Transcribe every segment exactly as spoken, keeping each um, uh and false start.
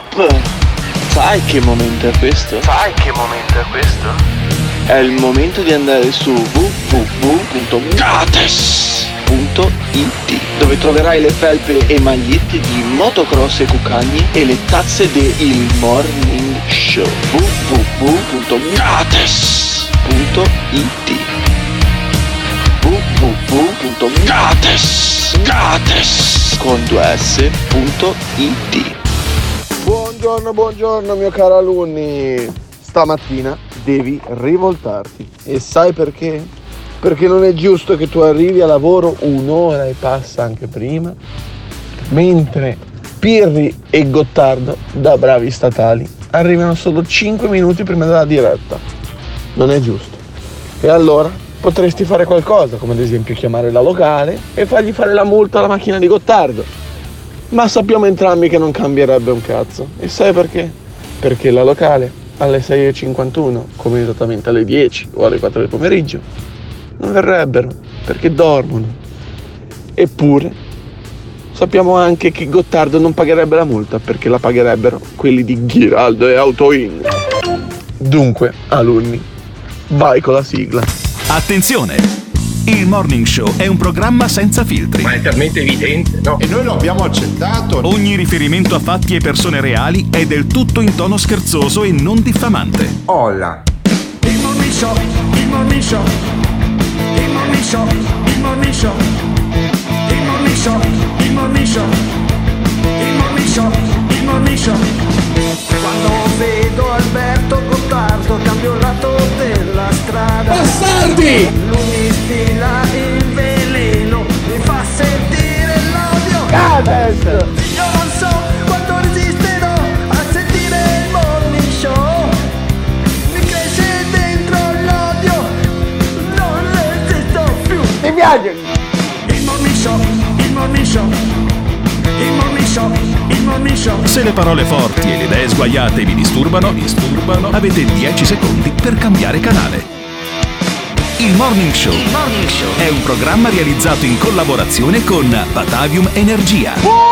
up. Sai che momento è questo? Sai che momento è questo? È il momento di andare su w w w punto gates punto i t, dove troverai le felpe e magliette di motocross e cucagni e le tazze de Il Morning Show. w w w punto gates punto i t w w w punto gates gates con due s punto i t. Buongiorno, buongiorno mio caro Alunni. Stamattina devi rivoltarti. E sai perché? Perché non è giusto che tu arrivi a lavoro un'ora e passa anche prima, mentre Pirri e Gottardo, da bravi statali, arrivano solo cinque minuti prima della diretta. Non è giusto. E allora potresti fare qualcosa, come ad esempio chiamare la locale e fargli fare la multa alla macchina di Gottardo. Ma sappiamo entrambi che non cambierebbe un cazzo. E sai perché? Perché la locale alle sei e cinquantuno, come esattamente alle dieci o alle quattro del pomeriggio, non verrebbero, perché dormono. Eppure sappiamo anche che Gottardo non pagherebbe la multa, perché la pagherebbero quelli di Ghiraldo e Autoin. Dunque, Alunni, vai con la sigla. Attenzione! Il Morning Show è un programma senza filtri. Ma è talmente evidente, no? E noi lo abbiamo accettato. Ogni riferimento a fatti e persone reali è del tutto in tono scherzoso e non diffamante. Hola. Il Morning Show, il Morning Show, il Morning Show, il Morning Show, il Morning Show, il Morning Show, il Morning Show, il Morning Show. Quando vedo Alberto Gottardo cambio il lato della strada. Bastardi! Lui stila il veleno, mi fa sentire l'odio. Cades! Io non so quanto resisterò a sentire il Morning Show. Mi cresce dentro l'odio, non resisto più. Mi piace! Il Morning Show, il Morning Show, il Morning Show, il Morning Show. Se le parole forti e le idee sguaiate vi disturbano, disturbano, avete dieci secondi per cambiare canale. Il Morning Show, il Morning Show è un programma realizzato in collaborazione con Patavium Energia. Buongiorno!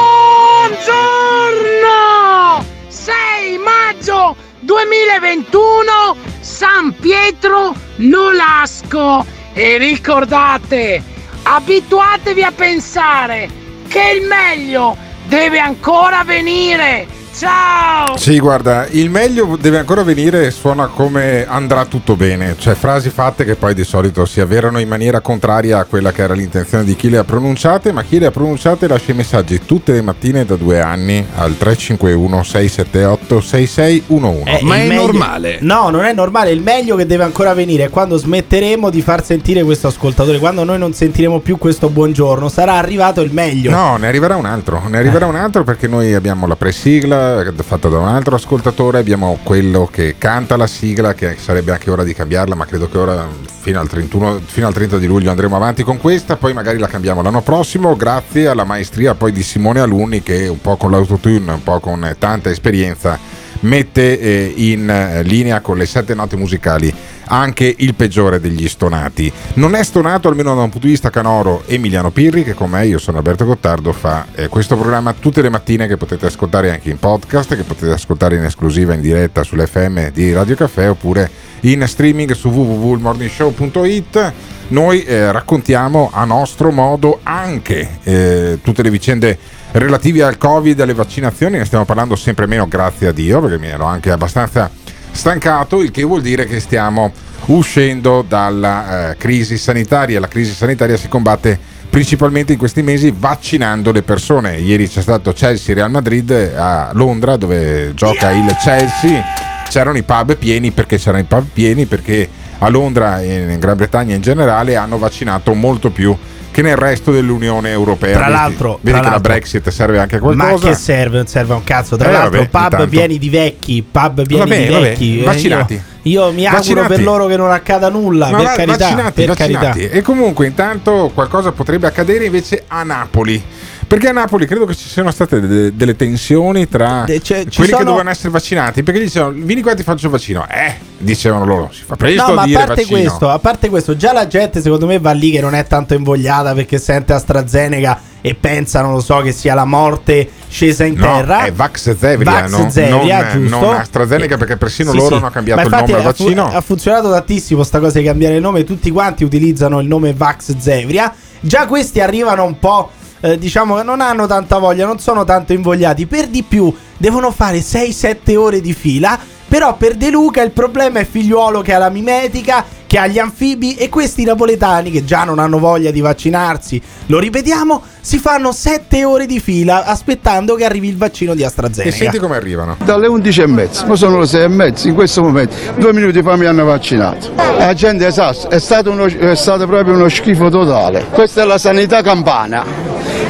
sei maggio duemilaventuno, San Pietro Nolasco. E ricordate, abituatevi a pensare che il meglio deve ancora venire. Ciao! Sì, guarda, il meglio deve ancora venire suona come andrà tutto bene, cioè frasi fatte che poi di solito si avverano in maniera contraria a quella che era l'intenzione di chi le ha pronunciate, ma chi le ha pronunciate lascia i messaggi tutte le mattine da due anni al tre cinque uno sei sette otto sei sei uno uno. Eh, ma è meglio... normale? No, non è normale. Il meglio che deve ancora venire è quando smetteremo di far sentire questo ascoltatore, quando noi non sentiremo più questo buongiorno, sarà arrivato il meglio. No, ne arriverà un altro, ne arriverà eh. un altro, perché noi abbiamo la presigla fatta da un altro ascoltatore, abbiamo quello che canta la sigla, che sarebbe anche ora di cambiarla, ma credo che ora fino al trentuno, fino al trenta di luglio andremo avanti con questa, poi magari la cambiamo l'anno prossimo, grazie alla maestria poi di Simone Alunni, che un po' con l'autotune, un po' con tanta esperienza mette eh, in linea con le sette note musicali anche il peggiore degli stonati. Non è stonato, almeno da un punto di vista canoro, Emiliano Pirri, che con me, io sono Alberto Gottardo, fa eh, questo programma tutte le mattine, che potete ascoltare anche in podcast, che potete ascoltare in esclusiva in diretta sull'F M di Radio Caffè oppure in streaming su w w w punto il morning show punto i t. Noi eh, raccontiamo a nostro modo anche eh, tutte le vicende relativi al Covid, alle vaccinazioni. Ne stiamo parlando sempre meno, grazie a Dio, perché mi ero anche abbastanza stancato, il che vuol dire che stiamo uscendo dalla eh, crisi sanitaria. La crisi sanitaria si combatte principalmente in questi mesi vaccinando le persone. Ieri c'è stato Chelsea Real Madrid a Londra, dove gioca il Chelsea. C'erano i pub pieni, perché c'erano i pub pieni perché a Londra e in Gran Bretagna in generale hanno vaccinato molto più che nel resto dell'Unione Europea. Tra l'altro, vedi, tra che l'altro, la Brexit serve anche a qualcosa. Ma che serve? Non serve un cazzo. Tra eh, l'altro, vabbè, pub intanto. pieni di vecchi, pub pieni vabbè, di vecchi vabbè. vaccinati. Eh, io, io mi auguro vaccinati. per loro che non accada nulla, no, per, va- carità, vaccinati, per vaccinati. carità. E comunque intanto qualcosa potrebbe accadere invece a Napoli. Perché a Napoli credo che ci siano state de- delle tensioni tra de- cioè, quelli sono... che dovevano essere vaccinati, perché dicevano vieni qua ti faccio il vaccino, eh, dicevano loro, si fa presto no, a ma dire a parte vaccino. Questo, a parte questo, già la gente secondo me va lì che non è tanto invogliata perché sente AstraZeneca e pensano, lo so, che sia la morte scesa in no, terra. È Vaxzevria, Vaxzevria no? non, non AstraZeneca, perché persino sì, loro sì. hanno cambiato il nome al vaccino. Ha funzionato tantissimo sta cosa di cambiare il nome, tutti quanti utilizzano il nome Vaxzevria. Già questi arrivano un po', eh, diciamo, non hanno tanta voglia, non sono tanto invogliati. Per di più devono fare sei sette ore di fila. Però per De Luca il problema è Figliuolo, che ha la mimetica, che ha gli anfibi, e questi napoletani che già non hanno voglia di vaccinarsi, lo ripetiamo, si fanno sette ore di fila aspettando che arrivi il vaccino di AstraZeneca. E senti come arrivano? Dalle undici e mezza, ma sono le sei e mezza, in questo momento due minuti fa mi hanno vaccinato. La gente è, sasso, è, stato uno, è stato proprio uno schifo totale. Questa è la sanità campana,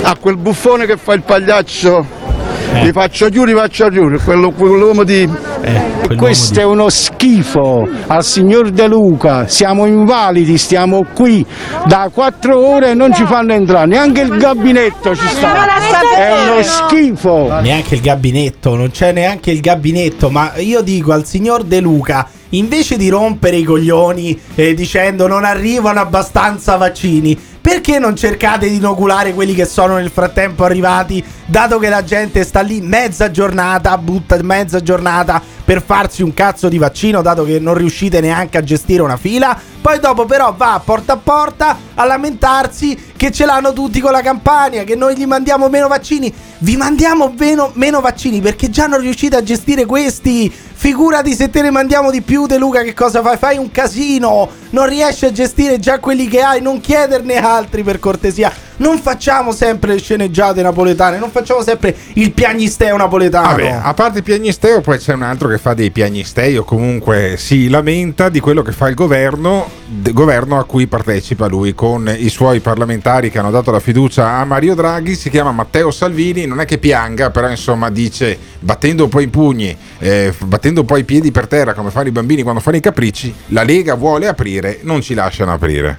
a quel buffone che fa il pagliaccio. Eh. Li faccio giù, li faccio giù, quello, quell'uomo di... Eh, questo di... è uno schifo al signor De Luca, siamo invalidi, stiamo qui da quattro ore e non ci fanno entrare, neanche il gabinetto ci sta, è uno schifo. Neanche il gabinetto, non c'è neanche il gabinetto, ma io dico al signor De Luca, invece di rompere i coglioni eh, dicendo non arrivano abbastanza vaccini, perché non cercate di inoculare quelli che sono nel frattempo arrivati, dato che la gente sta lì mezza giornata, butta mezza giornata per farsi un cazzo di vaccino, dato che non riuscite neanche a gestire una fila, poi dopo però va porta a porta a lamentarsi che ce l'hanno tutti con la Campania, che noi gli mandiamo meno vaccini. Vi mandiamo meno, meno vaccini perché già non riuscite a gestire questi. Figurati se te ne mandiamo di più, De Luca, che cosa fai? Fai un casino, non riesci a gestire già quelli che hai, non chiederne altri, per cortesia. Non facciamo sempre le sceneggiate napoletane, non facciamo sempre il piagnisteo napoletano. Vabbè, a parte il piagnisteo, poi c'è un altro che fa dei piagnistei o comunque si lamenta di quello che fa il governo, de- governo a cui partecipa lui con i suoi parlamentari che hanno dato la fiducia a Mario Draghi. Si chiama Matteo Salvini, non è che pianga, però insomma dice, battendo poi i pugni, eh, battendo poi i piedi per terra come fanno i bambini quando fanno i capricci, la Lega vuole aprire, non ci lasciano aprire.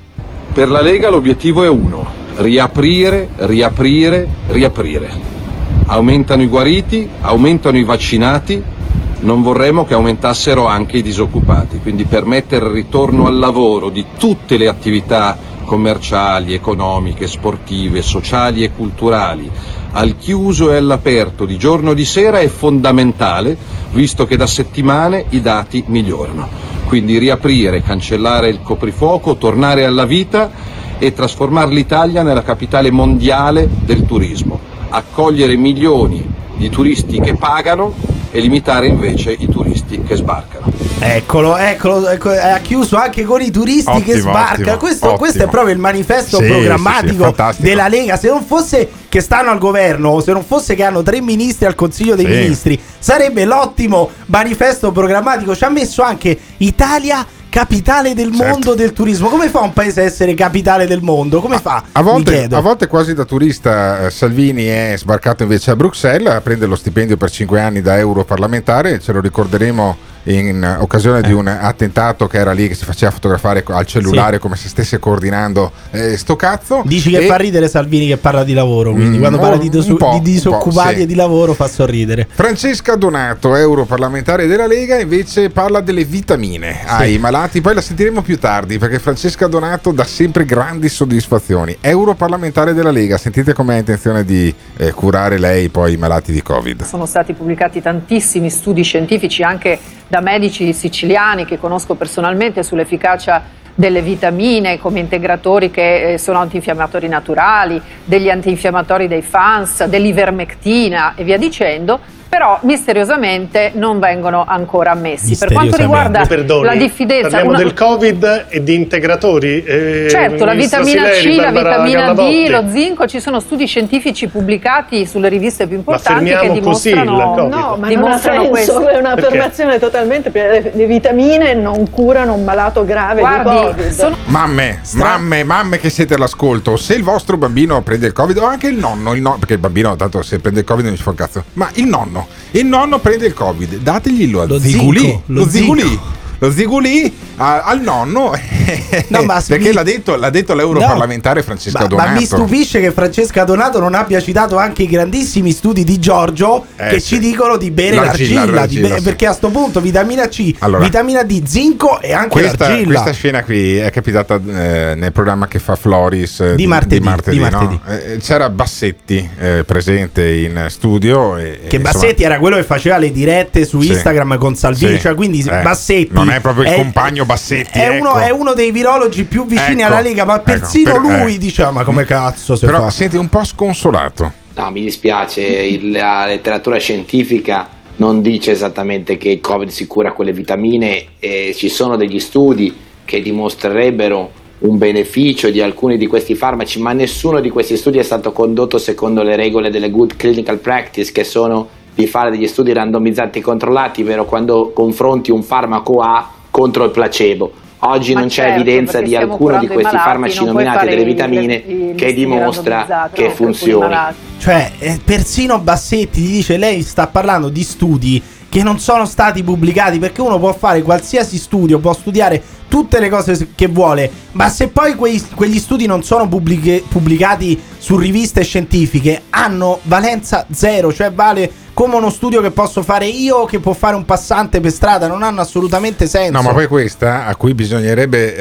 Per la Lega l'obiettivo è uno: riaprire, riaprire, riaprire. Aumentano i guariti, aumentano i vaccinati, non vorremmo che aumentassero anche i disoccupati, quindi permettere il ritorno al lavoro di tutte le attività commerciali, economiche, sportive, sociali e culturali, al chiuso e all'aperto di giorno e di sera è fondamentale, visto che da settimane i dati migliorano. Quindi riaprire, cancellare il coprifuoco, tornare alla vita e trasformare l'Italia nella capitale mondiale del turismo, accogliere milioni di turisti che pagano e limitare invece i turisti che sbarcano. Eccolo, eccolo, ecco, ha chiuso anche con i turisti ottimo, che sbarcano. Ottimo, questo, ottimo. Questo è proprio il manifesto sì, programmatico sì, sì, della Lega. Se non fosse che stanno al governo, se non fosse che hanno tre ministri al Consiglio dei sì. Ministri, sarebbe l'ottimo manifesto programmatico. Ci ha messo anche Italia capitale del certo. mondo del turismo. Come fa un paese a essere capitale del mondo? Come a, fa? A volte, a volte quasi da turista eh, Salvini è sbarcato invece a Bruxelles a prendere lo stipendio per cinque anni da europarlamentare. Ce lo ricorderemo in occasione eh. di un attentato che era lì, che si faceva fotografare al cellulare sì. come se stesse coordinando eh, sto cazzo. Dici che e... fa ridere Salvini che parla di lavoro, quindi mm, quando parla di, dosu- di disoccupati sì. e di lavoro fa sorridere. Francesca Donato, europarlamentare della Lega, invece parla delle vitamine sì. ai malati, poi la sentiremo più tardi perché Francesca Donato dà sempre grandi soddisfazioni. Europarlamentare della Lega, sentite come ha intenzione di eh, curare lei poi i malati di Covid. Sono stati pubblicati tantissimi studi scientifici anche da medici siciliani che conosco personalmente sull'efficacia delle vitamine come integratori che sono antinfiammatori naturali, degli antinfiammatori dei F A N S, dell'ivermectina e via dicendo, però misteriosamente non vengono ancora ammessi. Per quanto riguarda Perdoni, la diffidenza... Parliamo una... del Covid e di integratori? Eh, certo, la vitamina Sileri, C, la vitamina Gallabotti. D, lo zinco, ci sono studi scientifici pubblicati sulle riviste più importanti che dimostrano, così, no, ma dimostrano non ha senso, questo. È un'affermazione totalmente... Le vitamine non curano un malato grave Guardi, di Covid. Sono... Mamme, mamme, mamme che siete all'ascolto, se il vostro bambino prende il Covid, o anche il nonno, il nonno perché il bambino tanto se prende il Covid non ci fa un cazzo, ma il nonno. Il nonno prende il Covid, dategli lo, lo ziguli, lo ziguli. lo Zigulì a, al nonno, no, ma perché mi... l'ha detto, l'ha detto l'europarlamentare, no, Francesca ma, Donato. Ma mi stupisce che Francesca Donato non abbia citato anche i grandissimi studi di Giorgio, eh, che sì. ci dicono di bere l'argilla, l'argilla, l'argilla di be- sì. perché a sto punto vitamina C, allora, vitamina D, zinco e anche questa, l'argilla. Questa scena qui è capitata eh, nel programma che fa Floris eh, di, di martedì, di martedì, di martedì. No? Eh, c'era Bassetti eh, presente in studio e, che insomma, Bassetti era quello che faceva le dirette su sì. Instagram con Salvini, sì. cioè quindi eh, Bassetti non è proprio il è, compagno Bassetti, è, ecco. uno, è uno dei virologi più vicini ecco, alla Lega, ma persino ecco, per, lui eh. diceva ma come cazzo se però fa? Siete un po' sconsolato. No, mi dispiace, il, la letteratura scientifica non dice esattamente che il Covid si cura con le vitamine, eh, ci sono degli studi che dimostrerebbero un beneficio di alcuni di questi farmaci, ma nessuno di questi studi è stato condotto secondo le regole delle good clinical practice, che sono di fare degli studi randomizzati controllati, vero, quando confronti un farmaco A contro il placebo. Oggi ma non certo, c'è evidenza di alcuno di questi malati, farmaci nominati delle vitamine il, il che dimostra che funziona. Cioè, eh, persino Bassetti dice lei sta parlando di studi che non sono stati pubblicati, perché uno può fare qualsiasi studio, può studiare tutte le cose che vuole, ma se poi quei, quegli studi non sono pubbliche, pubblicati su riviste scientifiche, hanno valenza zero, cioè vale come uno studio che posso fare io, che può fare un passante per strada, non hanno assolutamente senso. No, ma poi questa a cui bisognerebbe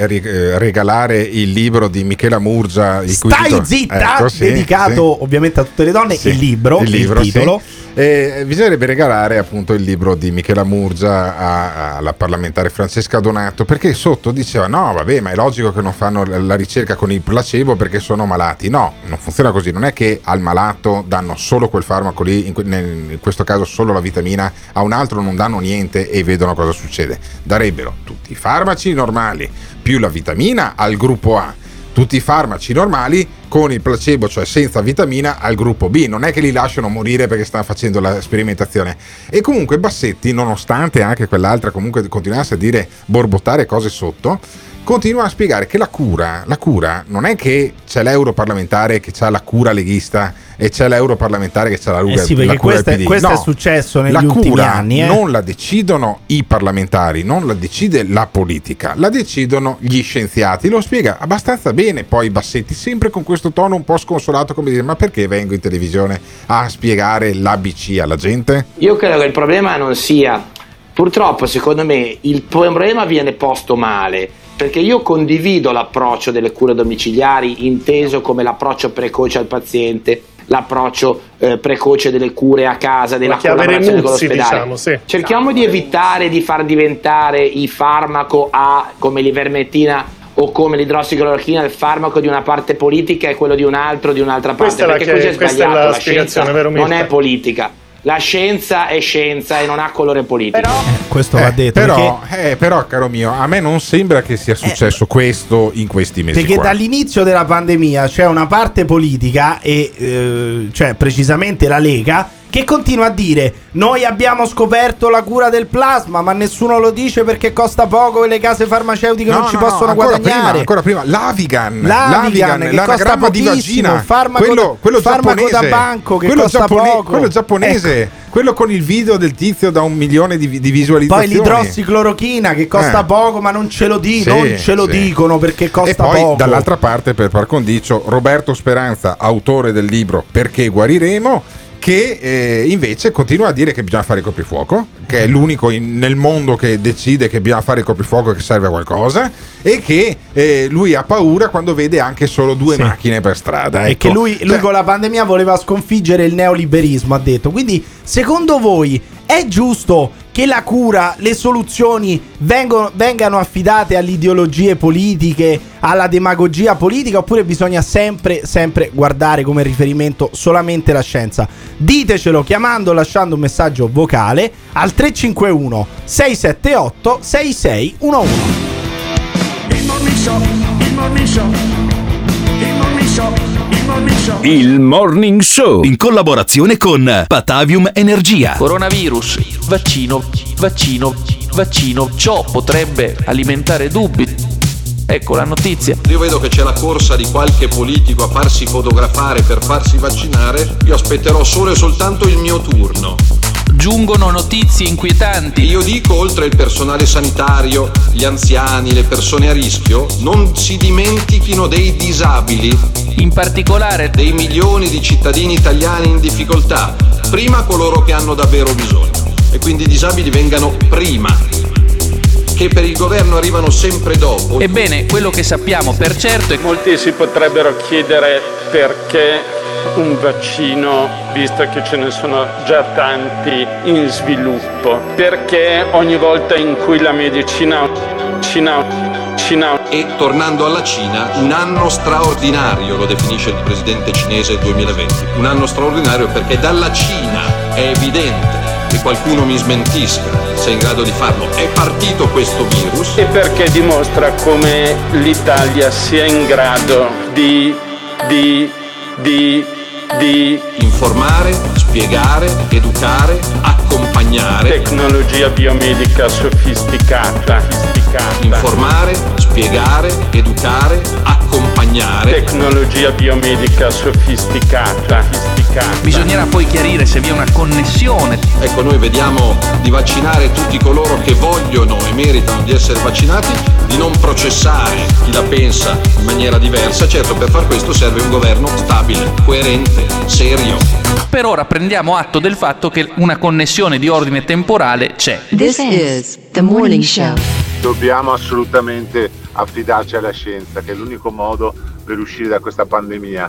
regalare il libro di Michela Murgia, il Stai cui titolo... zitta, ecco, sì, dedicato sì. ovviamente a tutte le donne, sì, il libro, il, libro, il titolo. Sì. E bisognerebbe regalare appunto il libro di Michela Murgia alla parlamentare Francesca Donato, perché sotto diceva no, vabbè, ma è logico che non fanno la ricerca con il placebo perché sono malati. No, non funziona così, non è che al malato danno solo quel farmaco lì, in que- nel in questo caso solo la vitamina, a un altro non danno niente e vedono cosa succede. Darebbero tutti i farmaci normali più la vitamina al gruppo A, tutti i farmaci normali con il placebo, cioè senza vitamina, al gruppo B. Non è che li lasciano morire perché stanno facendo la sperimentazione. E comunque Bassetti, nonostante anche quell'altra comunque continuasse a dire, borbottare cose sotto, continua a spiegare che la cura, la cura non è che c'è l'europarlamentare che ha la cura leghista e c'è l'europarlamentare che ha la, ruga, eh sì, la cura del P D. Questo no, è successo negli ultimi cura anni. Eh. Non la decidono i parlamentari, non la decide la politica, la decidono gli scienziati. Lo spiega abbastanza bene poi Bassetti, sempre con questo tono un po' sconsolato, come dire ma perché vengo in televisione a spiegare l'A B C alla gente? Io credo che il problema non sia, purtroppo secondo me il problema viene posto male, perché io condivido l'approccio delle cure domiciliari inteso come l'approccio precoce al paziente, l'approccio eh, precoce delle cure a casa, della collaborazione con l'ospedale. Diciamo, sì. Cerchiamo di evitare di far diventare il farmaco A, come l'ivermettina o come l'idrossiclorochina, il farmaco di una parte politica e quello di un altro di un'altra parte. Questa perché che, così è sbagliato, è la, la spiegazione, vero, non è politica. La scienza è scienza e non ha colore politico. Però, eh, questo va detto. Eh, però, perché... eh, però, caro mio, a me non sembra che sia successo eh, questo in questi mesi. Perché qua. Dall'inizio della pandemia c'è una parte politica, e eh, cioè precisamente la Lega, che continua a dire noi abbiamo scoperto la cura del plasma, ma nessuno lo dice perché costa poco e le case farmaceutiche no, non ci no, possono ancora guadagnare. Prima, ancora prima Lavigan, Lavigan, Lavigan l'anagramma di vagina, farmaco, quello, quello farmaco da banco che quello costa giappone- poco. Quello giapponese, ecco. Quello con il video del tizio da un milione di, di visualizzazioni. Poi l'idrossiclorochina che costa eh. poco, ma non ce lo dicono, sì, non ce lo sì. dicono perché costa poco. E poi poco. Dall'altra parte, per par condicio, Roberto Speranza, autore del libro Perché guariremo, che eh, invece continua a dire che bisogna fare il coprifuoco, che è l'unico in, nel mondo che decide che bisogna fare il coprifuoco e che serve a qualcosa, e che eh, lui ha paura quando vede anche solo due sì. macchine per strada, ecco. E che lui, lui cioè... con la pandemia voleva sconfiggere il neoliberismo, ha detto. Quindi secondo voi è giusto che la cura, le soluzioni vengono, vengano affidate alle ideologie politiche, alla demagogia politica, oppure bisogna sempre, sempre guardare come riferimento solamente la scienza? Ditecelo chiamando, lasciando un messaggio vocale al tre cinque uno sei sette otto sei sei uno uno. Il morning show, il morning show, il morning show, il morning show. Il morning show in collaborazione con Patavium Energia. Coronavirus, vaccino, vaccino, vaccino. Ciò potrebbe alimentare dubbi. Ecco la notizia. Io vedo che c'è la corsa di qualche politico a farsi fotografare per farsi vaccinare. Io aspetterò solo e soltanto il mio turno. Giungono notizie inquietanti. Io dico, oltre il personale sanitario, gli anziani, le persone a rischio, non si dimentichino dei disabili. In particolare dei milioni di cittadini italiani in difficoltà. Prima coloro che hanno davvero bisogno. E quindi i disabili vengano prima, che per il governo arrivano sempre dopo. Ebbene, quello che sappiamo per certo è che molti si potrebbero chiedere perché un vaccino, visto che ce ne sono già tanti in sviluppo, perché ogni volta in cui la medicina Cina, Cina. E tornando alla Cina, un anno straordinario lo definisce il presidente cinese duemilaventi. Un anno straordinario perché dalla Cina è evidente, che qualcuno mi smentisca se è in grado di farlo, è partito questo virus. E perché dimostra come l'Italia sia in grado di, di, di, di informare, spiegare, educare, accompagnare. Tecnologia biomedica sofisticata. sofisticata. Informare, spiegare, educare, accompagnare. Tecnologia biomedica sofisticata. sofisticata. Bisognerà poi chiarire se vi è una connessione. Ecco, noi vediamo di vaccinare tutti coloro che vogliono e meritano di essere vaccinati, di non processare chi la pensa in maniera diversa. Certo, per far questo serve un governo stabile, coerente, serio. Per ora prendiamo atto del fatto che una connessione di ordine temporale c'è. This is the morning show. Dobbiamo assolutamente affidarci alla scienza, che è l'unico modo per uscire da questa pandemia,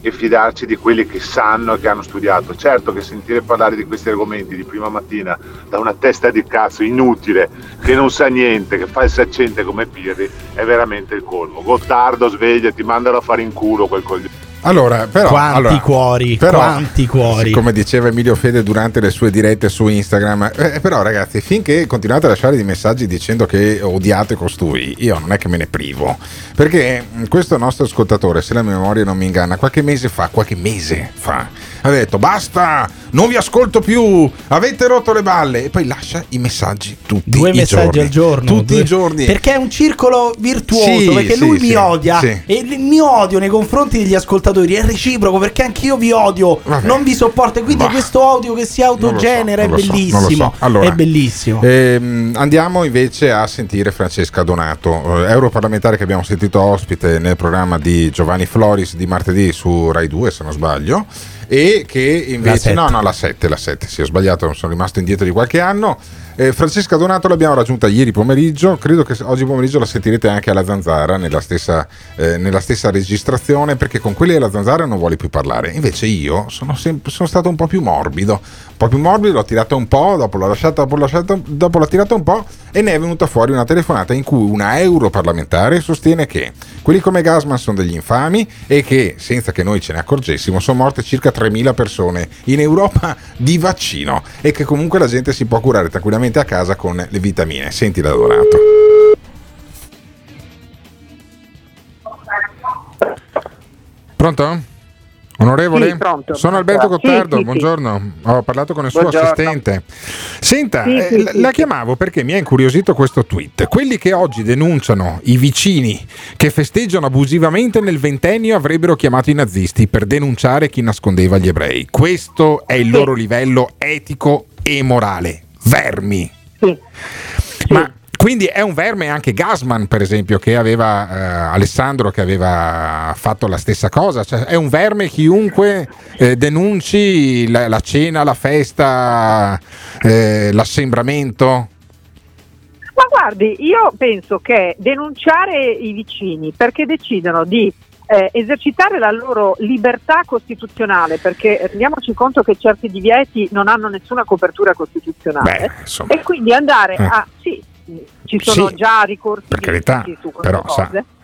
e fidarci di quelli che sanno e che hanno studiato. Certo che sentire parlare di questi argomenti di prima mattina da una testa di cazzo inutile, che non sa niente, che fa il saccente come Pirri, è veramente il colmo. Gottardo, svegliati, mandalo a fare in culo quel coglione. Allora, però, quanti allora, cuori, però, quanti cuori. Come diceva Emilio Fede durante le sue dirette su Instagram, eh, però ragazzi, finché continuate a lasciare dei messaggi dicendo che odiate costui, io non è che me ne privo, perché questo nostro ascoltatore, se la memoria non mi inganna, qualche mese fa, qualche mese fa, ha detto basta, non vi ascolto più, avete rotto le balle, e poi lascia i messaggi tutti due i messaggi giorni. al giorno, tutti due... i giorni, perché è un circolo virtuoso, sì, perché sì, lui sì, mi odia sì. E il mio odio nei confronti degli ascoltatori è reciproco, perché anch'io vi odio. Vabbè. Non vi sopporto, e quindi bah. questo odio che si autogenera so, è, bellissimo. So, so. Allora, è bellissimo. Ehm, andiamo invece a sentire Francesca Donato, eh, europarlamentare che abbiamo sentito ospite nel programma di Giovanni Floris di martedì su Rai due, se non sbaglio, e che invece no no la sette la sette sì, ho sbagliato, sono rimasto indietro di qualche anno. eh, Francesca Donato l'abbiamo raggiunta ieri pomeriggio, credo che oggi pomeriggio la sentirete anche alla Zanzara nella stessa, eh, nella stessa registrazione, perché con quelli alla Zanzara non vuole più parlare, invece io sono, sem- sono stato un po' più morbido un po' più morbido, l'ho tirata un po', dopo l'ho lasciata, dopo, lasciata, dopo l'ho tirata un po', e ne è venuta fuori una telefonata in cui una europarlamentare sostiene che quelli come Gassman sono degli infami e che, senza che noi ce ne accorgessimo, sono morte circa tremila persone in Europa di vaccino, e che comunque la gente si può curare tranquillamente a casa con le vitamine. Sentila Donato. Pronto? Onorevole? Sì, pronto. Sono Alberto Gottardo, sì, sì, buongiorno. Sì. Ho parlato con il suo buongiorno. assistente. Senta, sì, eh, sì, la, sì, la chiamavo perché mi ha incuriosito questo tweet. Quelli che oggi denunciano i vicini che festeggiano abusivamente nel ventennio avrebbero chiamato i nazisti per denunciare chi nascondeva gli ebrei. Questo è il loro sì. livello etico e morale. Vermi. Sì. Sì. Ma quindi è un verme anche Gassman, per esempio, che aveva eh, Alessandro, che aveva fatto la stessa cosa, cioè è un verme chiunque eh, denunci la, la cena, la festa, eh, l'assembramento. Ma guardi, io penso che denunciare i vicini perché decidono di Eh, esercitare la loro libertà costituzionale, perché rendiamoci conto che certi divieti non hanno nessuna copertura costituzionale. Beh, e quindi andare eh. a sì, ci sono sì, già ricorsi per carità, su queste però, cose.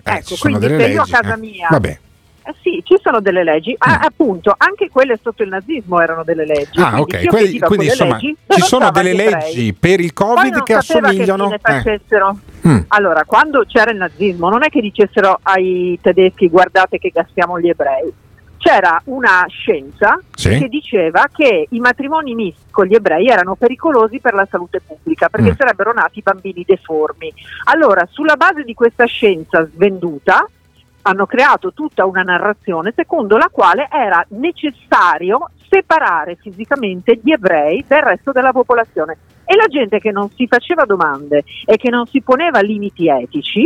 Sa, eh, ecco, quindi se leggi, io a casa eh. mia vabbè. Eh sì, ci sono delle leggi, ah, mm. appunto, anche quelle sotto il nazismo erano delle leggi. Ah, ok, quindi, quindi, quindi insomma, leggi, ci sono delle leggi per il Covid che assomigliano. Che facessero. Eh. Mm. Allora, quando c'era il nazismo, non è che dicessero ai tedeschi guardate che gassiamo gli ebrei. C'era una scienza sì. che diceva che i matrimoni misti con gli ebrei erano pericolosi per la salute pubblica, perché mm. sarebbero nati bambini deformi. Allora, sulla base di questa scienza svenduta, hanno creato tutta una narrazione secondo la quale era necessario separare fisicamente gli ebrei dal resto della popolazione, e la gente che non si faceva domande e che non si poneva limiti etici,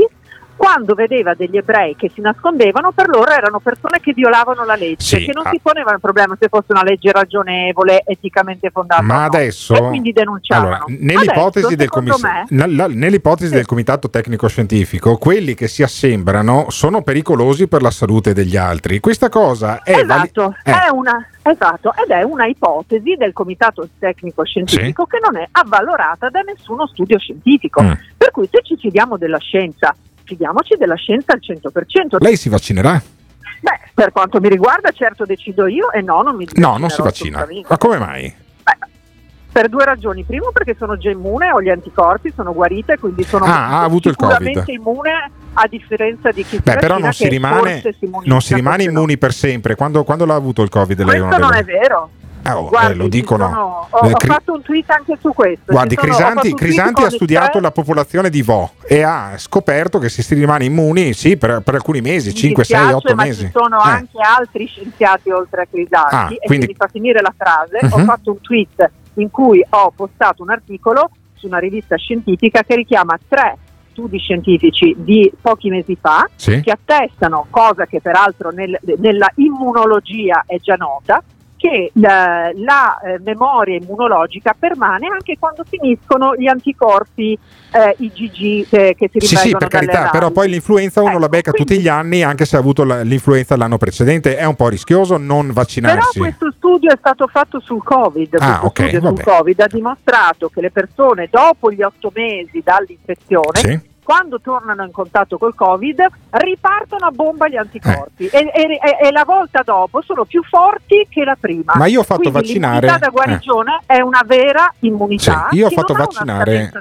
quando vedeva degli ebrei che si nascondevano, per loro erano persone che violavano la legge, sì, che non ah. si poneva il problema se fosse una legge ragionevole, eticamente fondata, ma adesso no, e quindi denunciavano. Allora, nell'ipotesi, adesso, del comis- me, nella, nell'ipotesi sì. del comitato tecnico-scientifico, quelli che si assembrano sono pericolosi per la salute degli altri. Questa cosa è esatto, vali- è. È una esatto, ed è una ipotesi del comitato tecnico-scientifico sì. che non è avvalorata da nessuno studio scientifico. Mm. Per cui se ci fidiamo della scienza, fidiamoci della scienza al cento per cento. Lei si vaccinerà? Beh, per quanto mi riguarda, certo decido io, e no, non mi No, non si vaccina. Ma come mai? Beh, per due ragioni. Primo, perché sono già immune, ho gli anticorpi, sono guarita e quindi sono ah, ha avuto il Covid. Sicuramente immune, a differenza di chi si Beh, però non si rimane si non si rimane immuni no. per sempre. Quando, quando l'ha avuto il Covid? Lei Questo non è vero. Ah, oh, Guardi, eh, lo dicono. Sono, ho, eh, cri- ho fatto un tweet anche su questo. Guardi, sono, Crisanti, Crisanti ha studiato la popolazione di Vo e ha scoperto che se si rimane immuni sì, per, per alcuni mesi, cinque, sei, otto mesi. Ma ci sono eh. anche altri scienziati oltre a Crisanti, ah, e quindi... quindi fa finire la frase. Uh-huh. Ho fatto un tweet in cui ho postato un articolo su una rivista scientifica che richiama tre studi scientifici di pochi mesi fa sì. che attestano, cosa che peraltro nel, nella immunologia è già nota, che la, la eh, memoria immunologica permane anche quando finiscono gli anticorpi eh, I G G eh, che si riprendono. Sì, sì, per carità, analisi. Però poi l'influenza uno ecco, la becca quindi, tutti gli anni, anche se ha avuto la, l'influenza l'anno precedente. È un po' rischioso non vaccinarsi. Però questo studio è stato fatto sul Covid. Ah, questo okay, studio vabbè. sul Covid ha dimostrato che le persone dopo gli otto mesi dall'infezione sì. quando tornano in contatto col Covid ripartono a bomba gli anticorpi eh. e, e, e la volta dopo sono più forti che la prima. Ma io ho fatto Quindi vaccinare l'immunità da guarigione eh. è una vera immunità. Sì, io ho fatto vaccinare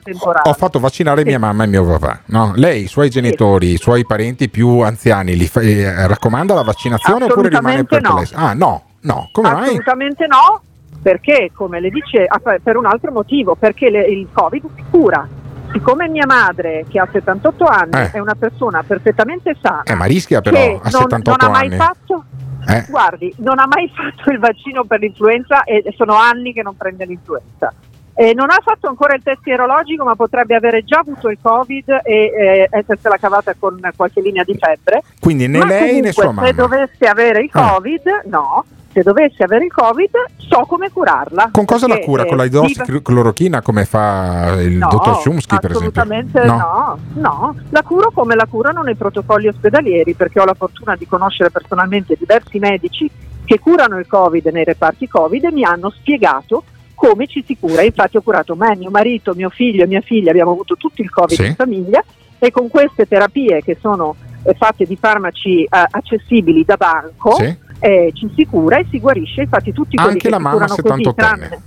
ho fatto vaccinare sì. mia mamma e mio papà. No, lei, i suoi genitori, sì. i suoi parenti più anziani li fa, eh, raccomanda la vaccinazione oppure rimane perplessa? No. Ah, no, no, come mai? Assolutamente no, perché come le dice per un altro motivo, perché le, il Covid si cura. Siccome mia madre, che ha settantotto anni, eh. è una persona perfettamente sana, eh, ma rischia però che a settantotto non, non ha mai anni. Fatto, eh. guardi, non ha mai fatto il vaccino per l'influenza e sono anni che non prende l'influenza. E non ha fatto ancora il test sierologico, ma potrebbe avere già avuto il Covid e eh, essersela cavata con qualche linea di febbre. Quindi né ma lei comunque, né sua mamma. Se dovesse avere il Covid, eh. no. Se dovesse avere il Covid, so come curarla. Con cosa la cura? Eh, con la idrossiclorochina come fa il no, dottor Chomsky, per esempio? Assolutamente no. no, no. La curo come la curano nei protocolli ospedalieri, perché ho la fortuna di conoscere personalmente diversi medici che curano il Covid nei reparti Covid e mi hanno spiegato come ci si cura. Infatti ho curato me, mio marito, mio figlio e mia figlia, abbiamo avuto tutto il Covid sì. in famiglia, e con queste terapie che sono fatte di farmaci eh, accessibili da banco, sì. Eh, ci si cura e si guarisce. Infatti tutti quelli anche che la si mamma settantottenne,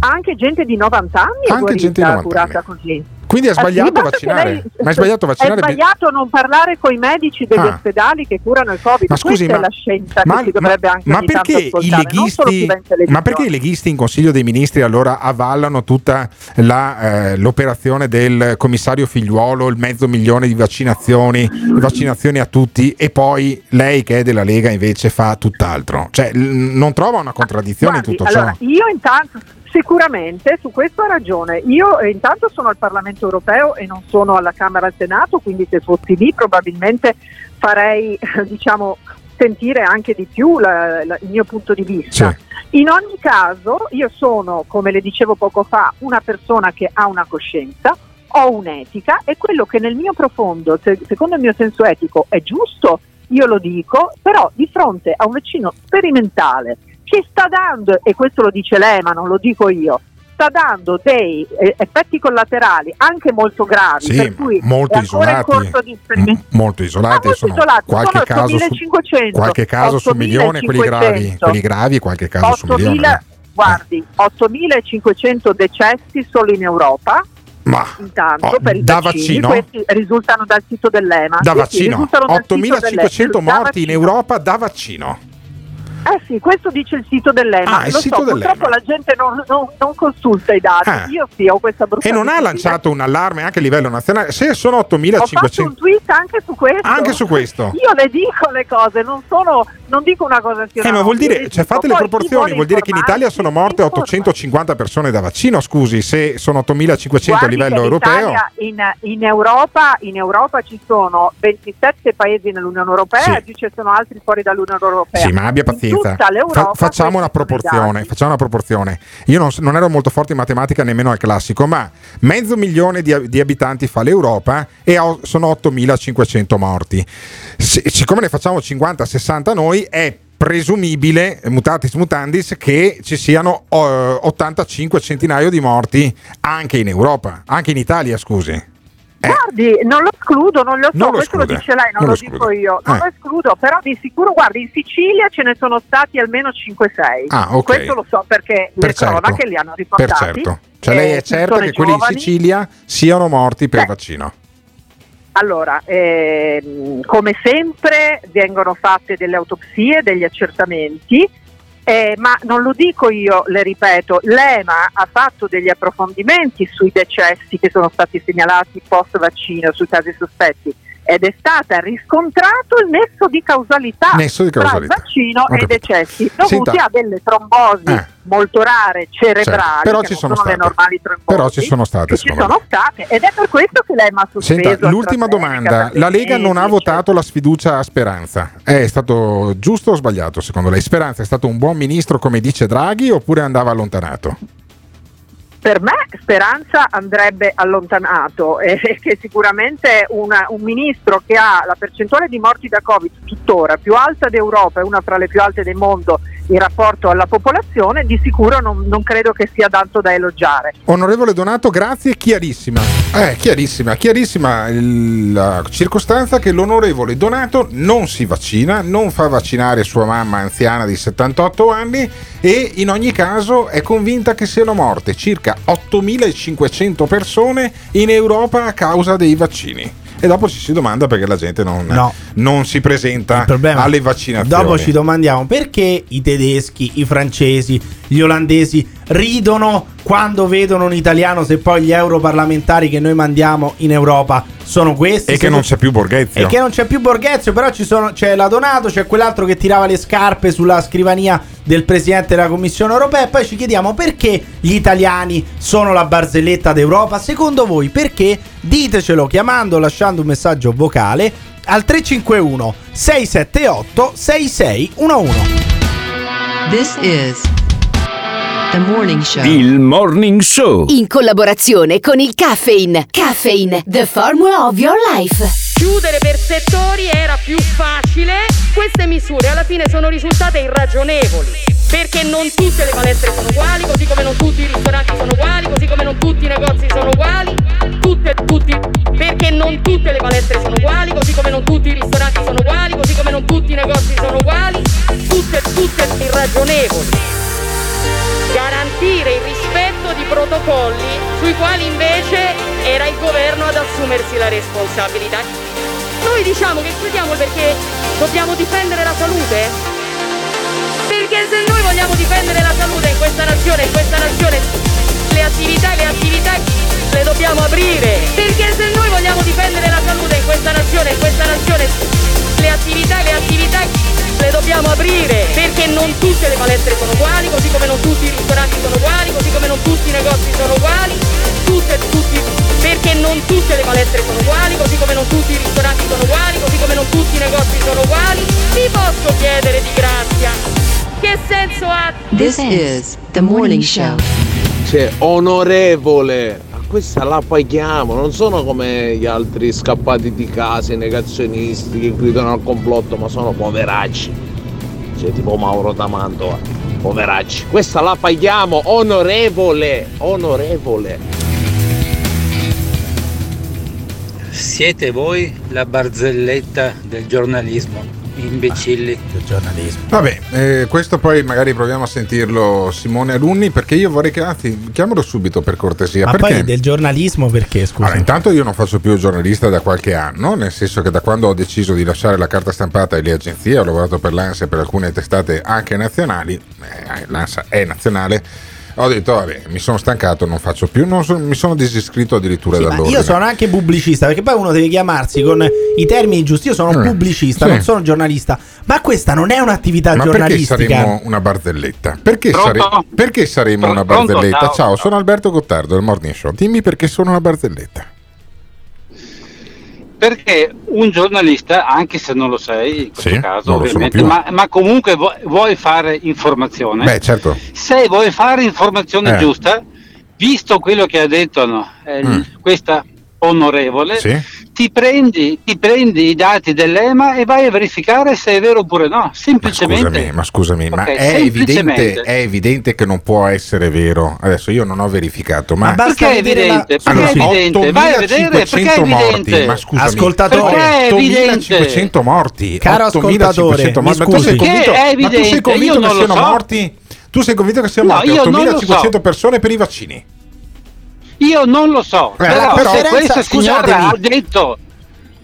anche gente di novanta anni anche è guarita, gente di novanta curata anni. Così. Quindi è sbagliato ah, vaccinare. Lei, ma è sbagliato vaccinare. È sbagliato non parlare con i medici degli ah. ospedali che curano il Covid. Ma scusi, questa ma, è la scienza ma, che si dovrebbe ma, anche ma perché i leghisti, ma perché i leghisti in Consiglio dei Ministri allora avallano tutta la, eh, l'operazione del commissario Figliuolo, il mezzo milione di vaccinazioni, vaccinazioni a tutti, e poi lei che è della Lega invece fa tutt'altro? Cioè l- non trova una contraddizione ah, guardi, in tutto ciò? Allora, io intanto sicuramente, su questo ha ragione. Io eh, intanto sono al Parlamento europeo e non sono alla Camera e al Senato, quindi se fossi lì probabilmente farei eh, diciamo sentire anche di più la, la, il mio punto di vista. Sì. In ogni caso io sono, come le dicevo poco fa, una persona che ha una coscienza, ho un'etica, e quello che nel mio profondo, se, secondo il mio senso etico, è giusto, io lo dico, però di fronte a un vaccino sperimentale che sta dando, e questo lo dice lei ma non lo dico io, sta dando dei effetti collaterali anche molto gravi, sì, per cui molto isolati, corso di m- molto isolati, molto sono isolati, qualche sono caso ottomilacinquecento, su, qualche caso su milione quelli gravi, quelli gravi qualche caso otto su milione. Eh. Guardi, ottomilacinquecento decessi solo in Europa. Ma intanto oh, per i da vaccini, vaccino questi risultano dal sito dell'EMA. Da sì, vaccino, sì, ottomilacinquecento morti in Europa da vaccino. Eh sì, questo dice il sito dell'EMA. Ah, il Lo sito so, dell'EMA. Purtroppo la gente non, non, non consulta i dati. Ah. Io sì, ho questa brutta. E non ha lanciato un allarme anche a livello nazionale? Se sono ottomilacinquecento. Ho fatto un tweet anche su questo. Anche su questo. Io le dico le cose, non sono, non dico una cosa. Eh, ma vuol dire, cioè, fate le proporzioni. Vuol dire che in Italia sono morte ottocentocinquanta persone da vaccino. Scusi, se sono ottomilacinquecento a livello europeo. In, in Europa, in Europa ci sono ventisette paesi nell'Unione Europea, sì, e più ci sono altri fuori dall'Unione Europea. Sì, ma abbia pazienza. Fa- facciamo una proporzione, facciamo una proporzione. Io non, non ero molto forte in matematica nemmeno al classico, ma mezzo milione di, di abitanti fa l'Europa e ho, sono ottomilacinquecento morti. Se, siccome ne facciamo cinquanta sessanta noi, è presumibile, mutatis mutandis, che ci siano uh, ottantacinque centinaio di morti anche in Europa, anche in Italia, scusi. Eh. Guardi, non lo escludo, non lo so, non lo questo esclude. Lo dice lei, non, non lo, lo dico io, non eh. lo escludo, però di sicuro, guardi, in Sicilia ce ne sono stati almeno cinque sei, ah, okay. Questo lo so perché per le certo. cronache li hanno riportati. Per certo, cioè lei è certa che giovani. Quelli in Sicilia siano morti per Beh. vaccino? Allora, ehm, come sempre vengono fatte delle autopsie, degli accertamenti. Eh, ma non lo dico io, le ripeto, l'EMA ha fatto degli approfondimenti sui decessi che sono stati segnalati post vaccino, sui casi sospetti, ed è stata riscontrato il nesso di causalità, nesso di causalità. tra il vaccino e i decessi dovuti Senta. a delle trombosi eh. molto rare cerebrali, cioè, che sono, sono le normali trombosi, però ci sono state, ci sono state ed è per questo che lei mi ha sospeso. Senta, l'ultima domanda, la Lega non ha votato la sfiducia a Speranza, è stato giusto o sbagliato secondo lei? Speranza è stato un buon ministro come dice Draghi oppure andava allontanato? Per me Speranza andrebbe allontanato, eh, perché sicuramente una, un ministro che ha la percentuale di morti da Covid tuttora più alta d'Europa e una fra le più alte del mondo in rapporto alla popolazione, di sicuro non, non credo che sia tanto da elogiare. Onorevole Donato, grazie, chiarissima, eh, chiarissima, chiarissima la circostanza che l'onorevole Donato non si vaccina, non fa vaccinare sua mamma anziana di settantotto anni e in ogni caso è convinta che siano morte circa ottomilacinquecento persone in Europa a causa dei vaccini. E dopo ci si domanda perché la gente non, no. non si presenta alle vaccinazioni. Dopo ci domandiamo perché i tedeschi, i francesi, gli olandesi ridono quando vedono un italiano, se poi gli europarlamentari che noi mandiamo in Europa sono questi. E che non c'è più Borghezio. E che non c'è più Borghezio, però ci sono, c'è la Donato, c'è quell'altro che tirava le scarpe sulla scrivania del Presidente della Commissione Europea. E poi ci chiediamo perché gli italiani sono la barzelletta d'Europa. Secondo voi perché? Ditecelo chiamando, lasciando un messaggio vocale al tre cinque uno sei sette otto sei sei uno uno. This is The Morning Show. Il Morning Show in collaborazione con il Caffeine. Caffeine, the formula of your life. Chiudere per settori era più facile. Queste misure alla fine sono risultate irragionevoli, perché non tutte le palestre sono uguali, così come non tutti i ristoranti sono uguali, così come non tutti i negozi sono uguali. Tutte, tutti, perché non tutte le palestre sono uguali, così come non tutti i ristoranti sono uguali, così come non tutti i negozi sono uguali. Tutte, tutte irragionevoli. Garantire il rispetto di protocolli sui quali invece era il governo ad assumersi la responsabilità. Noi diciamo che chiudiamo perché dobbiamo difendere la salute, perché se noi vogliamo difendere la salute in questa nazione, in questa nazione le attività, le attività le dobbiamo aprire, perché se noi vogliamo difendere la salute in questa nazione, in questa nazione le attività, le attività le dobbiamo aprire, perché non tutte le palestre sono uguali, così come non tutti i ristoranti sono uguali, così come non tutti i negozi sono uguali, tutte, tutti, perché non tutte le palestre sono uguali, così come non tutti i ristoranti sono uguali, così come non tutti i negozi sono uguali. Vi posso chiedere di grazia, che senso ha? This is The Morning Show. Cioè, onorevole, questa la paghiamo, non sono come gli altri scappati di casa, i negazionisti che gridano al complotto, ma sono poveracci, cioè tipo Mauro Tamanto, poveracci, questa la paghiamo, onorevole, onorevole. Siete voi la barzelletta del giornalismo. Imbecilli. Ah, del giornalismo. Vabbè, eh, questo poi magari proviamo a sentirlo Simone Alunni, perché io vorrei che, anzi, chiamalo subito per cortesia. Ma perché? Poi del giornalismo perché, scusa? Allora, intanto io non faccio più giornalista da qualche anno, nel senso che da quando ho deciso di lasciare la carta stampata e le agenzie, ho lavorato per l'Ansa e per alcune testate anche nazionali, eh, l'Ansa è nazionale, ho detto vabbè, mi sono stancato, non faccio più, non so, mi sono disiscritto addirittura sì, dall'ordine. Io sono anche pubblicista, perché poi uno deve chiamarsi con i termini giusti. Io sono mm, pubblicista, sì. non sono giornalista, ma questa non è un'attività ma giornalistica. Perché saremmo una barzelletta? Perché, sare- perché saremmo Pronto? una barzelletta? Ciao, ciao, sono Alberto Gottardo del Morning Show. Dimmi perché sono una barzelletta. Perché un giornalista, anche se non lo sei, in questo sì, caso ovviamente, ma, ma comunque vuoi, vuoi fare informazione. Beh, certo. Se vuoi fare informazione eh. giusta, visto quello che ha detto no, eh, mm. questa onorevole, sì. ti, prendi, ti prendi i dati dell'EMA e vai a verificare se è vero oppure no. Semplicemente. Ma scusami, ma, scusami, okay, ma è, evidente, è evidente che non può essere vero. Adesso io non ho verificato, ma, ma basta perché è evidente? La... Perché allora, è evidente? Vai a vedere perché è evidente. Ma scusami, ascoltatore, ottomilacinquecento morti. Caro ascoltatore, mi scusi, perché è evidente? Ma tu sei convinto che siano so. morti? Tu sei convinto che siano morti no, ottomilacinquecento so. persone per i vaccini? Io non lo so, eh, però, però se questa signora ha detto,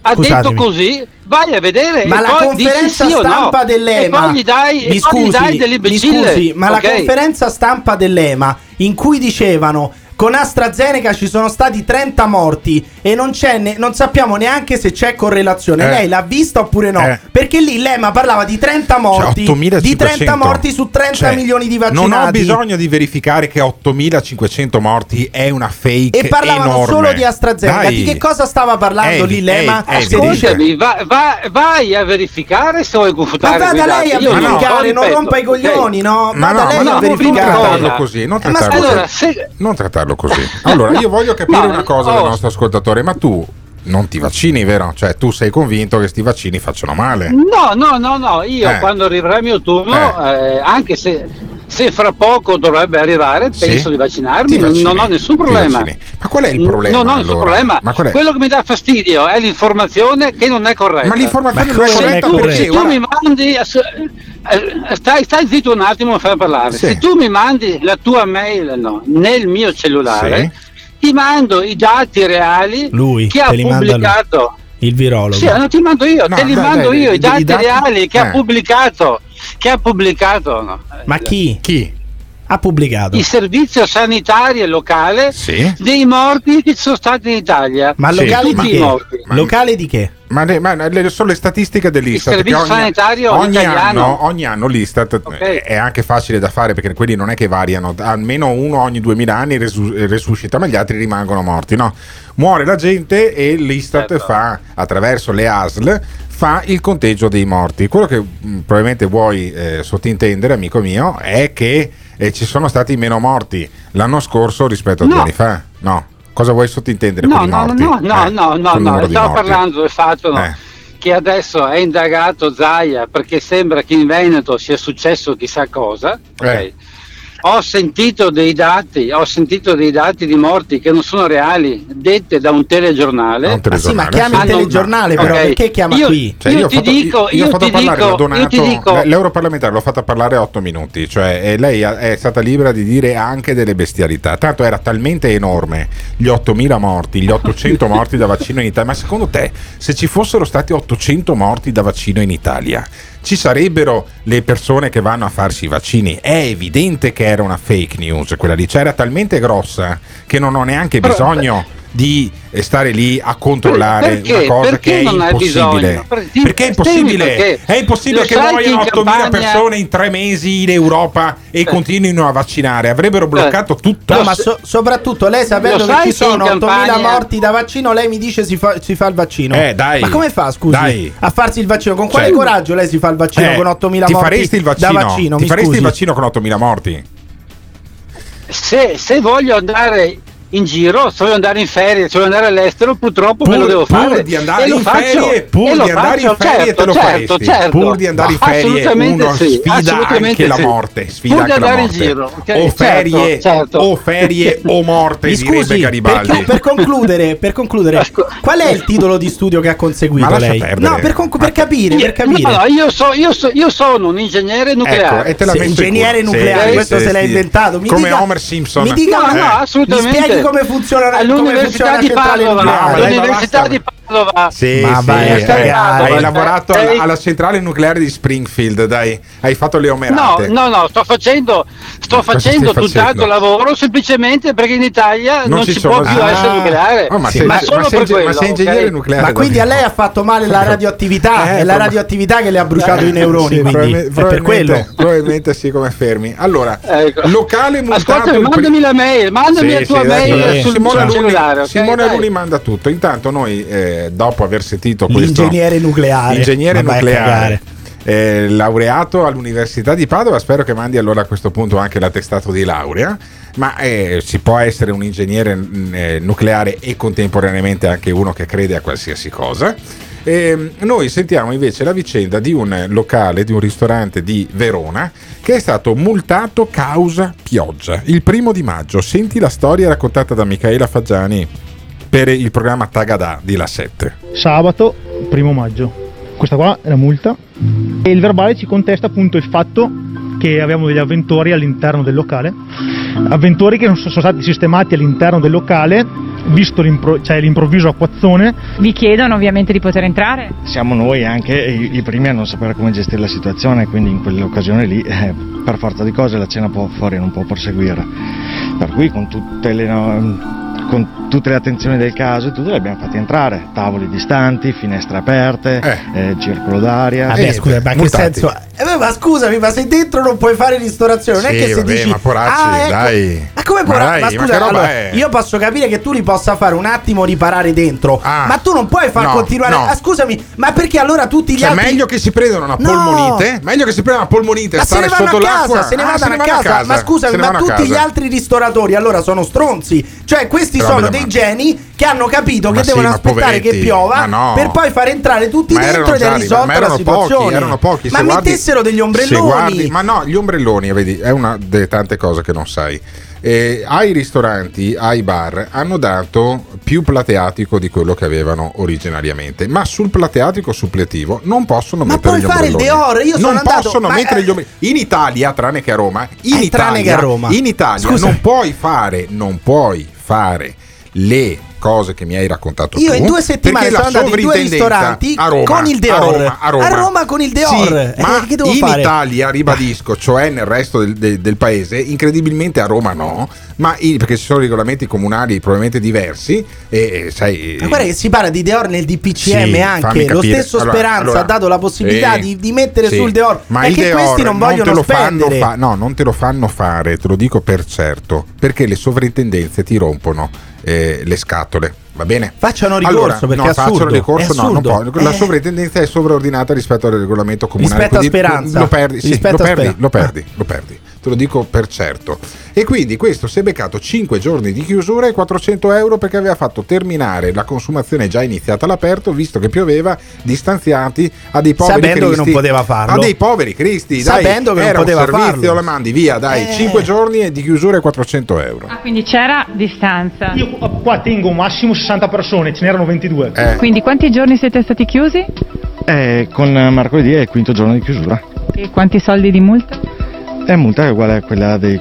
ha detto così, vai a vedere. Ma la conferenza sì stampa no. dell'EMA, e poi gli dai, mi scusi, gli dai dell'imbecille. Mi scusi, ma okay. la conferenza stampa dell'EMA in cui dicevano con AstraZeneca ci sono stati trenta morti e non c'è ne- non sappiamo neanche se c'è correlazione. Eh. Lei l'ha vista oppure no? Eh. Perché lì l'EMA parlava di trenta morti, cioè, di trenta morti su trenta cioè, milioni di vaccinati. Non ho bisogno di verificare che ottomilacinquecento morti è una fake enorme. E parlavano enorme. solo di AstraZeneca. Dai. Di che cosa stava parlando ehi, lì l'EMA? Ehi, Ascoltami, va, va, vai a verificare se vuoi confutare. Ma vada lei a verificare, no, non rompa i coglioni, okay. no? Ma vada no, lei no, a verificare. Non trattarlo così, non trattarlo eh, allora, così. Se... Non trattarlo così. Allora io voglio capire no, una cosa oh. del nostro ascoltatore, ma tu non ti vaccini, vero? Cioè tu sei convinto che sti vaccini facciano male? No, no, no, no, io eh. quando arriverà il mio turno, eh. Eh, anche se, se fra poco dovrebbe arrivare, penso sì? di vaccinarmi, vaccini, non ho nessun problema. Ma qual è il problema? Non ho allora? nessun problema. Ma quello che mi dà fastidio è l'informazione che non è corretta. Ma l'informazione ma non è corretta tu, perché? Se tu mi mandi... Stai, stai zitto un attimo a far parlare. Sì. Se tu mi mandi la tua mail no, nel mio cellulare, sì. ti mando i dati reali lui, che ha pubblicato il virologo. Sì, non ti mando io, no, te li dai, mando dai, io dai, i dati, dati reali che eh. ha pubblicato, che ha pubblicato. No. Ma chi? Chi? Ha pubblicato il servizio sanitario locale sì. dei morti che sono stati in Italia. Ma sì. locale di che? Morti. Ma locale di che? Ma, le, ma le, sono le statistiche dell'Istat. Il servizio ogni, sanitario ogni italiano. Anno, ogni anno l'Istat okay. è anche facile da fare perché quelli non è che variano, almeno uno ogni duemila anni resu, resuscita, ma gli altri rimangono morti, no? Muore la gente e l'Istat certo. fa attraverso le A S L fa il conteggio dei morti. Quello che mh, probabilmente vuoi eh, sottintendere, amico mio, è che e ci sono stati meno morti l'anno scorso rispetto a no. due anni fa. No, cosa vuoi sottintendere no, con i morti? No, no, eh, no, no, no, no. Stavo parlando del fatto no, eh. che adesso è indagato Zaia perché sembra che in Veneto sia successo chissà cosa. Okay. Eh. Ho sentito dei dati, ho sentito dei dati di morti che non sono reali, dette da un telegiornale. Un telegiornale. Ah, sì, ma chiama sì. il telegiornale, però okay. perché chiama io, qui? Cioè, io, io ti fatto, dico, io ho fatto parlare dico, Donato, io ti dico, l'europarlamentare l'ho fatta parlare otto minuti, cioè e lei è stata libera di dire anche delle bestialità. Tanto era talmente enorme gli ottomila morti, gli ottocento morti da vaccino in Italia. Ma secondo te, se ci fossero stati ottocento morti da vaccino in Italia, ci sarebbero le persone che vanno a farsi i vaccini? È evidente che era una fake news quella lì, cioè era talmente grossa che non ho neanche bisogno di stare lì a controllare perché? una cosa perché che è impossibile. Perché, perché è impossibile? Perché è impossibile che muoiano ottomila Campania... persone in tre mesi in Europa e eh. continuino a vaccinare. Avrebbero bloccato eh. tutto. No, ma so- soprattutto lei sapendo che ci sono Campania... ottomila morti da vaccino, lei mi dice si fa, si fa il vaccino. Eh, dai, ma come fa, scusi, dai. a farsi il vaccino? Con quale cioè, coraggio lei si fa il vaccino eh, con ottomila ti morti il vaccino, da vaccino? Ti mi faresti scusi. il vaccino con ottomila morti? Se, se voglio andare in giro, se voglio andare in ferie, se voglio andare all'estero, purtroppo pur, me lo devo pur fare di andare e lo in faccio ferie, pur e lo di andare faccio, in ferie certo, te lo certo, certo. Pur di andare in ferie uno sì, sfida anche sì. la morte sfida pur anche di andare la morte in giro, okay, o ferie certo, certo. o ferie o morte mi scusi, Garibaldi. Per, per concludere per concludere qual è il titolo di studio che ha conseguito lei? No, per, conc- per capire, per capire. No, io, so, io, so, io sono un ingegnere nucleare, ecco, sì, ingegnere nucleare sì, questo sì, se l'ha sì. inventato mi come dica, Homer Simpson mi dica, no, eh. no, assolutamente. Mi spieghi come funziona all'università come funziona di Padova no, all'università di Padova Sì, ma sì, vai, hai, hai, hai lavorato eh, alla centrale nucleare di Springfield, dai, hai fatto le omerate. No, no, no, sto facendo sto facendo tutt'altro lavoro semplicemente perché in Italia non, non ci, ci può più ah, essere nucleare. Oh, ma, sì, sei, ma, ma solo ma per sei, quello. Ma sei ingegnere okay? nucleare. Ma quindi a lei ha fatto male la radioattività, eh, è la radioattività che le ha bruciato eh, i neuroni, sì, quindi è per quello. Probabilmente sì, come fermi. Allora, ecco. locale mutato. Ascolta, mandami la mail, mandami la tua mail sul cellulare. Simone Alunni manda tutto. Intanto noi dopo aver sentito questo ingegnere nucleare, ingegnere nucleare eh, laureato all'università di Padova, spero che mandi allora a questo punto anche l'attestato di laurea, ma eh, si può essere un ingegnere eh, nucleare e contemporaneamente anche uno che crede a qualsiasi cosa. Eh, noi sentiamo invece la vicenda di un locale, di un ristorante di Verona che è stato multato causa pioggia il primo di maggio. Senti la storia raccontata da Michaela Faggiani per il programma Tagadà di La sette. Sabato primo maggio, questa qua è la multa e il verbale ci contesta appunto il fatto che abbiamo degli avventori all'interno del locale, avventori che non sono stati sistemati all'interno del locale, visto l'impro- cioè l'improvviso acquazzone. Vi chiedono ovviamente di poter entrare? Siamo noi anche i, i primi a non sapere come gestire la situazione, quindi in quell'occasione lì eh, per forza di cose la cena può, fuori non può proseguire, per cui con tutte le... No, con tutte le attenzioni del caso e tutto, le abbiamo fatti entrare, tavoli distanti, finestre aperte, eh. Eh, circolo d'aria. Vabbè, eh, scusa, ma che senso? Eh, ma scusami, ma se dentro non puoi fare ristorazione, non sì, è che se vabbè, dici ma poracci, ah, ecco, dai. Ma come poracci? Ma, ma scusa, ma allora, io posso capire che tu li possa fare un attimo riparare dentro, ah, ma tu non puoi far no, continuare. No. Ah, scusami, ma perché allora tutti gli cioè, altri meglio che si prendano una polmonite, no. meglio che si prendano una polmonite e stare sotto l'acqua. Se ne vanno a casa, ma scusami, ma tutti gli altri ristoratori allora sono stronzi. Cioè questi sono dei geni che hanno capito ma che sì, devono aspettare poveretti, che piova no. per poi far entrare tutti ma dentro ed è risolta la situazione. Pochi, erano pochi, ma mettessero guardi, degli ombrelloni. Guardi, ma no, gli ombrelloni, vedi, è una delle tante cose che non sai. Eh, ai ristoranti, ai bar hanno dato più plateatico di quello che avevano originariamente, ma sul plateatico suppletivo non possono ma mettere gli ombrelloni. Ma puoi fare il Dior? Io sono non andato, possono mettere eh, gli ombrelloni in Italia, tranne che a Roma. In eh, Italia, che a Roma. In Italia non puoi fare, non puoi fare le cose che mi hai raccontato io tu. Io in due settimane sono andato in due ristoranti a Roma, con il Dior, a Roma, a Roma. A Roma con il Dior. Sì, eh, ma che devo in fare? Italia, ribadisco, cioè nel resto del, del, del paese, incredibilmente a Roma no, ma il, perché ci sono regolamenti comunali probabilmente diversi e sai. Ma guarda che si parla di Dior nel D P C M sì, anche, lo stesso allora, Speranza allora, ha dato la possibilità eh, di, di mettere sì, sul Dior, ma perché Dior questi non vogliono non spendere. Fa- no, non te lo fanno fare, te lo dico per certo, perché le sovrintendenze ti rompono Eh, le scatole, va bene? Facciano ricorso allora, perché no, assurdo, facciano ricorso, no, non può. La eh. sovrintendenza è sovraordinata rispetto al regolamento comunale. Rispetto a Speranza, lo perdi, sì, lo, perdi, lo perdi, lo perdi. Te lo dico per certo. E quindi questo si è beccato cinque giorni di chiusura e quattrocento euro perché aveva fatto terminare la consumazione già iniziata all'aperto, visto che pioveva, distanziati a dei poveri sapendo cristi, che non poteva farlo. A dei poveri cristi, sapendo dai, che non poteva farlo. Era un servizio, la mandi via, dai, eh. cinque giorni di chiusura e quattrocento euro. Ah, quindi c'era distanza. Io qua tengo massimo sessanta persone, ce n'erano ventidue. Eh. Quindi quanti giorni siete stati chiusi? Eh, con mercoledì è il quinto giorno di chiusura. E quanti soldi di multa? È multa è uguale a quella dei,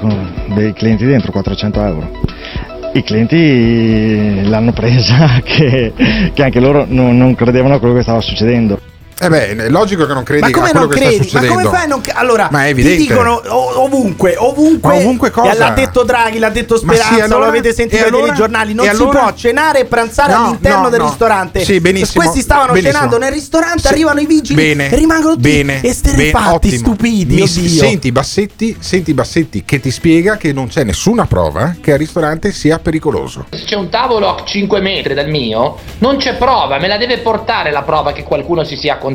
dei clienti dentro, quattrocento euro. I clienti l'hanno presa che, che anche loro non, non credevano a quello che stava succedendo. Eh beh, è logico che non credi ma come a quello non che credi? Sta succedendo. Ma come fai a non credere? Allora, ma è ti dicono ovunque, ovunque, ma ovunque cosa? L'ha detto Draghi, l'ha detto Speranza, sì, allora, lo avete sentito allora, nei giornali. Non allora? si può cenare e pranzare no, all'interno no, del no. ristorante. Sì, benissimo. Questi stavano benissimo. cenando nel ristorante, sì. arrivano i vigili bene, e rimangono tutti bene, esterefatti, ben, stupidi. Mi, senti Bassetti, senti Bassetti che ti spiega che non c'è nessuna prova che al ristorante sia pericoloso. Se c'è un tavolo a cinque metri dal mio, non c'è prova, me la deve portare la prova che qualcuno si sia contagiato.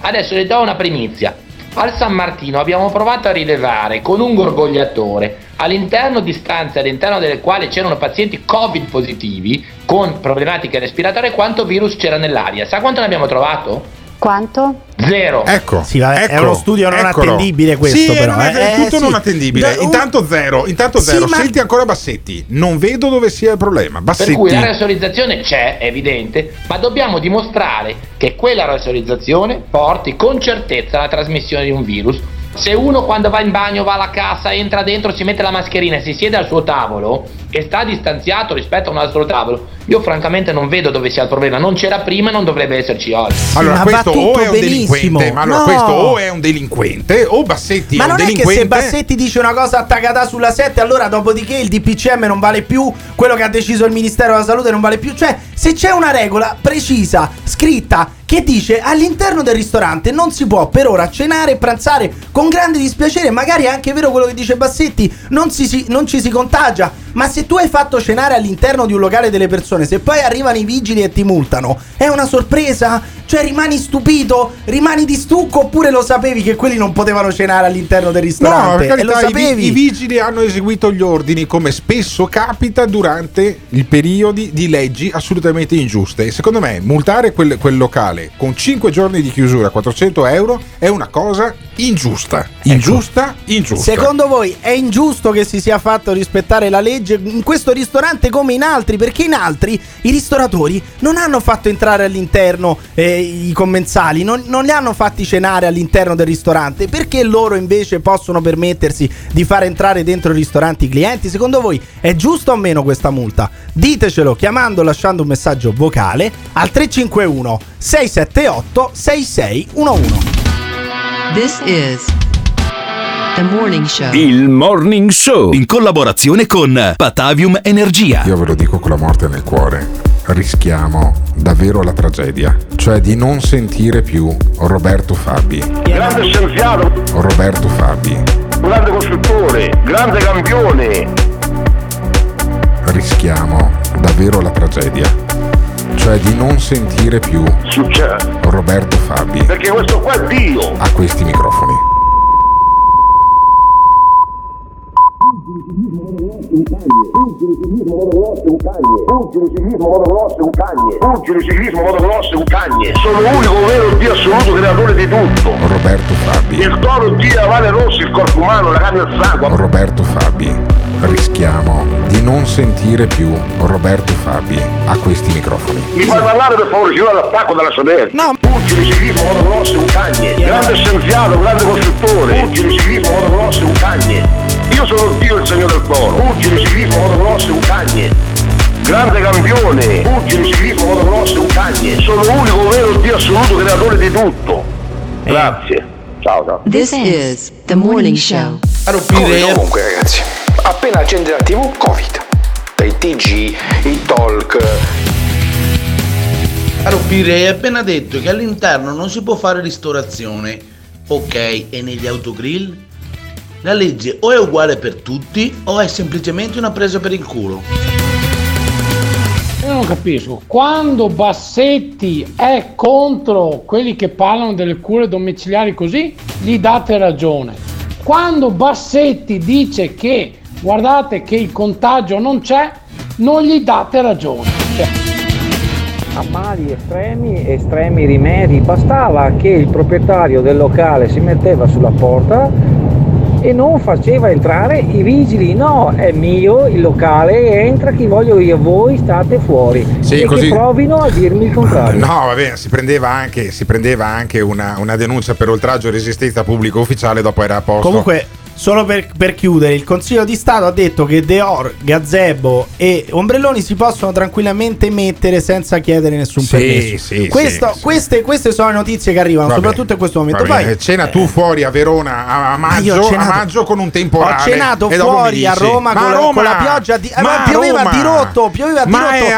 Adesso le do una primizia. Al San Martino abbiamo provato a rilevare con un gorgogliatore all'interno di stanze all'interno delle quali c'erano pazienti Covid positivi con problematiche respiratorie quanto virus c'era nell'aria. Sa quanto ne abbiamo trovato? Quanto? Zero. Ecco, sì, vabbè, ecco, è uno studio non eccolo. attendibile questo, sì, però non è eh, tutto eh, non sì. attendibile. Da, uh, intanto zero, intanto zero. Sì, senti ma... ancora Bassetti. Non vedo dove sia il problema. Bassetti. Per cui la aerosolizzazione c'è, è evidente, ma dobbiamo dimostrare che quella aerosolizzazione porti con certezza alla trasmissione di un virus. Se uno quando va in bagno va alla cassa, entra dentro, si mette la mascherina e si siede al suo tavolo e sta distanziato rispetto a un altro tavolo, io francamente non vedo dove sia il problema. Non c'era prima e non dovrebbe esserci oggi. Allora ma questo o è un benissimo. delinquente ma allora no. questo o è un delinquente o Bassetti ma è un delinquente. Ma non è che se Bassetti dice una cosa attaccata sulla sette, allora dopodiché il D P C M non vale più, quello che ha deciso il Ministero della Salute non vale più. Cioè, se c'è una regola precisa scritta che dice all'interno del ristorante non si può per ora cenare e pranzare, con grande dispiacere, magari è anche vero quello che dice Bassetti, non, si, si, non ci si contagia, ma se tu hai fatto cenare all'interno di un locale delle persone, se poi arrivano i vigili e ti multano, è una sorpresa? Cioè rimani stupito, rimani di stucco, oppure lo sapevi che quelli non potevano cenare all'interno del ristorante? No, per carità, e lo sapevi? I, i vigili hanno eseguito gli ordini come spesso capita durante i periodi di leggi assolutamente ingiuste, e secondo me multare quel, quel locale con cinque giorni di chiusura, quattrocento euro, è una cosa ingiusta. Ingiusta, ecco. ingiusta. Secondo voi è ingiusto che si sia fatto rispettare la legge in questo ristorante come in altri? Perché in altri i ristoratori non hanno fatto entrare all'interno eh, i commensali, non, non li hanno fatti cenare all'interno del ristorante. Perché loro invece possono permettersi di far entrare dentro i ristoranti i clienti? Secondo voi è giusta o meno questa multa? Ditecelo chiamando, lasciando un messaggio vocale al tre cinque uno sei sette otto sei sei uno uno. This is The Morning Show. Il Morning Show in collaborazione con Patavium Energia. Io ve lo dico con la morte nel cuore, rischiamo davvero la tragedia, cioè di non sentire più Roberto Fabi. Grande scienziato Roberto Fabi, grande costruttore, grande campione. Rischiamo davvero la tragedia, cioè di non sentire più Succede. Roberto Fabi, perché questo qua è Dio a questi microfoni. Un cagno un cagno un cagno un cagno un cagno un cagno un cagno. Sono l'unico vero Dio assoluto, creatore di tutto, Roberto Fabi. Il toro Dio, la vale rossa, il corpo umano, la carne e il sangue, Roberto Fabi. Rischiamo di non sentire più Roberto Fabi a questi microfoni. Mi fai parlare per favore, ci vuole l'attacco dalla sederta. No, Pucci di ciclismo, modo grosso, un cagne. Grande scienziato, grande costruttore. Pucci di ciclismo, modo grosso, un cagne. Io sono Dio, il signore del toro. Pucci di ciclismo, modo grosso, un cagne. Grande campione. Pucci di ciclismo, modo grosso, un cagne. Sono l'unico vero Dio assoluto, creatore di tutto. Grazie. Ciao, ciao. This is The Morning Show. Come comunque, ragazzi, appena accende la tivù, Covid, i T G, i talk. Caro Pirri, hai appena detto che all'interno non si può fare ristorazione. Ok, e negli autogrill? La legge o è uguale per tutti o è semplicemente una presa per il culo. Io non capisco, quando Bassetti è contro quelli che parlano delle cure domiciliari così, gli date ragione. Quando Bassetti dice che guardate che il contagio non c'è, non gli date ragione. A mali estremi, estremi rimedi, bastava che il proprietario del locale si metteva sulla porta e non faceva entrare i vigili. No, è mio il locale, entra chi voglio io, voi state fuori. Sì, e così, che provino a dirmi il contrario. No, vabbè, si prendeva anche, si prendeva anche una, una denuncia per oltraggio e resistenza pubblico ufficiale, dopo era a posto. Comunque, solo per, per chiudere, il Consiglio di Stato ha detto che Deor, Gazebo e ombrelloni si possono tranquillamente mettere senza chiedere nessun sì, permesso. Sì, Questo, sì, queste, sì. queste sono le notizie che arrivano, va soprattutto bene, in questo momento. Poi, cena tu eh, fuori a Verona a, a, maggio, cenato, a maggio con un temporale. Ho cenato fuori a Roma, con, Roma la, con la pioggia. Di, ma pioveva a dirotto, pioveva a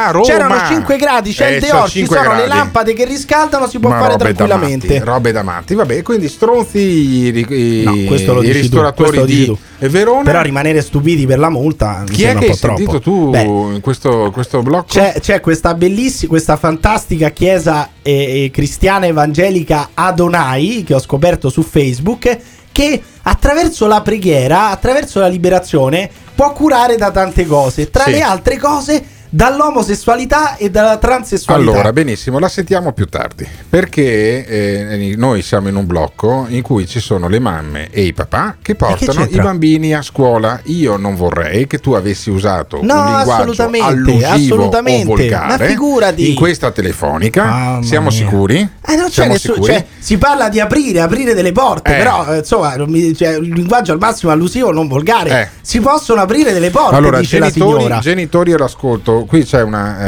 dirotto. C'erano cinque gradi, c'è eh, il Deor, ci sono gradi. Le lampade che riscaldano, si può ma fare robe tranquillamente. Da matti, robe da matti, vabbè, quindi stronzi i, i, no, questo lo i dici ristoratori. territori di Verona. Però rimanere stupiti per la multa mi sembra un po' troppo. Chi è che hai sentito tu in questo, questo blocco? C'è, c'è questa bellissima, questa fantastica chiesa eh, cristiana evangelica Adonai che ho scoperto su Facebook, che attraverso la preghiera, attraverso la liberazione, può curare da tante cose, tra sì. le altre cose dall'omosessualità e dalla transessualità. Allora, benissimo, la sentiamo più tardi, perché eh, noi siamo in un blocco in cui ci sono le mamme e i papà che portano che i bambini a scuola. Io non vorrei che tu avessi usato no, un linguaggio allusivo assolutamente. o volgare. Ma figurati. In questa telefonica oh, siamo sicuri? Eh, non c'è siamo nessun, sicuri? Cioè, si parla di aprire, aprire delle porte, eh. però insomma, cioè, il linguaggio al massimo allusivo, non volgare. Eh. Si possono aprire delle porte. Allora, dice genitori, la signora. Genitori all'ascolto. Qui c'è una,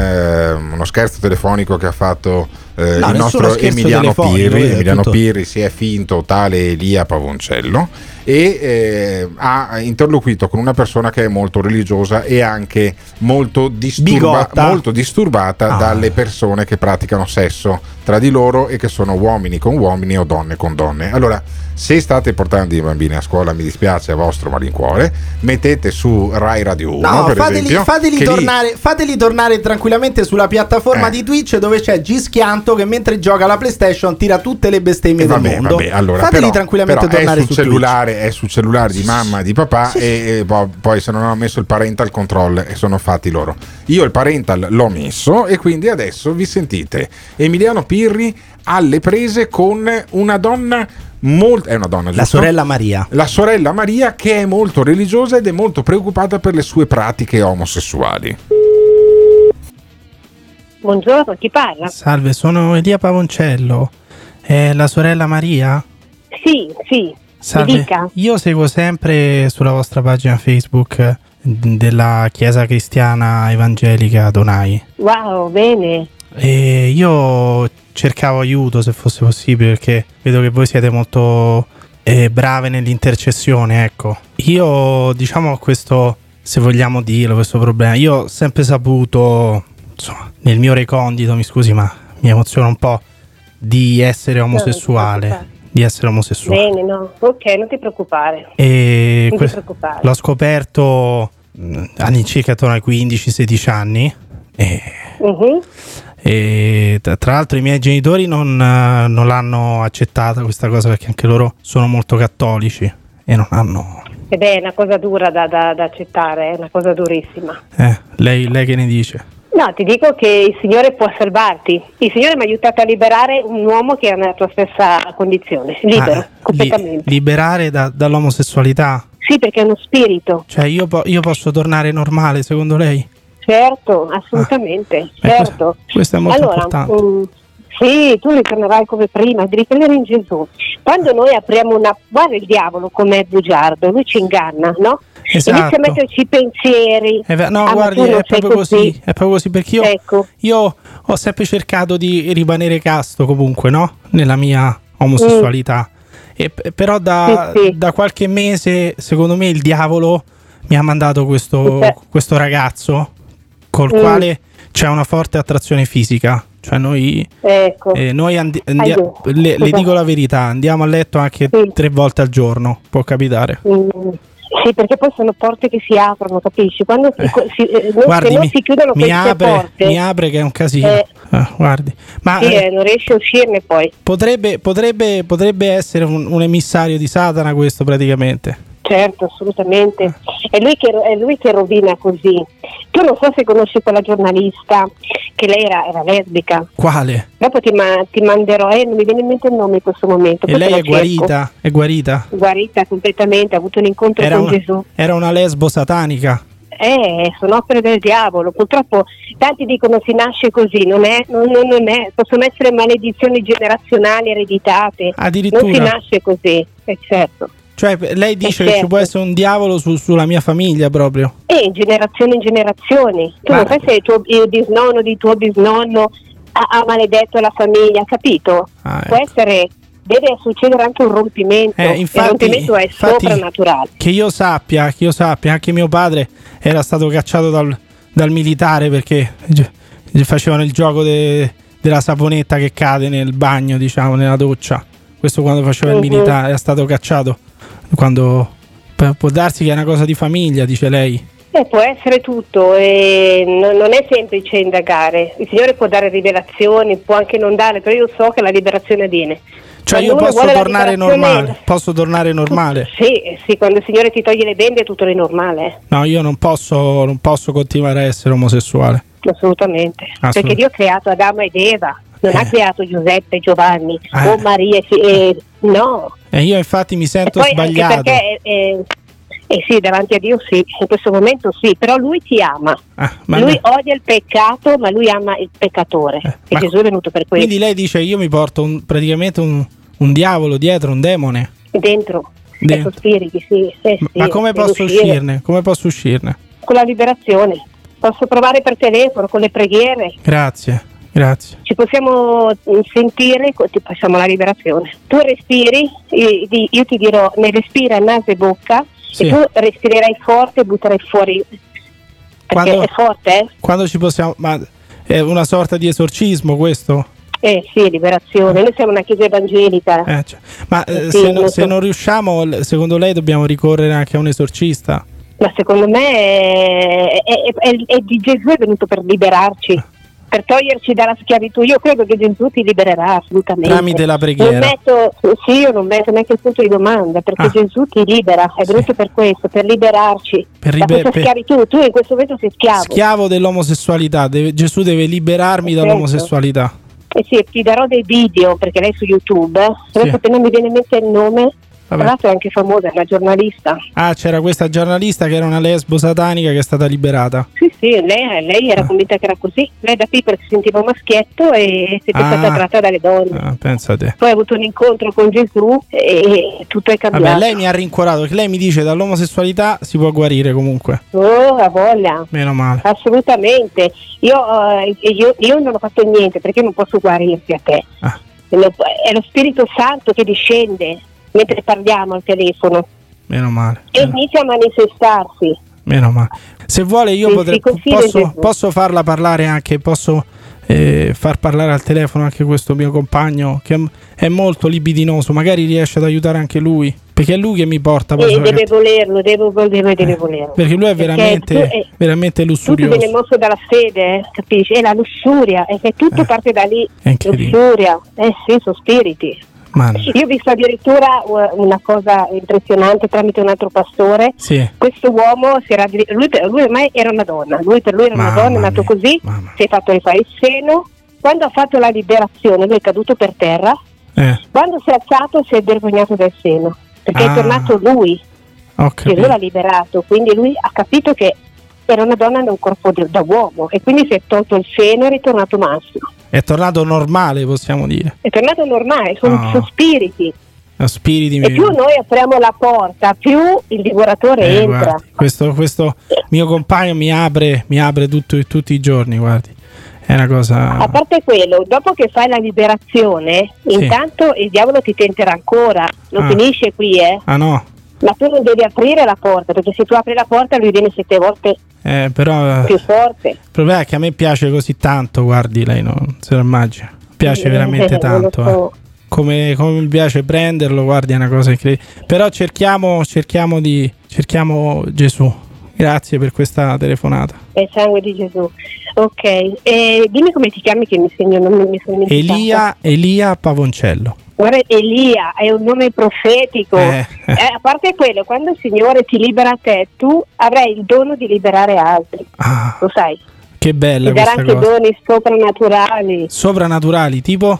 eh, uno scherzo telefonico che ha fatto eh, no, il nostro Emiliano Pirri. Emiliano tutto. Pirri si è finto tale Elia Pavoncello e eh, ha interloquito con una persona che è molto religiosa e anche molto, disturba- molto disturbata ah. dalle persone che praticano sesso tra di loro e che sono uomini con uomini o donne con donne. Allora, se state portando i bambini a scuola, mi dispiace a vostro malincuore, mettete su Rai Radio uno no, per fateli, esempio fateli tornare, lì... fateli tornare tranquillamente sulla piattaforma eh. di Twitch, dove c'è Gischianto che mentre gioca alla PlayStation tira tutte le bestemmie eh, del vabbè, mondo vabbè, allora, fateli però, tranquillamente però tornare è sul su cellulare Twitch. È sul cellulare di mamma e di papà sì, e, e poi, poi se non hanno messo il parental control e sono fatti loro. Io il parental l'ho messo e quindi adesso vi sentite Emiliano Pirri alle prese con una donna molto, è una donna, giusto? La sorella Maria. La sorella Maria, che è molto religiosa ed è molto preoccupata per le sue pratiche omosessuali. Buongiorno, chi parla? Salve, sono Elia Pavoncello. È la sorella Maria? Sì, sì. Salve. Dica. Io seguo sempre sulla vostra pagina Facebook della Chiesa Cristiana Evangelica Adonai. Wow, bene. E io cercavo aiuto se fosse possibile, perché vedo che voi siete molto eh, brave nell'intercessione, ecco. Io diciamo ho questo, se vogliamo dirlo, questo problema. Io ho sempre saputo, insomma, nel mio recondito, mi scusi ma mi emoziona un po', di essere omosessuale. No, di essere omosessuale. Bene, no, ok, non ti preoccupare. E non que- ti preoccupare. L'ho scoperto all'incirca attorno ai quindici sedici anni e... Uh-huh. E tra l'altro i miei genitori non, non l'hanno accettata questa cosa, perché anche loro sono molto cattolici e non hanno... Ed è una cosa dura da, da, da accettare, è una cosa durissima. Eh, lei, lei che ne dice? No, ti dico che il Signore può salvarti. Il Signore mi ha aiutato a liberare un uomo che è nella tua stessa condizione, libero, ah, completamente. Li, liberare da, dall'omosessualità? Sì, perché è uno spirito. Cioè io, po- io posso tornare normale, secondo lei? Certo, assolutamente, ah, certo. Questo è molto allora, importante. Um, sì, tu ritornerai come prima, devi credere in Gesù. Quando noi apriamo una... Guarda il diavolo com'è bugiardo, lui ci inganna, no? Esatto. Inizia a metterci pensieri. Eh, no, ah, guardi, è proprio così. così, è proprio così, perché io, ecco. io ho sempre cercato di rimanere casto comunque, no? Nella mia omosessualità. Mm. E, però da, sì, sì. da qualche mese, secondo me, il diavolo mi ha mandato questo, sì. questo ragazzo col mm. quale c'è una forte attrazione fisica, cioè noi, ecco. eh, noi andi- andi- le, le dico la verità, andiamo a letto anche sì. tre volte al giorno, può capitare. Mm. Sì, perché poi sono porte che si aprono, capisci? Quando eh. si, eh, non, guardi, se non mi, si chiudono mi queste apre, porte, mi apre che è un casino. Eh. Ah, guardi, ma sì, eh, non riesce a uscirne poi. Potrebbe, potrebbe, potrebbe essere un, un emissario di Satana questo praticamente. Certo, assolutamente. È lui, che, è lui che rovina così. Tu non so se conosci quella giornalista che lei era, era lesbica. Quale? Dopo ti, ma, ti manderò, eh, non mi viene in mente il nome in questo momento. E lei è guarita, è guarita? Guarita completamente, ha avuto un incontro era con una, Gesù. Era una lesbo satanica. Eh, sono opere del diavolo. Purtroppo tanti dicono si nasce così, non è, non, non, non è. Possono essere maledizioni generazionali ereditate. Addirittura. Non si nasce così, è certo. Cioè lei dice certo. che ci può essere un diavolo su, sulla mia famiglia proprio. Eh, generazione in generazione. Tu non sai se il tuo il bisnonno di tuo bisnonno ha, ha maledetto la famiglia, capito? Ah, ecco. Può essere, deve succedere anche un rompimento. Eh, infatti, il rompimento è infatti, soprannaturale. Che io sappia, che io sappia, anche mio padre era stato cacciato dal, dal militare perché facevano il gioco de, della saponetta che cade nel bagno, diciamo, nella doccia. Questo quando faceva uh-huh. il militare, era stato cacciato. Quando Può darsi che è una cosa di famiglia, dice lei. Eh, può essere tutto, e non, non è semplice indagare. Il Signore può dare rivelazioni, può anche non dare, però io so che la liberazione avviene. Cioè quando io posso tornare normale, posso tornare normale? Sì, sì, quando il Signore ti toglie le bende è tutto normale. No, io non posso, non posso continuare a essere omosessuale. Assolutamente, Assolutamente. Perché Dio ha creato Adamo ed Eva, non eh. ha creato Giuseppe, Giovanni eh. o Maria, eh, no. E io infatti mi sento e poi sbagliato. Anche perché... Eh, Eh sì, davanti a Dio sì, in questo momento sì, però lui ti ama, ah, ma lui no. odia il peccato, ma lui ama il peccatore, eh, e Gesù è venuto per questo. Quindi lei dice, io mi porto un, praticamente un, un diavolo dietro, un demone. Dentro, dentro. E sospiriti, sì, eh, sì. Ma come posso uscire? uscirne? Come posso uscirne? Con la liberazione, posso provare per telefono, con le preghiere. Grazie. Grazie. Ci possiamo sentire, ti facciamo la liberazione. Tu respiri, io ti dirò, ne respira naso e bocca, sì. E tu respirerai forte e butterai fuori. Perché quando, è forte, eh? Quando ci possiamo... Ma è una sorta di esorcismo questo? Eh sì, liberazione. Noi siamo una chiesa evangelica. Eh, cioè. Ma eh, sì, se, non, so. se non riusciamo, secondo lei dobbiamo ricorrere anche a un esorcista? Ma secondo me è, è, è, è di Gesù è venuto per liberarci. Ah. Per toglierci dalla schiavitù, io credo che Gesù ti libererà assolutamente. Tramite la preghiera. Non metto, sì, io non metto neanche il punto di domanda, perché ah. Gesù ti libera, è venuto sì. per questo, per liberarci per liber- da questa per... schiavitù. Tu in questo momento sei schiavo. Schiavo dell'omosessualità, deve, Gesù deve liberarmi esatto. dall'omosessualità. Eh sì, ti darò dei video, perché lei su YouTube, sì. adesso che non mi viene in mente il nome, Vabbè. tra l'altro è anche famosa, è una giornalista. Ah, c'era questa giornalista che era una lesbo satanica che è stata liberata. Sì, sì, lei, lei era ah. convinta che era così. Lei da piccola si sentiva un maschietto e si è ah. stata tratta dalle donne. Ah, pensa te. Poi ha avuto un incontro con Gesù e tutto è cambiato. Vabbè, lei mi ha rincuorato, perché lei mi dice dall'omosessualità si può guarire comunque. Oh, a voglia. Meno male. Assolutamente. Io, eh, io, io non ho fatto niente, perché non posso guarirti a te. Ah. È lo, è lo Spirito Santo che discende mentre parliamo al telefono. Meno male. E meno. Inizia a manifestarsi. Meno male. Se vuole io sì, potrei, posso, posso farla parlare anche, posso eh, far parlare al telefono anche questo mio compagno che è molto libidinoso, magari riesce ad aiutare anche lui, perché è lui che mi porta. Eh, deve volerlo, deve volerlo e deve eh, volerlo. Perché lui è veramente, perché tu, eh, veramente lussurioso. Tutto viene mosso dalla fede, eh, capisci? È la lussuria, è che tutto eh, parte da lì. Lussuria, eh sì, sono spiriti. Man. Io ho visto addirittura una cosa impressionante tramite un altro pastore. Sì. Questo uomo si era lui, per, lui ormai era una donna, lui per lui era Mamma una donna, è nato mia. così, Mamma. si è fatto rifare il seno. Quando ha fatto la liberazione, lui è caduto per terra. Eh. Quando si è alzato si è vergognato del seno, perché ah. è tornato lui. Okay. Che lui l'ha liberato, quindi lui ha capito che era una donna da un corpo da uomo e quindi si è tolto il seno e è ritornato maschio. È tornato normale, possiamo dire. È tornato normale, sono, oh. sono spiriti. No, spiriti. E più noi apriamo la porta, più il divoratore eh, entra. Guardi, questo questo mio compagno mi apre, mi apre tutto, tutti i giorni, guardi. È una cosa. A parte quello, dopo che fai la liberazione, sì. intanto il diavolo ti tenterà ancora. Non ah. finisce qui, eh? Ah no. Ma tu non devi aprire la porta, perché se tu apri la porta lui viene sette volte. Eh, però più forte. Il problema è che a me piace così tanto, guardi, lei non se lo immagina. Piace eh, veramente eh, tanto. So. Eh. Come, come mi piace prenderlo, guardi, è una cosa incredibile. Però cerchiamo, cerchiamo di cerchiamo Gesù. Grazie per questa telefonata. È sangue di Gesù. Ok. E dimmi come ti chiami che mi segno, non mi sono dimenticato. Elia, Elia Pavoncello. Guarda, Elia è un nome profetico. Eh. Eh, a parte quello, quando il Signore ti libera te, tu avrai il dono di liberare altri. Ah, lo sai? Che bella ti questa cosa. Ti darà anche doni soprannaturali. Soprannaturali, tipo?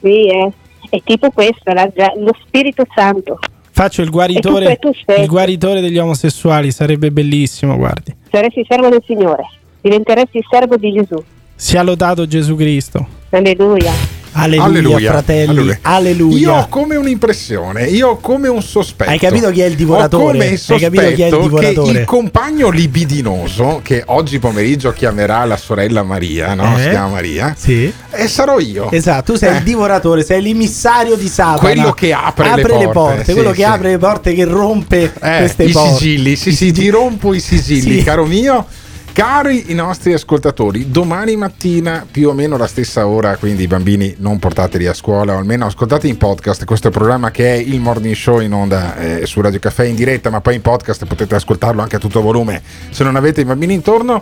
Sì, eh. è tipo questo, la, lo Spirito Santo. Faccio il guaritore, tu, tu il guaritore degli omosessuali, sarebbe bellissimo, guardi. Saresti servo del Signore, diventeresti servo di Gesù. Sia lodato Gesù Cristo. Alleluia. Alleluia, alleluia, fratelli, alleluia. alleluia. Io ho come un'impressione, io ho come un sospetto. Hai capito chi è il divoratore? Ho come il sospetto Hai capito chi è il divoratore? Che il compagno libidinoso, che oggi pomeriggio chiamerà la sorella Maria, no? Eh, si chiama Maria. Sì. E sarò io. Esatto, tu sei eh. il divoratore, sei l'emissario di Satana. Quello che apre, apre le porte, le porte sì, quello sì. che apre le porte, che rompe eh, queste i porte. Sigilli, sì, I sigilli, sì, sì, ti rompo i sigilli, sì. caro mio. Cari i nostri ascoltatori, domani mattina più o meno la stessa ora, quindi i bambini non portateli a scuola, o almeno ascoltate in podcast questo programma che è il Morning Show in onda eh, su Radio Caffè in diretta, ma poi in podcast potete ascoltarlo anche a tutto volume se non avete i bambini intorno.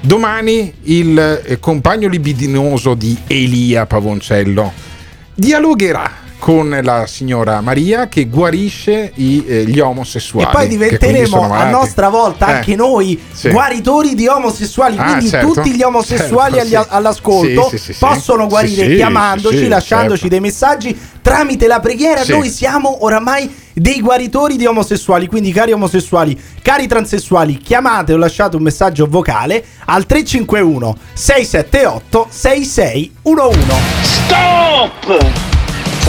Domani il eh, compagno libidinoso di Elia Pavoncello dialogherà con la signora Maria che guarisce i, eh, gli omosessuali. E poi diventeremo a nostra volta anche eh, noi sì. guaritori di omosessuali, ah, quindi certo, tutti gli omosessuali certo, agli, sì. all'ascolto sì, sì, sì, possono sì, guarire sì, chiamandoci, sì, lasciandoci certo. dei messaggi tramite la preghiera. Sì. Noi siamo oramai dei guaritori di omosessuali, quindi cari omosessuali, cari transessuali, chiamate o lasciate un messaggio vocale al tre cinque uno sei sette otto sei sei uno uno. Stop!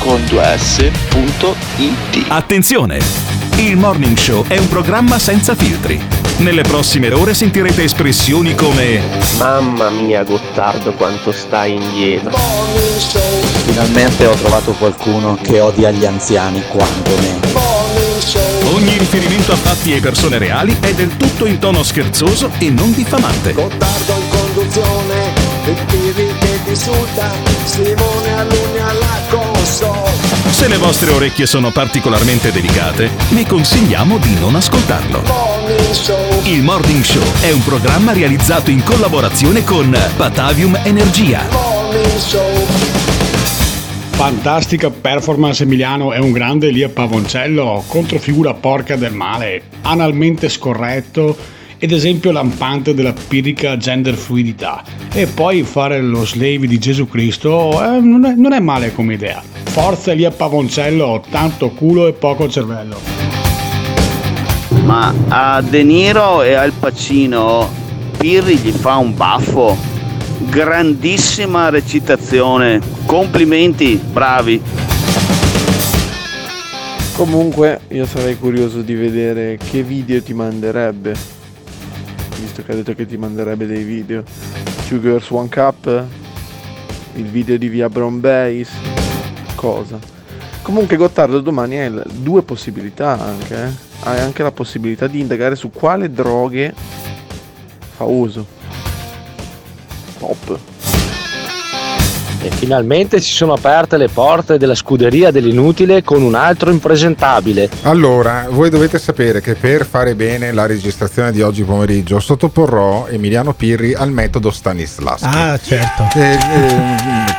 con due esse punto i t. Attenzione! Il Morning Show è un programma senza filtri. Nelle prossime ore sentirete espressioni come mamma mia Gottardo quanto stai indietro, finalmente ho trovato qualcuno che odia gli anziani quanto me. Ogni riferimento a fatti e persone reali è del tutto in tono scherzoso e non diffamante. Gottardo in conduzione e Pirri che ti insulta, Simone Alunni alla console. Se le vostre orecchie sono particolarmente delicate, vi consigliamo di non ascoltarlo. Il Morning Show è un programma realizzato in collaborazione con Patavium Energia. Fantastica performance Emiliano, è un grande Elia Pavoncello, controfigura porca del male, analmente scorretto ed esempio lampante della pirica gender fluidità. E poi fare lo slave di Gesù Cristo eh, non, è, non è male come idea. Forza Elia Pavoncello, tanto culo e poco cervello. Ma a De Niro e al Pacino Pirri gli fa un baffo. Grandissima recitazione, complimenti, bravi. Comunque io sarei curioso di vedere che video ti manderebbe, visto che ha detto che ti manderebbe dei video. Two Girls One Cup, il video di Via Brombeis. Cosa. Comunque Gottardo domani hai due possibilità anche, eh? Hai anche la possibilità di indagare su quale droghe fa uso. Top. E finalmente si sono aperte le porte della scuderia dell'inutile con un altro impresentabile. Allora, voi dovete sapere che per fare bene la registrazione di oggi pomeriggio sottoporrò Emiliano Pirri al metodo Stanislavski. Ah, certo. Eh, eh,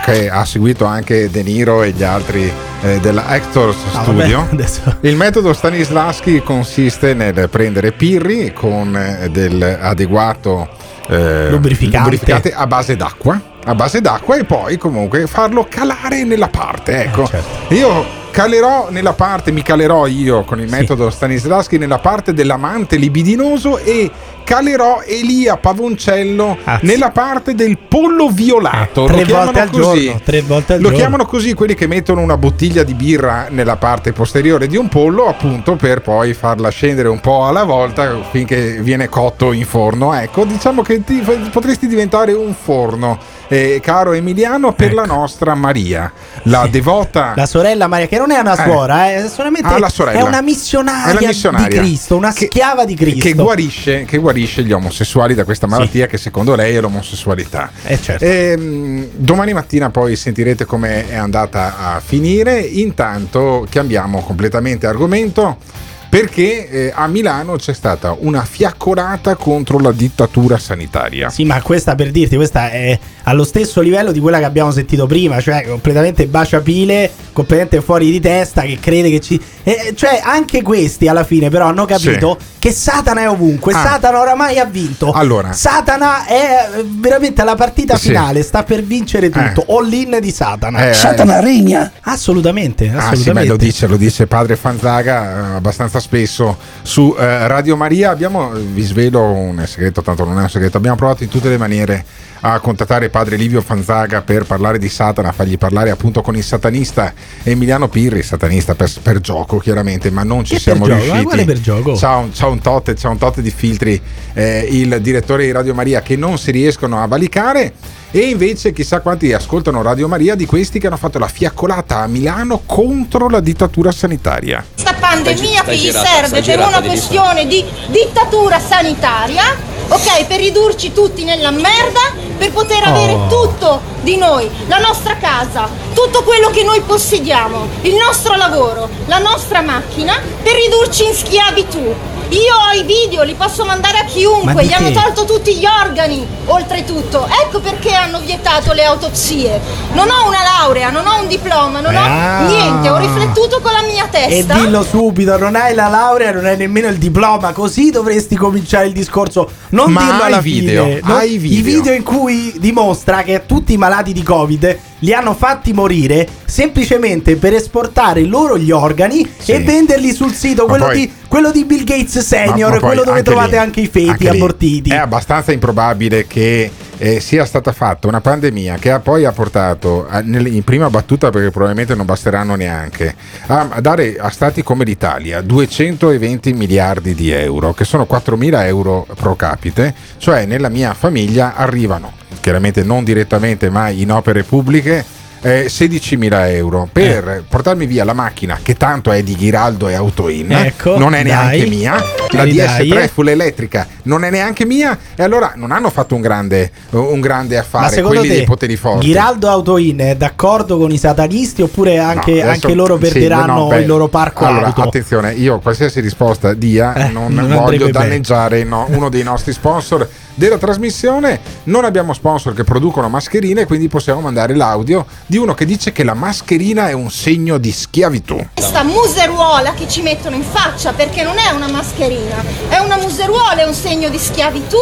che ha seguito anche De Niro e gli altri eh, della Actors ah, Studio. Vabbè, il metodo Stanislavski consiste nel prendere Pirri con eh, del adeguato eh, lubrificante. lubrificante a base d'acqua. a base d'acqua e poi comunque farlo calare nella parte, ecco, ah, certo. io calerò nella parte, mi calerò io con il sì. metodo Stanislavski nella parte dell'amante libidinoso e calerò Elia Pavoncello ah, nella sì. parte del pollo violato, eh, tre, lo volte al giorno, tre volte al lo giorno lo chiamano così quelli che mettono una bottiglia di birra nella parte posteriore di un pollo, appunto per poi farla scendere un po' alla volta finché viene cotto in forno, ecco, diciamo che ti, potresti diventare un forno, eh, caro Emiliano, per ecco. la nostra Maria, la sì. devota, la sorella Maria, che non è una suora, eh. Eh, solamente ah, è una missionaria, è missionaria di Cristo, una che, schiava di Cristo che guarisce, che guarisce gli omosessuali da questa malattia sì. che secondo lei è l'omosessualità. Eh, certo. E, domani mattina poi sentirete come è andata a finire. Intanto cambiamo completamente argomento perché eh, a Milano c'è stata una fiaccolata contro la dittatura sanitaria. Sì, ma questa per dirti, questa è allo stesso livello di quella che abbiamo sentito prima, cioè completamente baciapile, completamente fuori di testa, che crede che ci... Eh, cioè anche questi alla fine però hanno capito sì. che Satana è ovunque, ah. Satana oramai ha vinto. Allora, Satana è veramente alla partita finale, sì. sta per vincere tutto, eh. all in di Satana. Eh, Satana eh. regna. Assolutamente, assolutamente. Ah, sì, ma lo dice, lo dice padre Fanzaga abbastanza spesso su eh, Radio Maria. Abbiamo, vi svelo un segreto, tanto non è un segreto, abbiamo provato in tutte le maniere a contattare padre Livio Fanzaga per parlare di Satana, fargli parlare appunto con il satanista Emiliano Pirri, satanista per, per gioco chiaramente, ma non ci che siamo per riusciti. Gioco? Per gioco? C'ha un, c'ha un tot, c'ha un tot di filtri eh, il direttore di Radio Maria che non si riescono a valicare. E invece chissà quanti ascoltano Radio Maria di questi che hanno fatto la fiaccolata a Milano contro la dittatura sanitaria. Questa pandemia che gli serve per una questione di dittatura sanitaria, ok, per ridurci tutti nella merda, per poter avere oh. tutto di noi, la nostra casa, tutto quello che noi possediamo, il nostro lavoro, la nostra macchina, per ridurci in schiavitù. Io ho i video, li posso mandare a chiunque, ma gli hanno tolto tutti gli organi, oltretutto. Ecco perché hanno vietato le autopsie. Non ho una laurea, non ho un diploma, non ah. ho niente, ho riflettuto con la mia testa. E dillo subito, non hai la laurea, non hai nemmeno il diploma, così dovresti cominciare il discorso. Non ma dirlo alla video, fine, non, hai video. I video in cui dimostra che tutti i malati di Covid li hanno fatti morire semplicemente per esportare loro gli organi sì. e venderli sul sito, quello, poi, di, quello di Bill Gates Senior, ma, ma quello dove anche trovate lì, anche i feti anche abortiti. Lì. È abbastanza improbabile che eh, sia stata fatta una pandemia che ha poi ha portato, a, nel, in prima battuta perché probabilmente non basteranno neanche, a, a dare a stati come l'Italia duecentoventi miliardi di euro, che sono quattromila euro pro capite, cioè nella mia famiglia arrivano, chiaramente non direttamente ma in opere pubbliche, eh, sedicimila euro per eh. portarmi via la macchina che tanto è di Ghiraldo e Autoin, ecco, non è neanche dai. mia, la D S tre full elettrica non è neanche mia, e allora non hanno fatto un grande, un grande affare quelli te, dei poteri forti. Ghiraldo Autoin è d'accordo con i satanisti oppure anche, no, adesso, anche loro perderanno sì, no, beh, il loro parco allora, auto? Attenzione, io qualsiasi risposta dia eh, non, non voglio danneggiare no, uno dei nostri sponsor della trasmissione. Non abbiamo sponsor che producono mascherine, quindi possiamo mandare l'audio di uno che dice che la mascherina è un segno di schiavitù. Questa museruola che ci mettono in faccia, perché non è una mascherina, è una museruola, è un segno di schiavitù.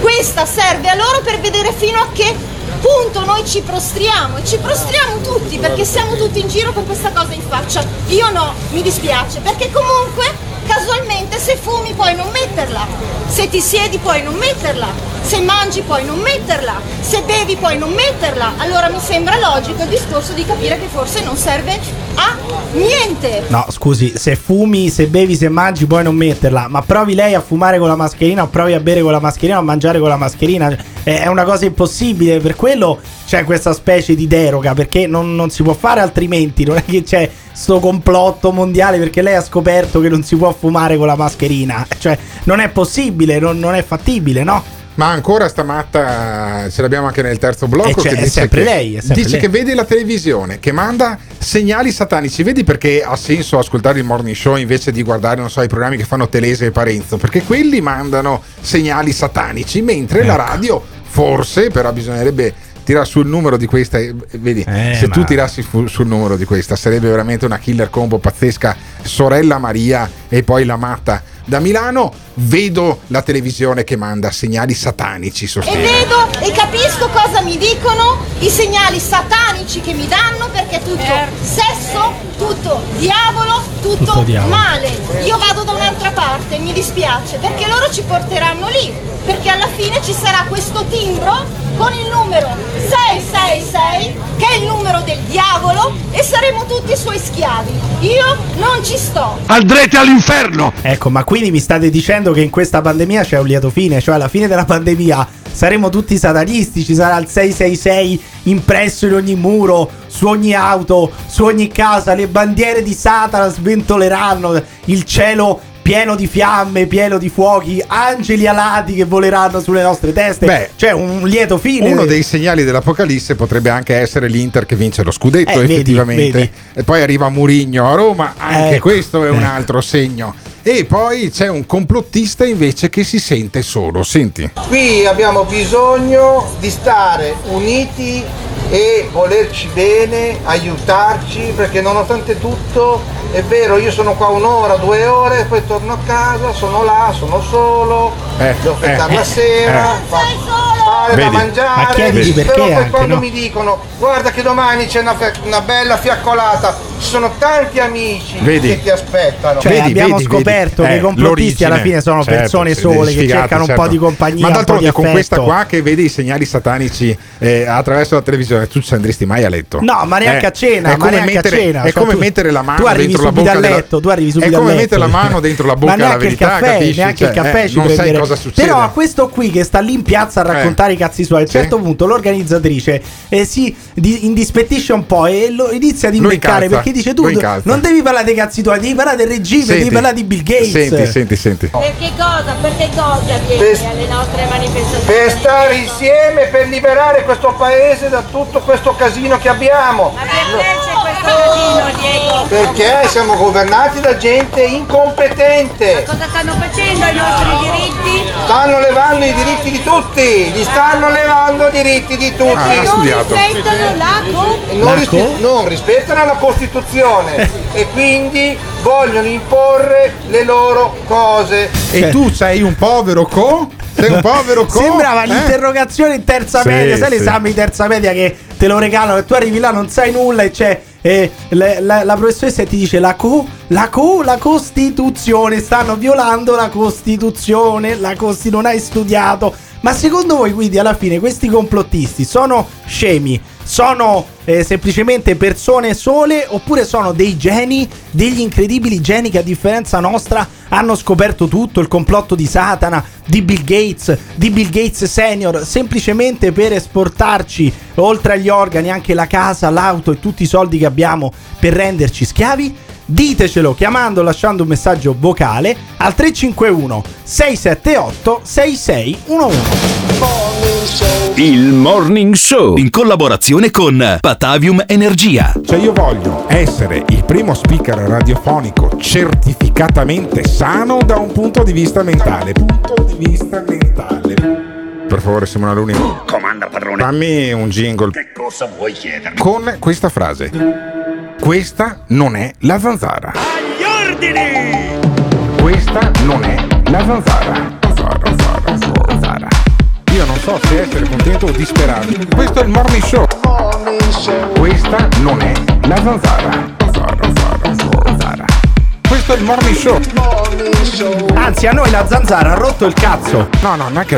Questa serve a loro per vedere fino a che punto noi ci prostriamo, e ci prostriamo tutti, perché siamo tutti in giro con questa cosa in faccia. Io no, mi dispiace, perché comunque casualmente se fumi puoi non metterla, se ti siedi puoi non metterla, se mangi puoi non metterla, se bevi puoi non metterla. Allora mi sembra logico il discorso di capire che forse non serve a niente. No, scusi, se fumi, se bevi, se mangi puoi non metterla, ma provi lei a fumare con la mascherina o provi a bere con la mascherina o a mangiare con la mascherina, è una cosa impossibile. Per quello c'è questa specie di deroga, perché non, non si può fare altrimenti, non è che c'è sto complotto mondiale perché lei ha scoperto che non si può fumare con la mascherina, cioè non è possibile, non, non è fattibile, no? Ma ancora stamatta ce l'abbiamo anche nel terzo blocco, cioè, che dice, è sempre che, lei, è sempre dice lei. Che vede la televisione che manda segnali satanici. Vedi perché ha senso ascoltare il morning show invece di guardare, non so, i programmi che fanno Telese e Parenzo, perché quelli mandano segnali satanici, mentre ecco. la radio forse, però bisognerebbe tira sul numero di questa, vedi, eh, se ma... tu tirassi fu- sul numero di questa sarebbe veramente una killer combo pazzesca, sorella Maria e poi la matta da Milano. Vedo la televisione che manda segnali satanici, sostiene. E vedo e capisco cosa mi dicono, i segnali satanici che mi danno, perché è tutto sesso, tutto diavolo, tutto, tutto diavolo. male. Io vado da un'altra parte, mi dispiace, perché loro ci porteranno lì, perché alla fine ci sarà questo timbro con il numero sei sei sei che è il numero del diavolo e saremo tutti i suoi schiavi. Io non ci sto. Andrete all'inferno. Ecco, ma quindi mi state dicendo che in questa pandemia c'è un lieto fine, cioè alla fine della pandemia saremo tutti satanisti, ci sarà il sei sei sei impresso in ogni muro, su ogni auto, su ogni casa, le bandiere di Satana sventoleranno, il cielo pieno di fiamme, pieno di fuochi, angeli alati che voleranno sulle nostre teste. Beh, cioè un lieto fine. Uno dei segnali dell'apocalisse potrebbe anche essere l'Inter che vince lo scudetto, eh, effettivamente vedi, vedi. E poi arriva Mourinho a Roma, anche ecco, questo è un ecco. altro segno. E poi c'è un complottista invece che si sente solo, senti. Qui abbiamo bisogno di stare uniti e volerci bene, aiutarci, perché nonostante tutto è vero, io sono qua un'ora, due ore, poi torno a casa, sono là, sono solo, eh, devo aspettare eh, la eh, sera. Eh. Sei solo! fare, vedi, da mangiare. Ma chiediti perché. Però poi anche, quando no? mi dicono guarda che domani c'è una, fe- una bella fiaccolata, ci sono tanti amici, vedi, che ti aspettano. Cioè, vedi, abbiamo vedi, scoperto vedi. che eh, i complottisti alla fine sono certo, persone sole che cercano certo. un po' di compagnia. Ma d'altronde con questa qua che vedi i segnali satanici eh, attraverso la televisione, tu ci andresti mai a letto? No, ma neanche eh, a cena. È come, ma mettere, a cena, è cioè, come tu, mettere la mano dentro la bocca letto, della, tu È come mettere la mano dentro la bocca della verità, capisci? Neanche il caffè ci prende. Però a questo qui che sta lì in piazza a raccontare eh, i cazzi suoi, a un sì. certo punto l'organizzatrice eh, si di- indispettisce un po' e lo inizia ad imbeccare, perché dice tu non devi parlare dei cazzi tuoi, devi parlare del regime, senti, devi parlare di Bill Gates. Senti, senti, senti. Per che cosa? Per che cosa vieni per, alle nostre manifestazioni? Per stare insieme, per liberare questo paese da tutto questo casino che abbiamo. Ma perché c'è questo casino, Diego? Perché siamo governati da gente incompetente. Ma cosa stanno facendo ai nostri diritti? Stanno levando i diritti di tutti, gli stanno levando i diritti di tutti. Ah, non rispettano la Costituzione. Non rispettano la Costituzione e quindi vogliono imporre le loro cose. E tu sei un povero co? Sei un povero co? Sembrava eh? l'interrogazione in terza media, sì, sai sì. l'esame in terza media che te lo regalano e tu arrivi là non sai nulla e c'è E la, la, la professoressa ti dice la co, la co, la Costituzione, stanno violando la Costituzione, la costi non hai studiato. Ma secondo voi quindi alla fine questi complottisti sono scemi, sono eh, semplicemente persone sole, oppure sono dei geni, degli incredibili geni che a differenza nostra hanno scoperto tutto, il complotto di Satana, di Bill Gates, di Bill Gates Senior, semplicemente per esportarci oltre agli organi anche la casa, l'auto e tutti i soldi che abbiamo per renderci schiavi? Ditecelo chiamando, lasciando un messaggio vocale al tre cinque uno sei sette otto sei sei uno uno. Il Morning Show in collaborazione con Patavium Energia. Cioè io voglio essere il primo speaker radiofonico certificatamente sano da un punto di vista mentale. Punto di vista mentale. Per favore Simone Alunni, comanda padrone, fammi un jingle. Che cosa vuoi chiedermi? Con questa frase: questa non è la zanzara. Agli ordini! Questa non è la zanzara. Zara, zara, zara, zara. Io non so se essere contento o disperato. Questo è il Morning Show. Morning Show. Questa non è la zanzara. Zara, zara, zara, zara. Questo è il Morning Show. Morning Show. Anzi, a noi la zanzara ha rotto il cazzo. No, no, non è che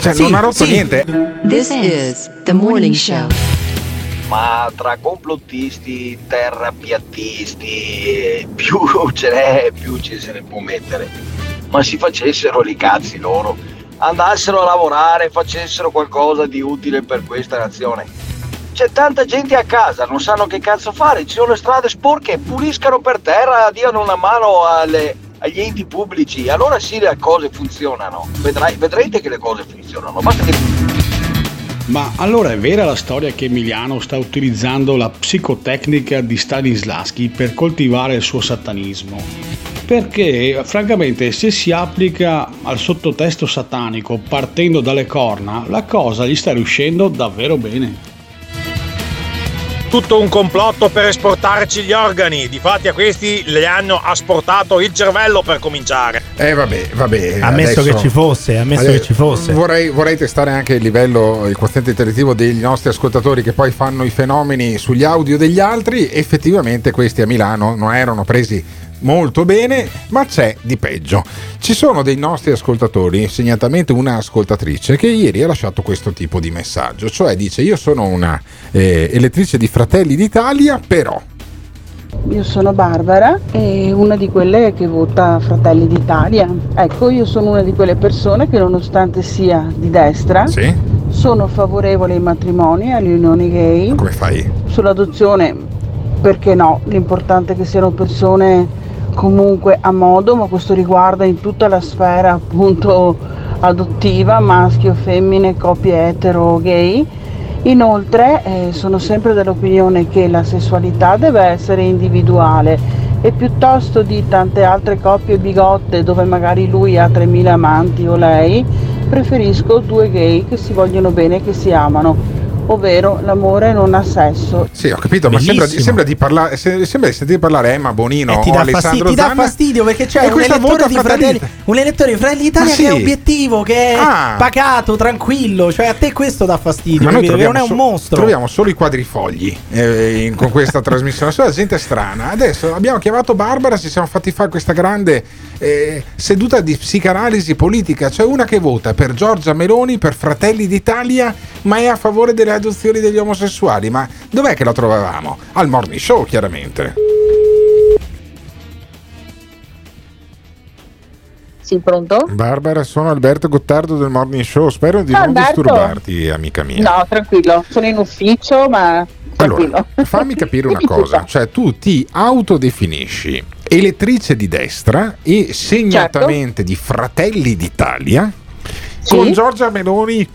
cioè, sì, non ha rotto sì. niente. This is the Morning Show. Ma tra complottisti, terrapiattisti, più ce n'è, più ci se ne può mettere. Ma si facessero i cazzi loro, andassero a lavorare, facessero qualcosa di utile per questa nazione. C'è tanta gente a casa, non sanno che cazzo fare, ci sono le strade sporche, puliscano per terra, diano una mano alle, agli enti pubblici. Allora sì, le cose funzionano, vedrai, vedrete che le cose funzionano, basta che... Ma allora è vera la storia che Emiliano sta utilizzando la psicotecnica di Stanislavski per coltivare il suo satanismo? Perché francamente se si applica al sottotesto satanico partendo dalle corna, la cosa gli sta riuscendo davvero bene. Tutto un complotto per esportarci gli organi, difatti a questi le hanno asportato il cervello per cominciare. Eh vabbè, vabbè. Ammesso adesso, che ci fosse, ammesso adesso, che ci fosse. Vorrei, vorrei testare anche il livello, il quoziente intellettivo dei nostri ascoltatori che poi fanno i fenomeni sugli audio degli altri. Effettivamente questi a Milano non erano presi molto bene, ma c'è di peggio. Ci sono dei nostri ascoltatori, segnatamente una ascoltatrice che ieri ha lasciato questo tipo di messaggio, cioè dice: io sono una eh, elettrice di Fratelli d'Italia, però io sono Barbara e una di quelle che vota Fratelli d'Italia. Ecco, io sono una di quelle persone che nonostante sia di destra sì. sono favorevole ai matrimoni, alle unioni gay. Ma come fai? Sull'adozione, perché no? L'importante è che siano persone comunque a modo, ma questo riguarda in tutta la sfera appunto adottiva, maschio, femmine, coppie etero, gay. Inoltre eh, sono sempre dell'opinione che la sessualità deve essere individuale e piuttosto di tante altre coppie bigotte dove magari lui ha tremila amanti o lei, preferisco due gay che si vogliono bene e che si amano. ovvero l'amore non ha sesso. Sì, ho capito, bellissimo. Ma sembra, sembra di parlare, sembra di sentire parlare Emma Bonino o Alessandro Zanna. Ti dà fastidio perché c'è un elettore, di fratelli, un elettore di Fratelli d'Italia, ah, sì, che è obiettivo, che è ah. pacato, tranquillo. Cioè a te questo dà fastidio, ma perché non è un so- mostro. Troviamo solo i quadrifogli eh, in, con questa trasmissione, solo la gente strana. Adesso abbiamo chiamato Barbara, ci siamo fatti fare questa grande eh, seduta di psicanalisi politica. C'è una che vota per Giorgia Meloni, per Fratelli d'Italia, ma è a favore delle adozioni degli omosessuali. Ma dov'è che la trovavamo? Al morning show, chiaramente. Sì, pronto? Barbara, sono Alberto Gottardo del morning show. Spero di ah, non Alberto. disturbarti, amica mia. No, tranquillo, sono in ufficio, ma tranquillo. Allora, fammi capire una cosa, cioè tu ti autodefinisci elettrice di destra e segnatamente, certo, di Fratelli d'Italia, sì, con Giorgia Meloni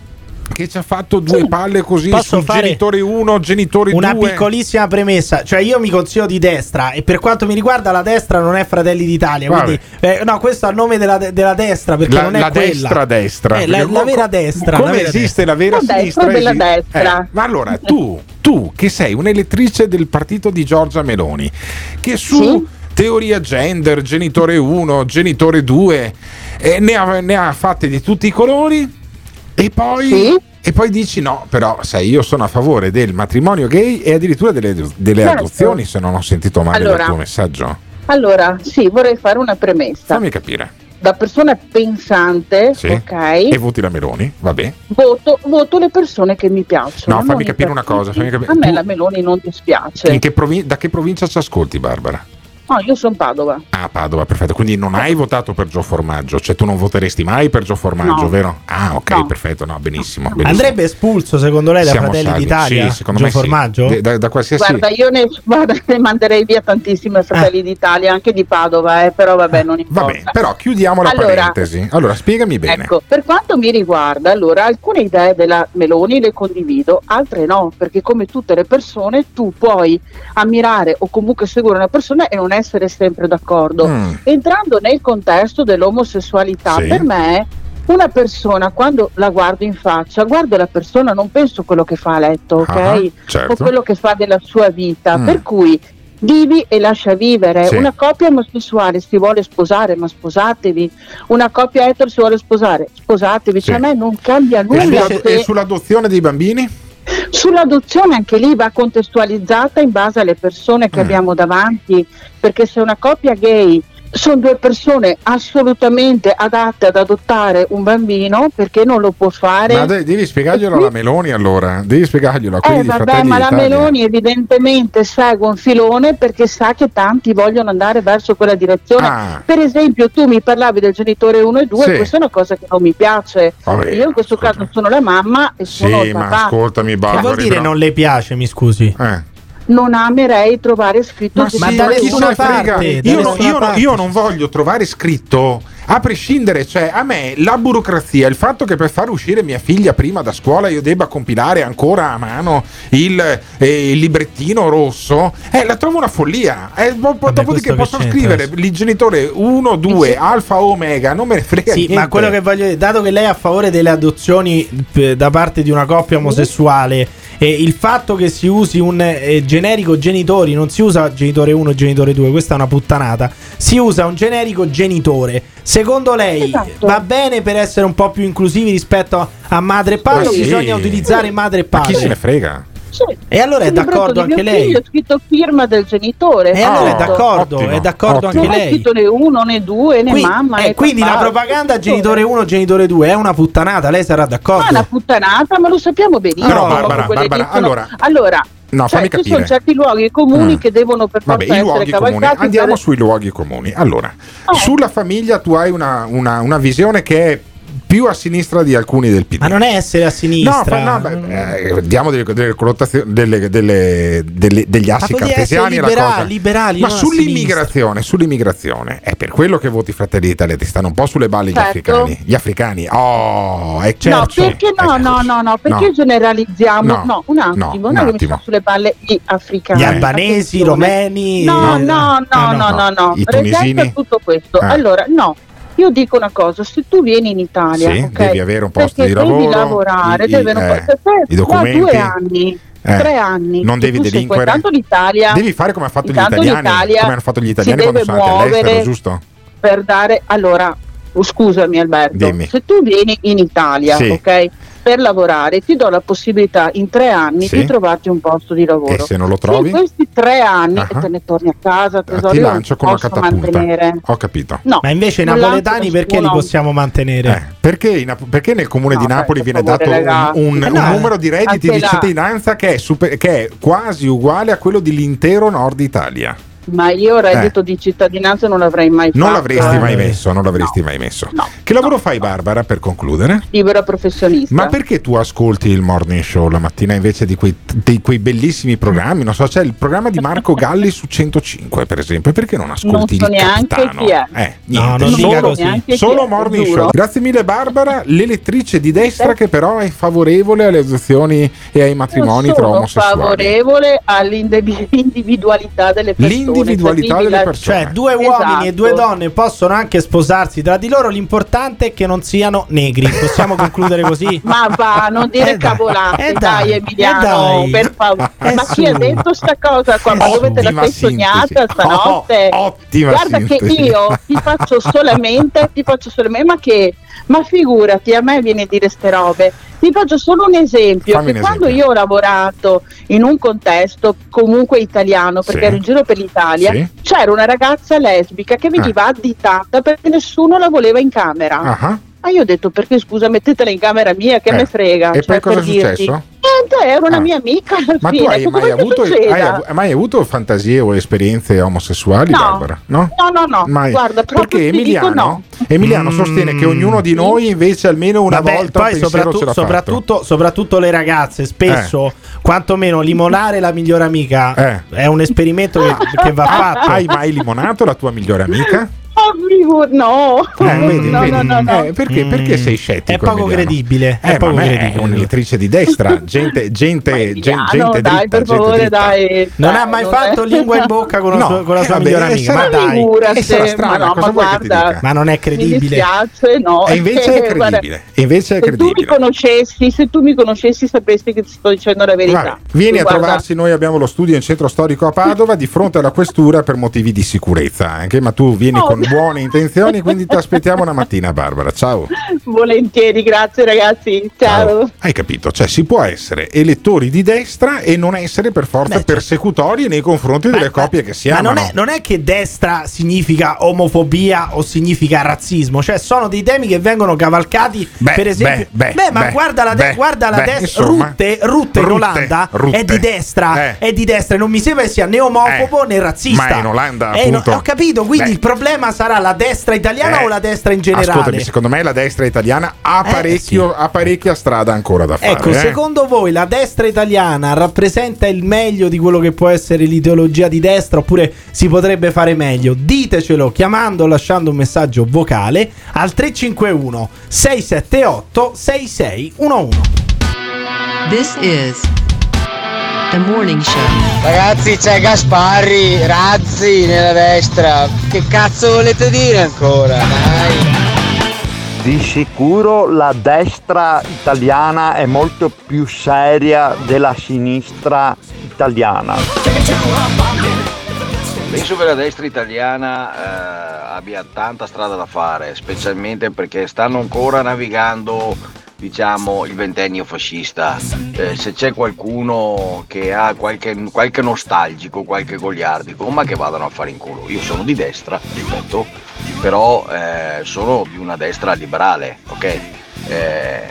che ci ha fatto due sì. palle così. Posso su genitore uno, genitore due. Una due. Piccolissima premessa, cioè io mi consiglio di destra e per quanto mi riguarda la destra non è Fratelli d'Italia, vabbè, quindi eh, no, questo è il nome della, della destra, perché la, non è la quella. Destra destra. Eh, la, la vera destra. Come la vera esiste destra. La vera la sinistra? Della destra. Eh, ma allora tu, tu che sei un'elettrice del partito di Giorgia Meloni, che su sì? teoria gender, genitore uno, genitore due, eh, ne ha, ne ha fatte di tutti i colori. E poi, sì? e poi dici no, però sai, io sono a favore del matrimonio gay e addirittura delle, delle certo. adozioni, se non ho sentito male allora, il tuo messaggio. Allora, sì, vorrei fare una premessa. Fammi capire. Da persona pensante, sì, ok? E voti la Meloni, vabbè. Voto, voto le persone che mi piacciono. No, fammi capire una cosa. Fammi capi- a me tu, la Meloni non dispiace. In che provin- da che provincia ci ascolti, Barbara? No, io sono Padova. Ah, Padova, perfetto. Quindi non hai votato per Gio Formaggio, cioè tu non voteresti mai per Gio Formaggio, no, vero? Ah, ok, no, perfetto, no, benissimo, benissimo. Andrebbe espulso, secondo lei, da Siamo Fratelli salvi. d'Italia? Sì, secondo Gio me Formaggio? Sì. Da, da qualsiasi... Guarda, io ne, guarda, ne manderei via tantissime Fratelli ah. d'Italia, anche di Padova, eh, però vabbè, non importa. Va bene, però chiudiamo la allora, parentesi. Allora, spiegami bene. Ecco, per quanto mi riguarda, allora, alcune idee della Meloni le condivido, altre no, perché come tutte le persone tu puoi ammirare o comunque seguire una persona e non è essere sempre d'accordo. Mm. Entrando nel contesto dell'omosessualità, sì, per me una persona, quando la guardo in faccia, guardo la persona, non penso quello che fa a letto, ok? Ah, certo. O quello che fa della sua vita, mm, per cui vivi e lascia vivere. Sì. Una coppia omosessuale si vuole sposare, ma sposatevi. Una coppia etero si vuole sposare, sposatevi. Sì. Cioè, a me non cambia nulla. E, invece, che... e sull'adozione dei bambini? Sull'adozione anche lì va contestualizzata in base alle persone che mm. abbiamo davanti, perché se una coppia gay sono due persone assolutamente adatte ad adottare un bambino, perché non lo può fare. Ma de- devi spiegarglielo alla Meloni, allora devi spiegarglielo a quelli eh, vabbè, Fratelli ma la d'Italia. Meloni evidentemente segue un filone perché sa che tanti vogliono andare verso quella direzione. Ah. Per esempio, tu mi parlavi del genitore uno e due, sì, questa è una cosa che non mi piace. Vabbè, io in questo ascolta. caso sono la mamma e sono sì, il papà. Ma ascoltami, Barbara, che vuol dire però... non le piace, mi scusi. Eh. Non amerei trovare scritto. Ma, sì, ma da nessuna parte, da io, nessuna io, parte. Io non voglio trovare scritto, a prescindere, cioè a me la burocrazia, il fatto che per far uscire mia figlia prima da scuola io debba compilare ancora a mano il, eh, il librettino rosso, eh, la trovo una follia. Eh, Vabbè, dopodiché posso scrivere il genitore uno, due, alfa, omega, non me ne frega sì, niente. Ma quello che voglio dire, dato che lei è a favore delle adozioni da parte di una coppia omosessuale, e il fatto che si usi un eh, generico genitori, non si usa genitore uno e genitore due, questa è una puttanata, si usa un generico genitore. Secondo lei esatto. va bene per essere un po' più inclusivi rispetto a madre e padre, o sì. bisogna utilizzare madre e padre? Ma chi se ne frega? Cioè, e allora è d'accordo anche lei? Ho scritto firma del genitore. E allora oh, è d'accordo, ottimo, è d'accordo ottimo. anche lei. Non è scritto né uno né due né quindi, mamma. E eh, quindi papà, la propaganda genitore uno, genitore due è una puttanata, lei sarà d'accordo? È una puttanata, ma lo sappiamo benissimo. Però Barbara, Barbara allora, allora No, cioè, fammi capire. Ci sono certi luoghi comuni mm. che devono per Vabbè, forza essere cavalcati. Andiamo per... sui luoghi comuni. Allora, eh. sulla famiglia tu hai una, una, una visione che è più a sinistra di alcuni del P D. Ma non è essere a sinistra. No, no, beh, eh, diamo delle, delle connotazioni, delle, delle, delle, degli assi cartesiani. Liberali, la cosa. liberali. Ma sull'immigrazione, sull'immigrazione, è per quello che voti Fratelli d'Italia, ti stanno un po' sulle balle, certo, gli africani. Gli africani, oh, è certo. No, perché no, no, no, no, perché no. generalizziamo? No, no, un attimo, no, un attimo. Mi stanno sulle balle gli africani. Gli albanesi, i romeni. No, no, no, no, no, no. no, no. I tunisini? Tutto questo. Eh. Allora, no. Io dico una cosa, se tu vieni in Italia, sì, okay, devi avere un posto di lavoro, devi lavorare, i, devi eh, un posto, se i documenti, due anni, eh, tre anni, non devi delinquere, tanto l'Italia, devi fare come ha fatto gli italiani, come hanno fatto gli italiani quando sono andati all'estero, giusto? Per dare, allora, oh, scusami Alberto, dimmi, se tu vieni in Italia, sì, ok, per lavorare, ti do la possibilità in tre anni, sì, di trovarti un posto di lavoro. E se non lo trovi? In questi tre anni, uh-huh, e te ne torni a casa, tesoro, ti lancio con una catapulta. Mantenere. Ho capito. No, ma invece i napoletani perché li possiamo mantenere? Eh, perché, in, perché nel comune no, di Napoli viene dato ragazzi, un, un, eh, un numero di redditi di cittadinanza che è, super, che è quasi uguale a quello dell'intero nord Italia. Ma io reddito eh. di cittadinanza non l'avrei mai fatto. Non l'avresti eh. mai messo, non l'avresti no. mai messo. No. Che lavoro no. fai, Barbara, per concludere? Libera professionista. Ma perché tu ascolti il morning show la mattina invece di quei, di quei bellissimi programmi? Non so, c'è il programma di Marco Galli su centocinque, per esempio. Perché non ascolti non so il capitano? Chi è. Eh, no, non solo, così. Solo morning giuro. show. Grazie mille, Barbara, l'elettrice di destra che però è favorevole alle adozioni e ai matrimoni tra omosessuali. Favorevole all'individualità delle persone. Individualità delle persone, cioè due esatto. uomini e due donne possono anche sposarsi tra di loro, l'importante è che non siano negri, possiamo concludere così? Ma va, non dire eh cavolate eh dai, dai Emiliano, eh dai. Per favore, eh ma su. Chi ha detto sta cosa qua? Ma eh dove te la sei sognata stanotte? Oh, ottima guarda sintesi. Che io ti faccio solamente ti faccio solamente ma che ma figurati, a me viene a dire ste robe. Ti faccio solo un esempio, Fammi che un quando esempio. Io ho lavorato in un contesto comunque italiano, perché sì. ero in giro per l'Italia, sì. c'era una ragazza lesbica che veniva ah. additata perché nessuno la voleva in camera. Ah. Ma io ho detto, perché scusa, mettetela in camera mia, che eh. me frega. E cioè, poi cosa per è dirti, successo? Niente, era una ah. mia amica. Ma fine. Tu hai mai avuto, hai av- mai avuto fantasie o esperienze omosessuali, no. Barbara? No, no, no, no. Mai. Guarda, perché Emiliano, no. Emiliano mm. sostiene che ognuno di noi invece almeno una Vabbè, volta poi un soprattutto, ce l'ha soprattutto, fatto. soprattutto le ragazze, spesso, eh. quantomeno limonare la migliore amica eh. è un esperimento che, che va fatto. Hai mai limonato la tua migliore amica? No. Eh, vedi, no, vedi. no, no, no. Eh, perché, perché sei scettico? È poco Emiliano. credibile. È eh, poco credibile. È un'elettrice di destra, gente, gente, Emiliano, gente, gente dai, dritta, per favore, gente dai, dritta. Non dai, ha mai non fatto è... lingua in bocca con, no, sua, con la sua eh, migliore amica. Ma dai, è strana, ma, no, cosa ma, guarda, ma non è credibile. Mi dispiace, no. E invece è credibile. E invece è credibile. Se tu mi conoscessi, se tu mi conoscessi, sapresti che ti sto dicendo la verità. Vabbè, vieni tu a guarda. trovarsi, noi abbiamo lo studio in centro storico a Padova, di fronte alla questura per motivi di sicurezza anche, ma tu vieni con buone intenzioni, quindi ti aspettiamo una mattina, Barbara. Ciao. Volentieri, grazie ragazzi. Ciao. Ciao. Hai capito? Cioè, si può essere elettori di destra e non essere per forza Beh, persecutori cioè. nei confronti delle ma, coppie che si ma amano. Non è, non è che destra significa omofobia o significa razzismo, cioè sono dei temi che vengono cavalcati. Beh, per esempio, beh, beh, beh ma beh, guarda la, de- beh, guarda la destra, Rutte, Rutte in Olanda Rutte. è di destra, eh. è di destra e non mi sembra che sia né omofobo eh. né razzista. Ma in Olanda, appunto. No, ho capito, quindi beh. il problema sarà la destra italiana eh, o la destra in generale? Ascoltami, secondo me la destra italiana ha, parecchio, eh, sì. ha parecchia strada ancora da fare. Ecco, eh? Secondo voi la destra italiana rappresenta il meglio di quello che può essere l'ideologia di destra oppure si potrebbe fare meglio? Ditecelo chiamando o lasciando un messaggio vocale al tre cinque uno sei sette otto sei sei uno uno. This is The Morning Show. Ragazzi, c'è Gasparri, Razzi nella destra. Che cazzo volete dire ancora? Dai. Di sicuro la destra italiana è molto più seria della sinistra italiana. Penso che la destra italiana eh, abbia tanta strada da fare, specialmente perché stanno ancora navigando, diciamo, il ventennio fascista. Eh, se c'è qualcuno che ha qualche, qualche nostalgico, qualche goliardico, ma che vadano a fare in culo. Io sono di destra, ripeto, però eh, sono di una destra liberale, ok? Eh,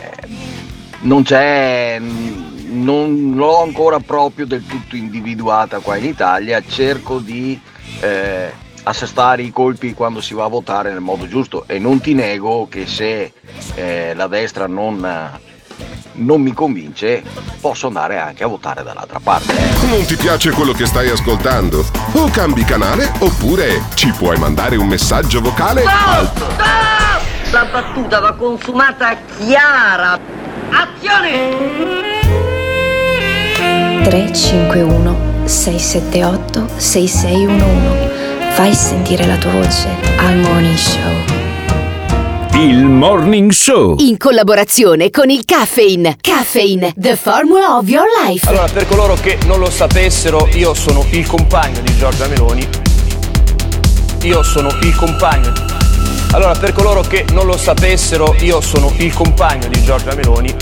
non c'è, non l'ho ancora proprio del tutto individuata qua in Italia, cerco di eh, assestare i colpi quando si va a votare nel modo giusto e non ti nego che se eh, la destra non, non mi convince posso andare anche a votare dall'altra parte. Non ti piace quello che stai ascoltando? O cambi canale oppure ci puoi mandare un messaggio vocale al... La battuta va consumata chiara. Azione! tre cinque uno sei sette otto sei sei uno uno. Fai sentire la tua voce al Morning Show. Il Morning Show, in collaborazione con il Caffeine. Caffeine, the formula of your life. Allora, per coloro che non lo sapessero, io sono il compagno di Giorgia Meloni. Io sono il compagno Allora, per coloro che non lo sapessero, io sono il compagno di Giorgia Meloni.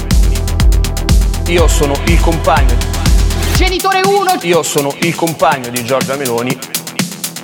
Io sono il compagno Genitore uno. Io sono il compagno di Giorgia Meloni.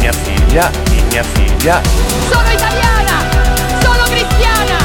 mia figlia, di mia figlia. Sono italiana, sono cristiana,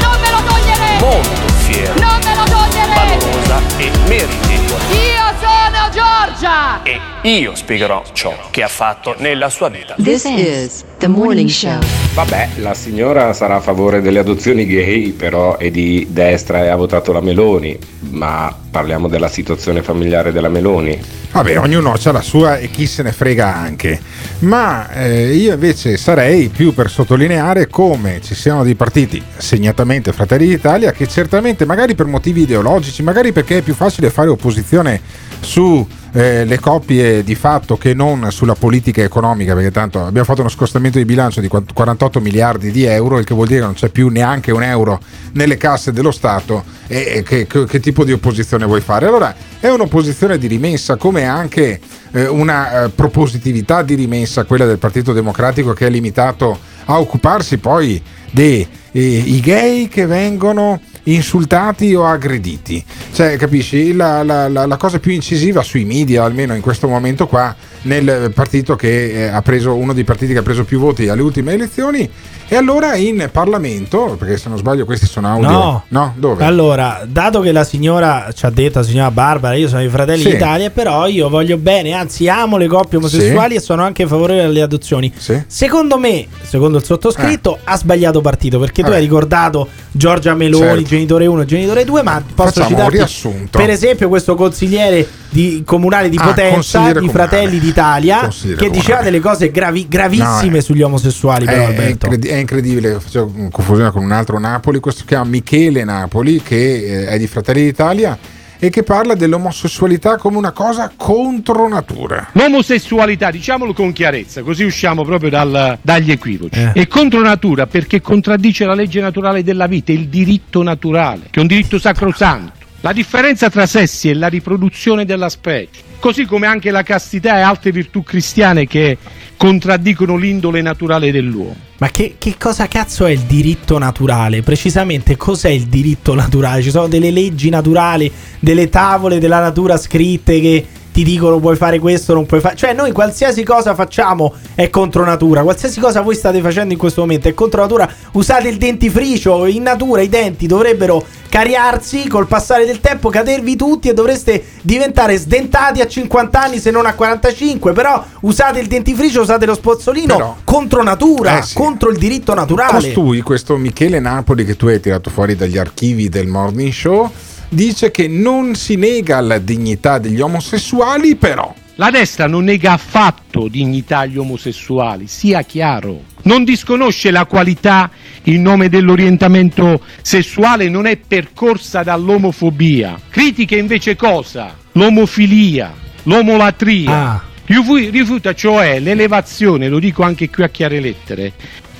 non me lo toglierete. Molto fiera. Non me lo toglierete. Valorosa e meritevole. Io sono Giorgia. E io spiegherò ciò che ha fatto nella sua vita. This is the Morning Show. Vabbè, la signora sarà a favore delle adozioni gay, però è di destra e ha votato la Meloni. Ma parliamo della situazione familiare della Meloni. Vabbè, ognuno ha la sua e chi se ne frega anche. Ma eh, io invece sarei più per sottolineare come ci siano dei partiti, segnatamente Fratelli d'Italia, che certamente, magari per motivi ideologici, magari perché è più facile fare opposizione su Eh, le coppie di fatto che non sulla politica economica, perché tanto abbiamo fatto uno scostamento di bilancio di quarantotto miliardi di euro, il che vuol dire che non c'è più neanche un euro nelle casse dello Stato, e che, che, che tipo di opposizione vuoi fare? Allora è un'opposizione di rimessa, come anche eh, una eh, propositività di rimessa quella del Partito Democratico, che è limitato a occuparsi poi dei eh, gay che vengono insultati o aggrediti, cioè capisci la, la, la, la cosa più incisiva sui media, almeno in questo momento qua, nel partito che eh, ha preso uno dei partiti che ha preso più voti alle ultime elezioni. E allora in Parlamento, perché se non sbaglio questi sono audio, no, no? Dove? Allora, dato che la signora ci ha detto, la signora Barbara, io sono i Fratelli sì. d'Italia, però io voglio bene, anzi amo le coppie omosessuali sì. e sono anche favorevole alle adozioni sì. secondo me, secondo il sottoscritto eh. ha sbagliato partito, perché eh. tu hai ricordato Giorgia Meloni, certo. genitore uno, genitore due, ma posso Facciamo citarti un riassunto. Per esempio questo consigliere di, comunale di ah, Potenza, di Fratelli d'Italia, consigliere che comunale. diceva delle cose gravi, gravissime no, eh. sugli omosessuali, però, è, Alberto. È incredibile, facevo confusione con un altro Napoli, questo si chiama Michele Napoli, che è di Fratelli d'Italia e che parla dell'omosessualità come una cosa contro natura. L'omosessualità, diciamolo con chiarezza, così usciamo proprio dal, dagli equivoci. Eh. È contro natura perché contraddice la legge naturale della vita, il diritto naturale, che è un diritto sacrosanto. La differenza tra sessi è la riproduzione della specie, così come anche la castità e altre virtù cristiane che contraddicono l'indole naturale dell'uomo. Ma che, che cosa cazzo è il diritto naturale? Precisamente cos'è il diritto naturale? Ci sono delle leggi naturali, delle tavole della natura scritte che ti dicono puoi fare questo, non puoi fare... Cioè noi qualsiasi cosa facciamo è contro natura. Qualsiasi cosa voi state facendo in questo momento è contro natura. Usate il dentifricio. In natura i denti dovrebbero cariarsi col passare del tempo, cadervi tutti e dovreste diventare sdentati a cinquanta anni se non a quarantacinque. Però usate il dentifricio, usate lo spazzolino. Però, contro natura, eh sì. contro il diritto naturale. Costui, questo Michele Napoli che tu hai tirato fuori dagli archivi del Morning Show, dice che non si nega la dignità degli omosessuali, però. La destra non nega affatto dignità agli omosessuali, sia chiaro. Non disconosce la qualità in nome dell'orientamento sessuale, non è percorsa dall'omofobia. Critica invece cosa? L'omofilia, l'omolatria. Ah. Rifiuta cioè l'elevazione, lo dico anche qui a chiare lettere,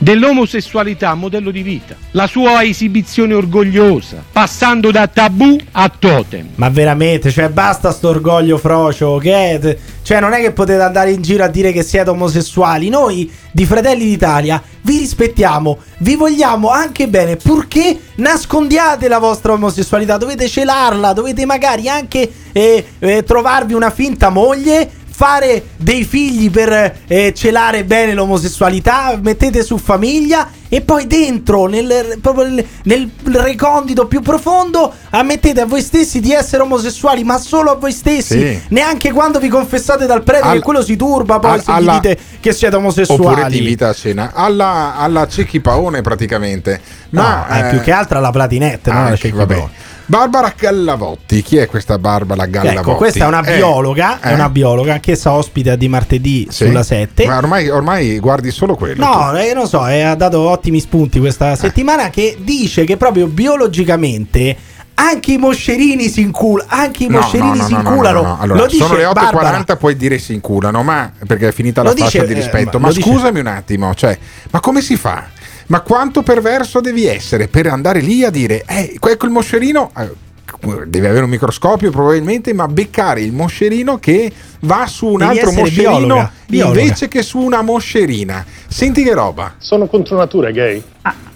dell'omosessualità a modello di vita, la sua esibizione orgogliosa, passando da tabù a totem. Ma veramente, cioè basta sto orgoglio frocio, che cioè non è che potete andare in giro a dire che siete omosessuali. Noi di Fratelli d'Italia vi rispettiamo, vi vogliamo anche bene, purché nascondiate la vostra omosessualità, dovete celarla, dovete magari anche eh, eh, trovarvi una finta moglie, fare dei figli per eh, celare bene l'omosessualità, mettete su famiglia e poi dentro nel, proprio nel, nel recondito più profondo ammettete a voi stessi di essere omosessuali, ma solo a voi stessi, sì. Neanche quando vi confessate dal prete, all- che quello si turba poi all- se alla- gli dite che siete omosessuali oppure ti invita a cena alla, alla Cecchi Paone praticamente, ma no, eh, è più che altro alla Platinette, ah, no, la Cecchi Paone. Barbara Gallavotti, chi è questa Barbara Gallavotti? Ecco, questa è una biologa, eh, è una biologa che sa ospita di martedì, sì, sulla sette. Ma ormai, ormai guardi solo quello. No, eh, non so, eh, ha dato ottimi spunti questa settimana, eh. Che dice che proprio biologicamente anche i moscerini si inculano, anche i no, moscerini no, no, si inculano. No, no, no, no. Allora, lo dice, sono le otto e quaranta, puoi dire si inculano, ma perché è finita la fascia di rispetto. Eh, ma ma scusami dice... un attimo, cioè, ma come si fa? Ma quanto perverso devi essere per andare lì a dire eh, quel moscerino eh, deve avere un microscopio probabilmente, ma beccare il moscerino che va su un devi altro moscerino biologa, biologa. Invece che su una moscerina. Senti che roba. Sono contro natura gay.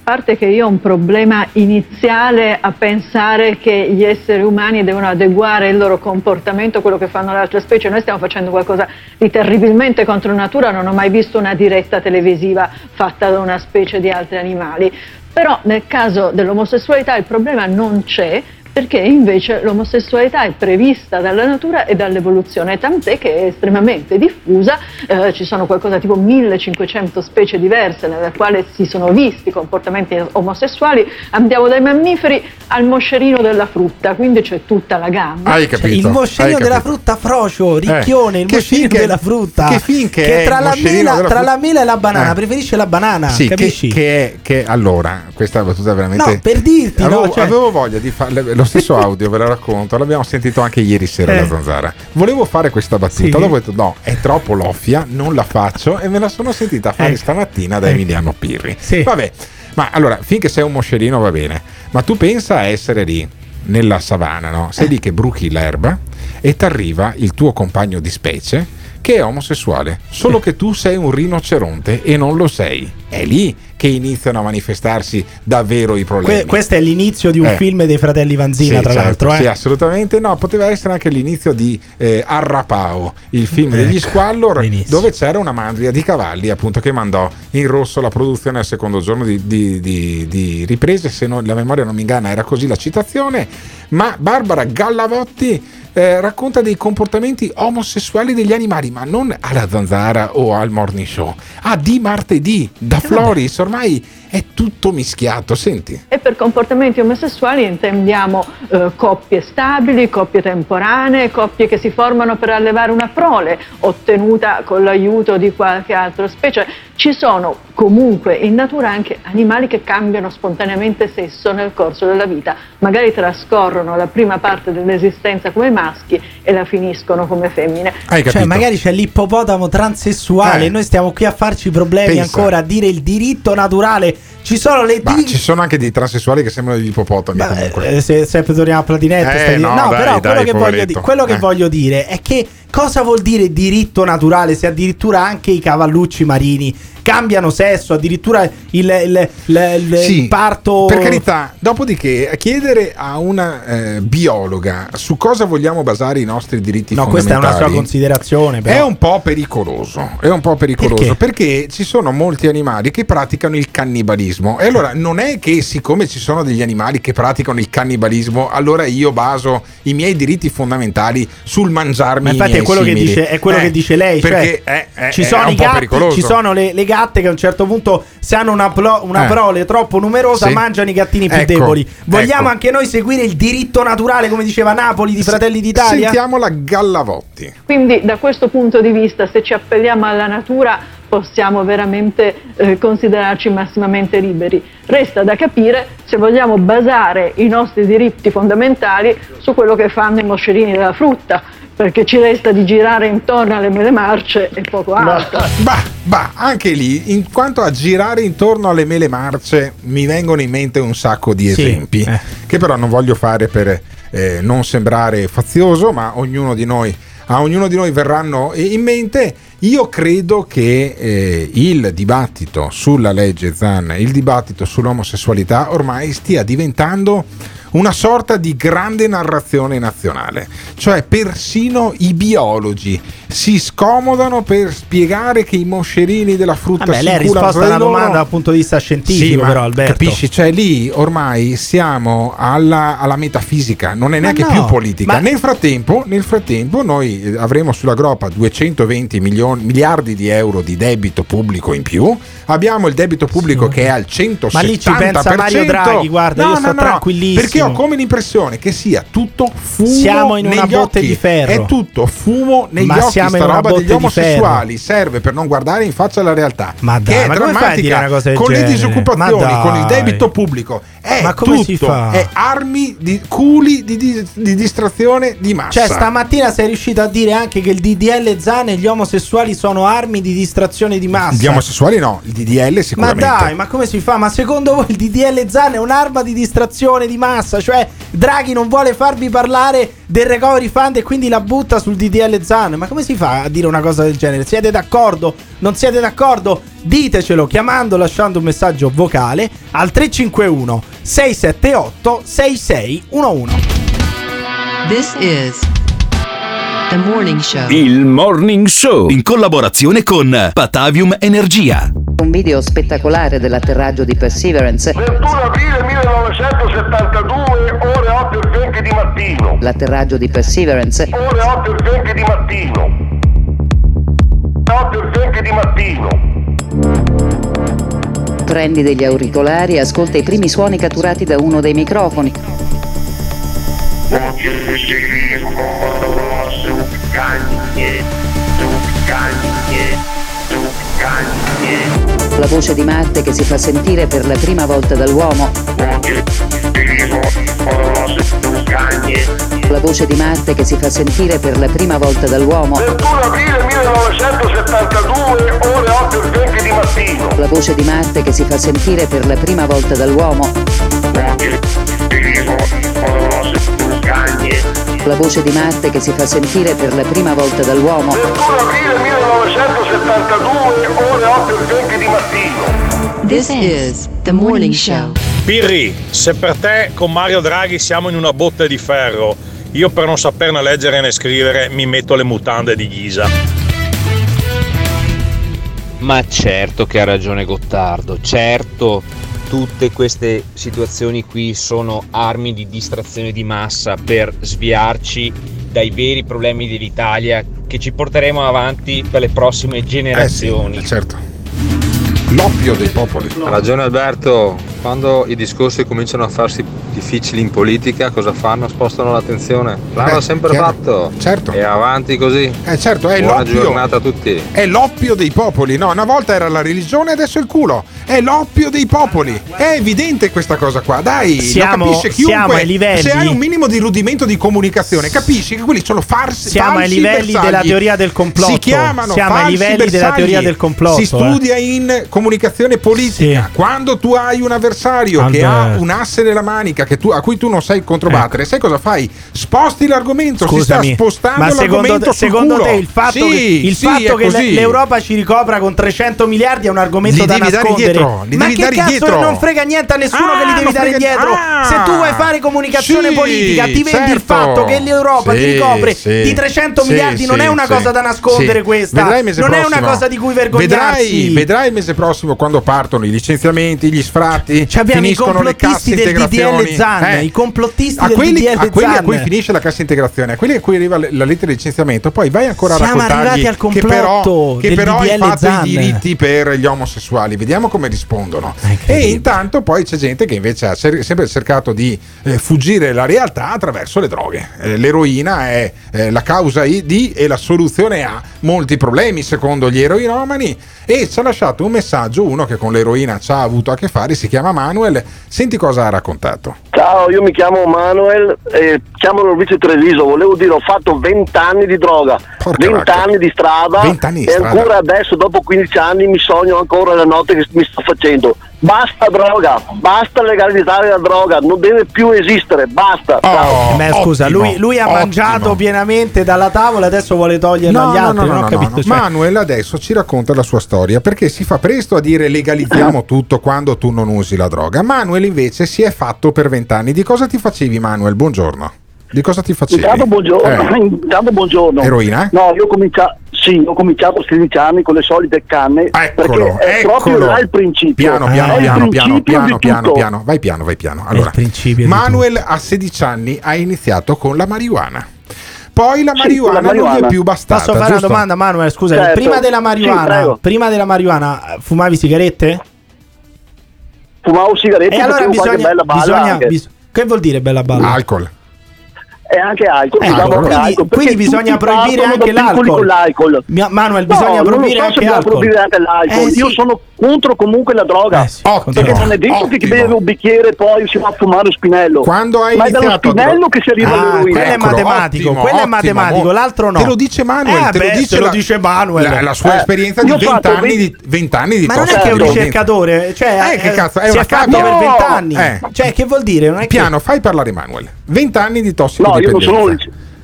A parte che io ho un problema iniziale a pensare che gli esseri umani devono adeguare il loro comportamento a quello che fanno le altre specie. Noi stiamo facendo qualcosa di terribilmente contro natura, non ho mai visto una diretta televisiva fatta da una specie di altri animali. Però nel caso dell'omosessualità il problema non c'è, perché invece l'omosessualità è prevista dalla natura e dall'evoluzione, tant'è che è estremamente diffusa, eh, ci sono qualcosa tipo millecinquecento specie diverse nella quale si sono visti comportamenti omosessuali, andiamo dai mammiferi al moscerino della frutta, quindi c'è tutta la gamma. Hai capito? Cioè, il moscerino della frutta frocio, ricchione, eh, il moscerino finché, della frutta, che finché che tra, la mela, della tra la mela e la banana, eh. preferisce la banana, sì, capisci? Che, che, è, che allora, questa battuta veramente... No, per dirti, avevo, no, cioè... avevo voglia di farle... Lo stesso audio ve lo racconto, l'abbiamo sentito anche ieri sera eh. da Zanzara. Volevo fare questa battuta, sì. Dopo ho detto no, è troppo loffia, non la faccio, e me la sono sentita fare eh. stamattina da eh. Emiliano Pirri, sì. Vabbè, ma allora, finché sei un moscerino va bene, ma tu pensa a essere lì nella savana, no? Sei eh. lì che bruchi l'erba e ti arriva il tuo compagno di specie che è omosessuale, solo che tu sei un rinoceronte e non lo sei. È lì che iniziano a manifestarsi davvero i problemi. Que- questo è l'inizio di un eh. film dei fratelli Vanzina, sì, tra certo, l'altro. Eh. Sì, assolutamente. No, poteva essere anche l'inizio di eh, Arrapao, il film ecco, degli Squallor, l'inizio. Dove c'era una mandria di cavalli, appunto, che mandò in rosso la produzione al secondo giorno di, di, di, di riprese. Se non, la memoria non mi inganna, era così la citazione. Ma Barbara Gallavotti Eh, racconta dei comportamenti omosessuali degli animali, ma non alla Zanzara o al Morning Show, ah, di martedì da Floris, ormai è tutto mischiato, senti. E per comportamenti omosessuali intendiamo eh, coppie stabili, coppie temporanee, coppie che si formano per allevare una prole ottenuta con l'aiuto di qualche altra specie. Ci sono comunque in natura anche animali che cambiano spontaneamente sesso nel corso della vita, magari trascorrono la prima parte dell'esistenza come maschi e la finiscono come femmine. Hai capito? Cioè magari c'è l'ippopotamo transessuale eh. e noi stiamo qui a farci problemi. Pensa. Ancora a dire il diritto naturale. Ci sono le bah, di... ci sono anche dei transessuali che sembrano degli ippopotami. Bah, comunque. Eh, se, se torniamo a Platinette, eh, no, no dai, però dai, quello, che voglio, di- quello eh. che voglio dire è che cosa vuol dire diritto naturale se addirittura anche i cavallucci marini cambiano sesso, addirittura il, il, il, il sì, parto. Per carità, dopodiché chiedere a una eh, biologa su cosa vogliamo basare i nostri diritti no, fondamentali. No, questa è una sua considerazione, però. È un po' pericoloso, è un po' pericoloso perché? perché ci sono molti animali che praticano il cannibalismo. E allora non è che siccome ci sono degli animali che praticano il cannibalismo, allora io baso i miei diritti fondamentali sul mangiarmi. Ma infatti i miei è quello simili. Che dice, è quello eh, che dice lei, perché cioè, è, è, ci sono è un i po' gatti, pericoloso. Ci sono le, le gatte che a un certo punto se hanno una, plo- una eh. prole troppo numerosa sì. mangiano i gattini più ecco, deboli. Vogliamo ecco. anche noi seguire il diritto naturale come diceva Napoli di Fratelli d'Italia? Sentiamo la Gallavotti. Quindi da questo punto di vista se ci appelliamo alla natura possiamo veramente eh, considerarci massimamente liberi. Resta da capire se vogliamo basare i nostri diritti fondamentali su quello che fanno i moscerini della frutta, perché ci resta di girare intorno alle mele marce e poco altro. Bah, bah, anche lì, in quanto a girare intorno alle mele marce, mi vengono in mente un sacco di esempi, sì, eh. che però non voglio fare per eh, non sembrare fazioso, ma ognuno di noi, a ognuno di noi verranno in mente. Io credo che eh, il dibattito sulla legge Zan, il dibattito sull'omosessualità ormai stia diventando una sorta di grande narrazione nazionale, cioè persino i biologi si scomodano per spiegare che i moscerini della frutta Vabbè, lei ha risposto a una domanda dal punto di vista scientifico, sì, però Alberto, capisci, cioè lì ormai siamo alla, alla metafisica, non è neanche no, più politica. Ma... nel frattempo, nel frattempo noi avremo sulla groppa duecentoventi milioni, miliardi di euro di debito pubblico in più, abbiamo il debito pubblico sì. che è al centosettanta per cento. Ma lì ci pensa Mario Draghi, guarda, no, io no, sto no, tranquillissimo. Perché ho come l'impressione che sia tutto fumo. Siamo in negli una botte occhi. Di ferro. È tutto fumo negli ma occhi. Sta roba degli omosessuali serve per non guardare in faccia la realtà. Ma dai, che è ma drammatica. Una cosa con genere? Le disoccupazioni, con il debito pubblico. È ma come tutto. Si fa? È armi di culi di, di, di distrazione di massa. Cioè, stamattina sei riuscito a dire anche che il D D L Zan e gli omosessuali sono armi di distrazione di massa. Gli omosessuali no, il D D L sicuramente. Ma dai, ma come si fa? Ma secondo voi il D D L Zan è un'arma di distrazione di massa? Cioè Draghi non vuole farvi parlare del recovery fund e quindi la butta sul D D L Zan. Ma come si fa a dire una cosa del genere? Siete d'accordo? Non siete d'accordo? Ditecelo chiamando, lasciando un messaggio vocale al tre cinque uno sei sette otto sei sei uno uno. This is The Morning Show. Il Morning Show in collaborazione con Patavium Energia. Un video spettacolare dell'atterraggio di Perseverance. ventuno aprile millenovecentosettantadue, ore otto e venti di mattino. L'atterraggio di Perseverance. Ore otto e venti di mattino. otto e venti di mattino. Prendi degli auricolari e ascolta i primi suoni catturati da uno dei microfoni. La voce di Marte che si fa sentire per la prima volta dall'uomo. La voce di Marte che si fa sentire per la prima volta dall'uomo. ventuno aprile millenovecentosettantadue, ore otto e venti di mattino. La voce di Marte che si fa sentire per la prima volta dall'uomo. La voce di Marte che si fa sentire per la prima volta dall'uomo. ventuno aprile millenovecentosettantadue, ore otto e venti di mattino. This is The Morning Show. Pirri, se per te con Mario Draghi siamo in una botte di ferro, io per non saperne leggere né scrivere mi metto le mutande di Ghisa. Ma certo che ha ragione Gottardo, certo. Tutte queste situazioni qui sono armi di distrazione di massa per sviarci dai veri problemi dell'Italia che ci porteremo avanti per le prossime generazioni. Eh sì, certo. L'oppio dei popoli. Ha ragione Alberto, quando i discorsi cominciano a farsi difficili in politica, cosa fanno? Spostano l'attenzione. L'hanno eh, sempre chiaro. fatto. Certo. E avanti così. Eh certo, è Buona l'oppio. giornata a tutti. È l'oppio dei popoli. No, una volta era la religione, adesso il culo. È l'oppio dei popoli. È evidente questa cosa qua. Dai, siamo, lo capisce chiunque. Livelli, se hai un minimo di rudimento di comunicazione, capisci che quelli sono farsi. Siamo ai livelli bersagli. della teoria del complotto. Si chiamano siamo ai livelli bersagli. della teoria del complotto. Si studia eh. in comunicazione politica. Sì. Quando tu hai un avversario Andrei. che ha un asse nella manica che tu, a cui tu non sai controbattere, ecco. sai cosa fai? Sposti l'argomento. Scusami, si sta spostando ma l'argomento te, sul secondo culo. Te il fatto sì, che, il sì, fatto che l'Europa ci ricopra con trecento miliardi è un argomento li da nascondere dietro, li ma devi che dare cazzo dietro. Non frega niente a nessuno ah, che li devi dare frega... dietro ah, se tu vuoi fare comunicazione sì, politica ti vendi certo. il fatto che l'Europa sì, ti ricopre sì, di trecento sì, miliardi sì, non è una sì, cosa da nascondere sì. questa non prossimo. è una cosa di cui vergognarsi. Vedrai, vedrai il mese prossimo quando partono i licenziamenti, gli sfratti. Cioè abbiamo i complottisti del D D L Zan, eh. i complottisti a quelli, del D D L Zan. A quelli a cui finisce la cassa integrazione, a quelli a cui arriva la lettera di licenziamento, poi vai ancora Siamo a raccontargli al che però, che però hai fatto Zan. i diritti per gli omosessuali. Vediamo come rispondono. E intanto poi c'è gente che invece ha cer- sempre cercato di eh, fuggire la realtà attraverso le droghe. Eh, l'eroina è eh, la causa I D e la soluzione A. molti problemi secondo gli eroinomani, e ci ha lasciato un messaggio uno che con l'eroina ci ha avuto a che fare, si chiama Manuel. Senti cosa ha raccontato. Ciao, io mi chiamo Manuel e chiamo Norvizio Treviso, volevo dire ho fatto venti anni di droga, venti anni di strada, venti anni di strada, e ancora adesso dopo quindici anni mi sogno ancora la notte che mi sto facendo. Basta droga, basta legalizzare la droga, non deve più esistere, basta. Oh, eh beh, scusa, ottimo, lui, lui ha ottimo. mangiato pienamente dalla tavola, adesso vuole toglierla no, agli altri. No, no, non no, ho capito, no, no. Cioè. Manuel adesso ci racconta la sua storia, perché si fa presto a dire legalizziamo tutto quando tu non usi la droga. Manuel invece si è fatto per vent'anni. Di cosa ti facevi, Manuel? Buongiorno. Di cosa ti facevi? Intanto buongiorno. Eh. Intanto buongiorno. Eroina? No, io ho cominciato... Sì, ho cominciato a sedici anni con le solite canne, eccolo, perché è eccolo. proprio là il principio. Piano, piano, eh, piano, piano, piano, piano, piano, vai piano, vai piano. Allora, Manuel a sedici anni ha iniziato con la marijuana. Poi la marijuana, sì, la marijuana non è più bastata. Posso fare giusto? una domanda, Manuel? Scusa, certo. prima della marijuana, sì, prima della marijuana, fumavi sigarette? Fumavo sigarette. E allora bisogna, bella balla bisogna bis- che vuol dire bella balla? Alcol. E anche alcol, eh, allora. Quindi, alcol, quindi bisogna proibire anche l'alcol. l'alcol. Manuel, bisogna no, proibire, anche bisogna alcol. proibire anche l'alcol. Eh, Io sì. sono contro comunque la droga. Eh sì, ottimo, perché non è detto ottimo. che beve un bicchiere e poi si va a fumare lo spinello. Quando hai Ma è dallo spinello che si arriva ah, all'eroina. Quello è matematico, ottimo, quello è matematico, ottimo, l'altro no. Te lo dice Manuel, eh, te, beh, lo dice te lo dice Manuel. La, la sua eh, esperienza di vent'anni di vent'anni di Ma non è che è un ricercatore, cioè si è fatto per vent'anni. Cioè, che vuol dire? Piano, fai parlare Manuel. vent'anni di tossicodipendenza. Io non sono,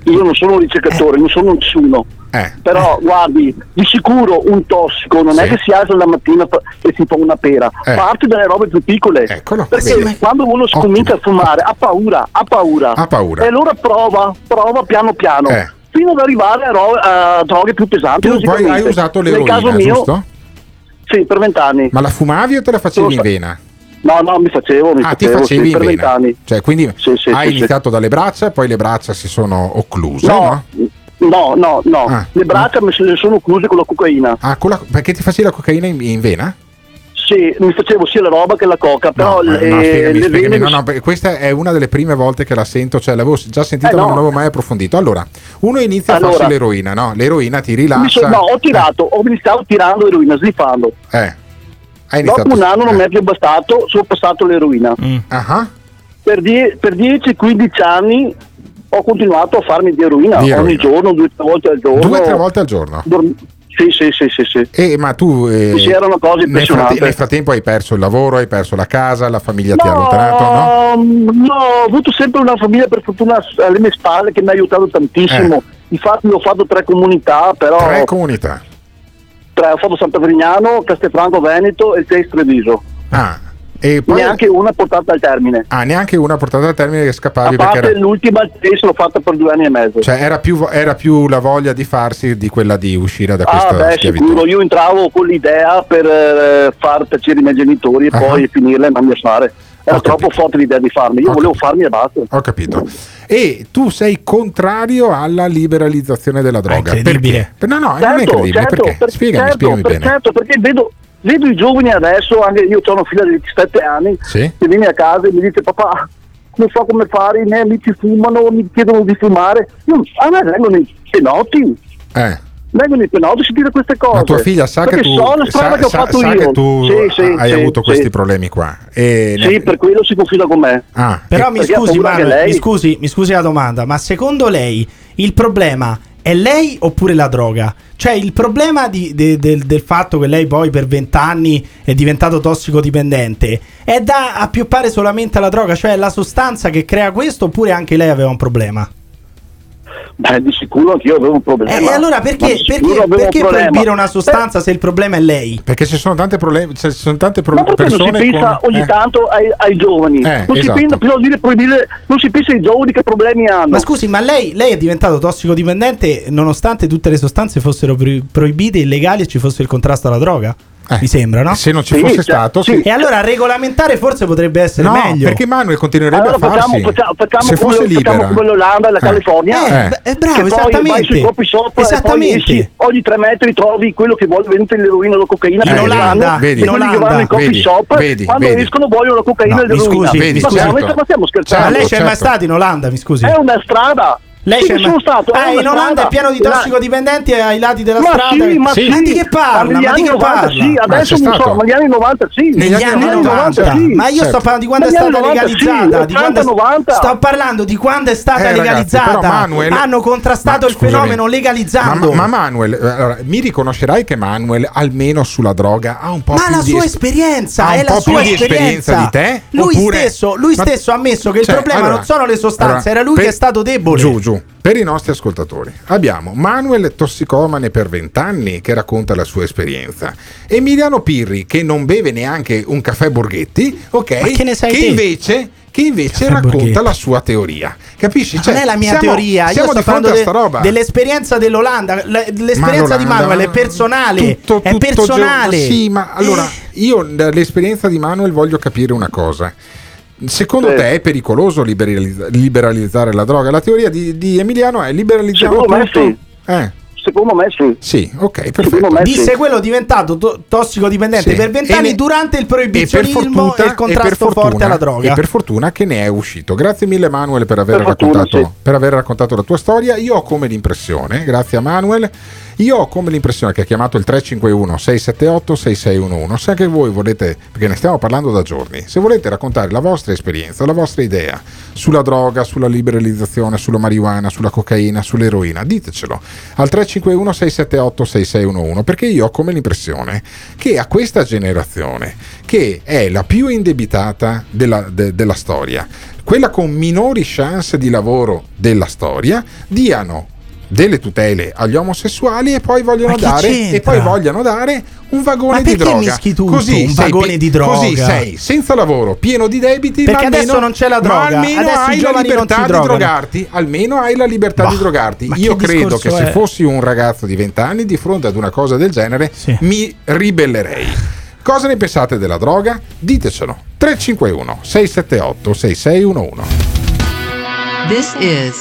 io non sono un ricercatore, eh. non sono nessuno. Eh. Però eh. guardi, di sicuro un tossico non sì. è che si alza la mattina e si fa una pera, eh. parte dalle robe più piccole. Eccolo, perché bene. quando uno si comincia a fumare ha paura, ha paura. Ha paura. E allora prova, prova piano piano, eh. fino ad arrivare a, ro- a droghe più pesanti. Tu poi hai usato l'eroina, nel caso mio, giusto? Sì, per vent'anni. Ma la fumavi o te la facevi in vena? No, no, mi facevo, mi ah, facevo, ti facevi sì, per vent'anni. Cioè, quindi sì, sì, hai sì, iniziato sì. dalle braccia e poi le braccia si sono occluse, no? No, no, no. no. Ah, le braccia no. mi sono occluse con la cocaina. Ah, con la, perché ti facevi la cocaina in, in vena? Sì, mi facevo sia la roba che la coca, però no, le, no, spiegami, le spiegami, vene... No, no, questa è una delle prime volte che la sento, cioè l'avevo già sentita eh, ma no. non l'avevo mai approfondito. Allora, uno inizia allora, a farsi l'eroina, no? L'eroina ti rilascia... So, no, ho tirato, eh. mi stavo tirando l'eroina, sniffando. Eh. Dopo un anno non mi è più bastato, sono passato all'eroina. Mm. Uh-huh. Per, die- per dieci quindici anni ho continuato a farmi di eroina, di eroina. ogni giorno, due o tre volte al giorno. Due o tre volte al giorno? Dorm- sì, sì, sì, sì, sì. E ma tu eh, sì, erano cose impressionanti. Nel frattempo hai perso il lavoro, hai perso la casa, la famiglia no, ti ha allontanato, no? No, ho avuto sempre una famiglia per fortuna alle mie spalle che mi ha aiutato tantissimo. Eh. Infatti ho fatto tre comunità, però... Tre comunità? Tra, ho fatto San Patrignano, Castelfranco Veneto e Chelsea Treviso. Ah, e poi... Neanche una portata al termine. Ah, neanche una portata al termine che scappavi. A parte perché era... l'ultima Chelsea l'ho fatta per due anni e mezzo. Cioè era più, era più la voglia di farsi di quella di uscire da ah, questa beh, schiavitù. Sicuro, io entravo con l'idea per eh, far piacere i miei genitori e ah. poi finirla e non fare. Era troppo forte l'idea di farmi, io Ho volevo capito. farmi e basta. Ho capito. E tu sei contrario alla liberalizzazione della droga? Perché? No, no, certo, non è credibile. Certo, perché? Per, spiegami, certo, spiegami per, bene. Certo, perché vedo, vedo i giovani adesso, anche io ho una figlia di diciassette anni sì? che viene a casa e mi dice papà, non so come fare, i miei amici fumano, mi chiedono di fumare. Io, a me vengono i penotti. Eh. Vengono i penoti si dire queste cose. La tua figlia sa perché che tu so la strada sa, che ho fatto sa, io. Sa che tu sì, sì, hai sì, avuto sì. questi problemi qua. E sì, ne... per quello si confida con me. Ah, però mi scusi, Manuel, lei... mi scusi, mi scusi la domanda, ma secondo lei il problema è lei oppure la droga? Cioè il problema di, de, del, del fatto che lei poi per vent'anni è diventato tossicodipendente è da appioppare solamente alla droga, cioè la sostanza che crea questo, oppure anche lei aveva un problema? Beh, di sicuro anch'io avevo un problema. E eh, allora perché, perché, perché un proibire una sostanza Beh, se il problema è lei? Perché ci sono tante problemi, ci sono tante pro- persone. Ma non si pensa con... ogni eh. tanto ai, ai giovani? Eh, non, esatto. si pensa, però, dire, proibire, non si pensa ai giovani che problemi hanno. Ma scusi, ma lei, lei è diventato tossicodipendente nonostante tutte le sostanze fossero proibite, illegali e ci fosse il contrasto alla droga? Eh, mi sembra, no? Se non ci sì, fosse cioè, stato sì. Sì. E allora regolamentare forse potrebbe essere no, meglio. Perché Manuel continuerebbe allora, a farsi facciamo, facciamo se fosse come, libera facciamo come l'Olanda e la eh. California eh. Eh, bravo, esattamente, esattamente. Esci, ogni tre metri trovi quello che vuole vendere l'eroina o la cocaina. In Olanda vedi, quelli che vanno in coffee vedi, shop vedi, quando vedi. Escono vogliono la cocaina no, e l'eroina. Mi scusi, mi scusi, ma, certo. ma stiamo scherzando. Ma lei c'è certo. mai stato in Olanda, mi scusi? È una strada Lei sì, sono stato eh, in Olanda è pieno di tossicodipendenti la... ai lati della ma strada. Sì, ma sì. Ma di che parla? Ma di che parla? Sì, adesso mi so, ma gli anni novanta sì. Negli anni, anni novanta, novanta sì. Ma io certo. sto parlando di quando ma è stata novanta, legalizzata, sì, di quando novanta. Sto parlando di quando è stata eh, legalizzata. Ragazzi, però, Manuel, hanno contrastato il scusami, fenomeno legalizzando. Ma, ma Manuel, allora, mi riconoscerai che Manuel almeno sulla droga ha un po' ma più la di sua esperienza, è la sua esperienza di te. Lui stesso, lui stesso ha ammesso che il problema non sono le sostanze, era lui che è stato debole. Giù, giù. Per i nostri ascoltatori abbiamo Manuel, tossicomane per vent'anni, che racconta la sua esperienza, Emiliano Pirri che non beve neanche un caffè Borghetti, ok, ma che ne sai che te? invece che invece Caffè racconta Borghetti. la sua teoria, capisci? Cioè, non è la mia siamo, teoria, siamo io sto parlando de, sta roba. dell'esperienza dell'Olanda, l'esperienza ma di Manuel è personale, tutto, tutto è personale. Gio- sì, ma allora io dall'esperienza di Manuel voglio capire una cosa. Secondo eh. te è pericoloso liberalizz- liberalizzare la droga? La teoria di, di Emiliano è liberalizziamo tutto. Me sì. eh. Secondo me sì. Sì, ok, perfetto. Disse sì. quello diventato to- tossicodipendente sì. per vent'anni ne- durante il proibizionismo e, fortuna, e il contrasto e fortuna, forte alla droga. E per fortuna che ne è uscito. Grazie mille Manuel per aver, per raccontato, fortuna, sì. per aver raccontato la tua storia. Io ho come l'impressione, grazie a Manuel, io ho come l'impressione che ha chiamato il tre cinque uno sei sette otto sei sei uno uno. Se anche voi volete, perché ne stiamo parlando da giorni, se volete raccontare la vostra esperienza, la vostra idea sulla droga, sulla liberalizzazione, sulla marijuana, sulla cocaina, sull'eroina, ditecelo al tre cinque uno sei sette otto sei sei uno uno, perché io ho come l'impressione che a questa generazione, che è la più indebitata della, de, della storia, quella con minori chance di lavoro della storia, diano delle tutele agli omosessuali e poi vogliono dare c'entra? e poi vogliono dare un vagone di droga. Tutto, così un vagone pi- di droga. Così sei senza lavoro, pieno di debiti, perché ma almeno, adesso non c'è la droga. Ma almeno adesso hai la libertà di drogano. drogarti, almeno hai la libertà bah, di drogarti. Io che credo che è? se fossi un ragazzo di vent'anni di fronte ad una cosa del genere sì. mi ribellerei. Cosa ne pensate della droga? Ditecelo. tre cinque uno sei sette otto sei sei uno uno. This is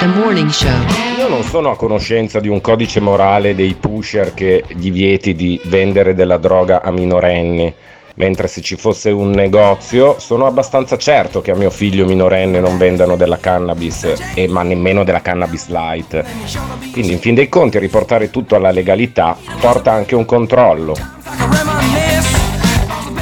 The Morning Show. Io non sono a conoscenza di un codice morale dei pusher che gli vieti di vendere della droga a minorenni, mentre se ci fosse un negozio sono abbastanza certo che a mio figlio minorenne non vendano della cannabis e ma nemmeno della cannabis light. Quindi in fin dei conti riportare tutto alla legalità porta anche un controllo.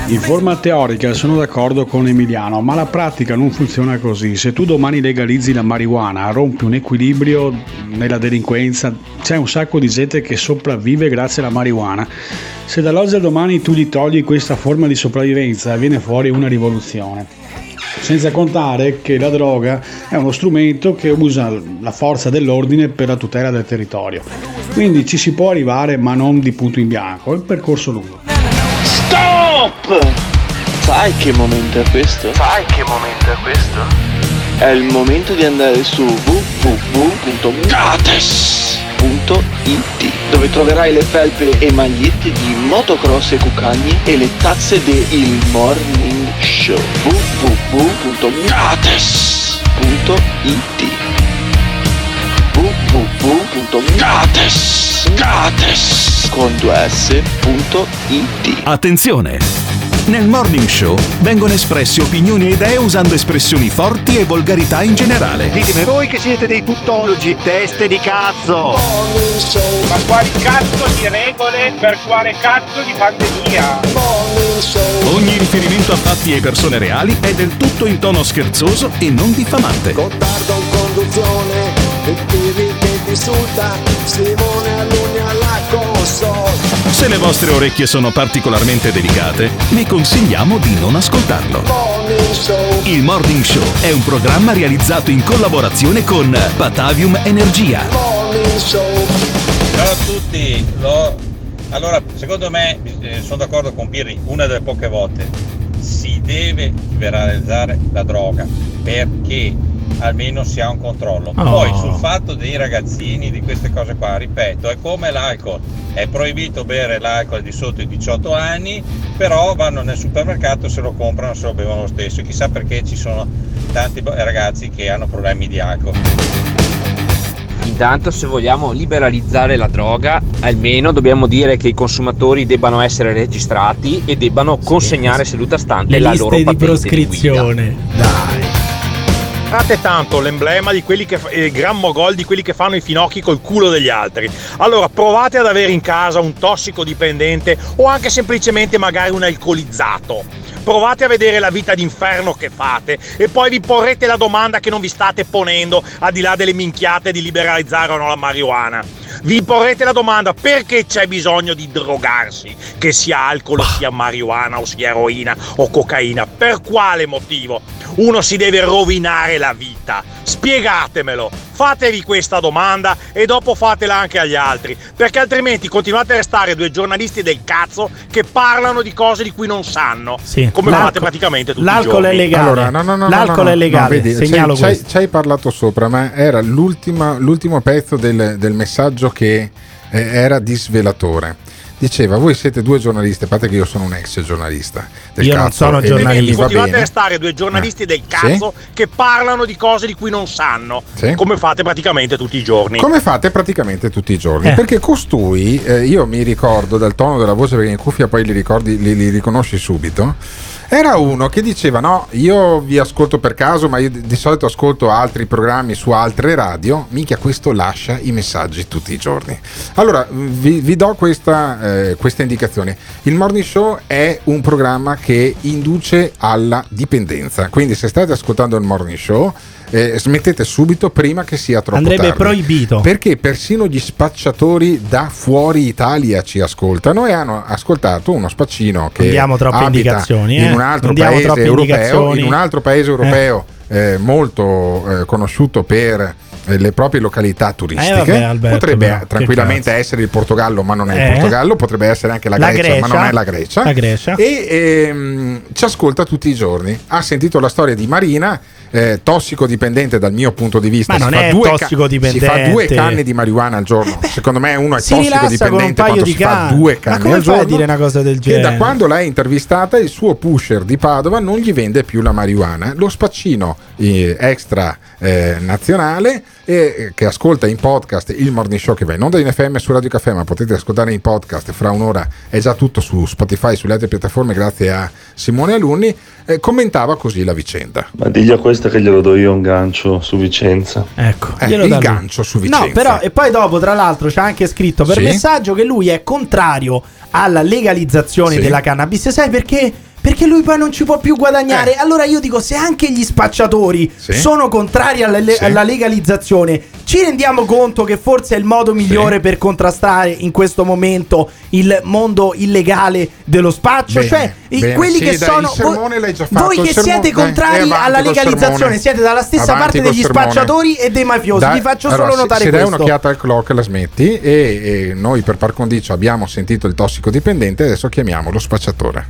In forma teorica sono d'accordo con Emiliano, ma la pratica non funziona così. Se tu domani legalizzi la marijuana, rompi un equilibrio nella delinquenza, c'è un sacco di gente che sopravvive grazie alla marijuana. Se dall'oggi al domani tu gli togli questa forma di sopravvivenza, viene fuori una rivoluzione. Senza contare che la droga è uno strumento che usa la forza dell'ordine per la tutela del territorio. Quindi ci si può arrivare, ma non di punto in bianco, è un percorso lungo. Stop! Sai che momento è questo? Sai che momento è questo? È il momento di andare su w w w punto gates punto i t, dove troverai le felpe e magliette di motocross e cucagni e le tazze de Il Morning Show. w w w punto gates punto i t w w w punto gates gates con due s punto i t. Attenzione! Nel Morning Show vengono espresse opinioni e idee usando espressioni forti e volgarità in generale. Ditemi voi che siete dei tuttologi, teste di cazzo! Morning Show. Ma quali cazzo di regole per quale cazzo di pandemia? Morning Show. Ogni riferimento a fatti e persone reali è del tutto in tono scherzoso e non diffamante. Gottardo in conduzione e Pirri che ti insulta, Simone Alunni alla console. Se le vostre orecchie sono particolarmente delicate, vi consigliamo di non ascoltarlo. Morning Il Morning Show è un programma realizzato in collaborazione con Patavium Energia. Ciao a tutti. Lo... Allora, secondo me, eh, sono d'accordo con Pirri, una delle poche volte si deve liberalizzare la droga perché almeno si ha un controllo. Oh. Poi sul fatto dei ragazzini, di queste cose qua, ripeto, è come l'alcol, è proibito bere l'alcol di sotto i diciotto anni, però vanno nel supermercato, se lo comprano, se lo bevono lo stesso. Chissà perché ci sono tanti ragazzi che hanno problemi di alcol. Intanto, se vogliamo liberalizzare la droga, almeno dobbiamo dire che i consumatori debbano essere registrati e debbano consegnare seduta stante la loro patente di guida. Dai. Fate tanto l'emblema di quelli che eh, gran mogol di quelli che fanno i finocchi col culo degli altri. Allora provate ad avere in casa un tossicodipendente o anche semplicemente magari un alcolizzato. Provate a vedere la vita d'inferno che fate e poi vi porrete la domanda che non vi state ponendo, al di là delle minchiate di liberalizzare o no la marijuana. Vi porrete la domanda: perché c'è bisogno di drogarsi, che sia alcol, sia marijuana o sia eroina o cocaina? Per quale motivo uno si deve rovinare la vita? Spiegatemelo, fatevi questa domanda e dopo fatela anche agli altri, perché altrimenti continuate a restare due giornalisti del cazzo che parlano di cose di cui non sanno, sì. Come l'alcol, fate praticamente tutti l'alcol i giorni. È legale. Allora, no, no, no, l'alcol no, no, è legale, no, vedi, segnalo c'hai, questo. C'hai parlato sopra, ma era l'ultima, l'ultimo pezzo del, del messaggio che eh, era disvelatore. Diceva: voi siete due giornalisti, a parte che io sono un ex giornalista del io cazzo, non sono giornalista. Continuate a restare due giornalisti eh. del cazzo, sì? Che parlano di cose di cui non sanno, sì? Come fate praticamente tutti i giorni. Come fate praticamente tutti i giorni eh. Perché costui, eh, io mi ricordo dal tono della voce, perché in cuffia poi li ricordi, li, li riconosci subito. Era uno che diceva: no, io vi ascolto per caso, ma io di solito ascolto altri programmi su altre radio. Minchia, questo lascia i messaggi tutti i giorni. Allora, vi, vi do questa, eh, questa indicazione. Il Morning Show è un programma che induce alla dipendenza. Quindi se state ascoltando il Morning Show, eh, smettete subito prima che sia troppo tardi. Andrebbe proibito. Perché persino gli spacciatori da fuori Italia ci ascoltano e hanno ascoltato uno spaccino che abbiamo troppe indicazioni, eh? in un altro paese europeo, in un altro paese europeo eh. Eh, molto eh, conosciuto per le proprie località turistiche, eh vabbè, Alberto, potrebbe però, tranquillamente essere il Portogallo, ma non è eh. il Portogallo, potrebbe essere anche la, la Grecia, Grecia, ma non è la Grecia, la Grecia. E ehm, ci ascolta tutti i giorni. Ha sentito la storia di Marina, eh, tossicodipendente dal mio punto di vista, ma si, non fa è due tossicodipendente. Ca- si fa due canne di marijuana al giorno, eh secondo me uno è si tossicodipendente quando si can- fa due canne, ma come al fai giorno a dire una cosa del genere? Che da quando l'hai intervistata il suo pusher di Padova non gli vende più la marijuana. Lo spaccino eh, extra eh, nazionale e che ascolta in podcast il Morning Show, che va in onda in F M su Radio Caffè, ma potete ascoltare in podcast fra un'ora, è già tutto su Spotify, sulle altre piattaforme, grazie a Simone Alunni, eh, commentava così la vicenda. Ma digli a questa che glielo do io un gancio su Vicenza, ecco, eh, il gancio su Vicenza. No, però, e poi dopo tra l'altro c'è anche scritto per sì? messaggio che lui è contrario alla legalizzazione sì. della cannabis. Sai perché? Perché lui poi non ci può più guadagnare. Eh. Allora io dico, se anche gli spacciatori sì. sono contrari alla, le- sì. alla legalizzazione, ci rendiamo conto che forse è il modo migliore sì. per contrastare in questo momento il mondo illegale dello spaccio. Bene, cioè bene, quelli sì, che dai, sono voi, l'hai già fatto, voi che sermone, siete contrari dai, alla legalizzazione, siete dalla stessa avanti parte degli sermone. Spacciatori e dei mafiosi. Dai, vi faccio allora, solo se, notare se questo. Se dai un'occhiata al clock la smetti e, e noi per par condicio abbiamo sentito il tossicodipendente, adesso chiamiamo lo spacciatore.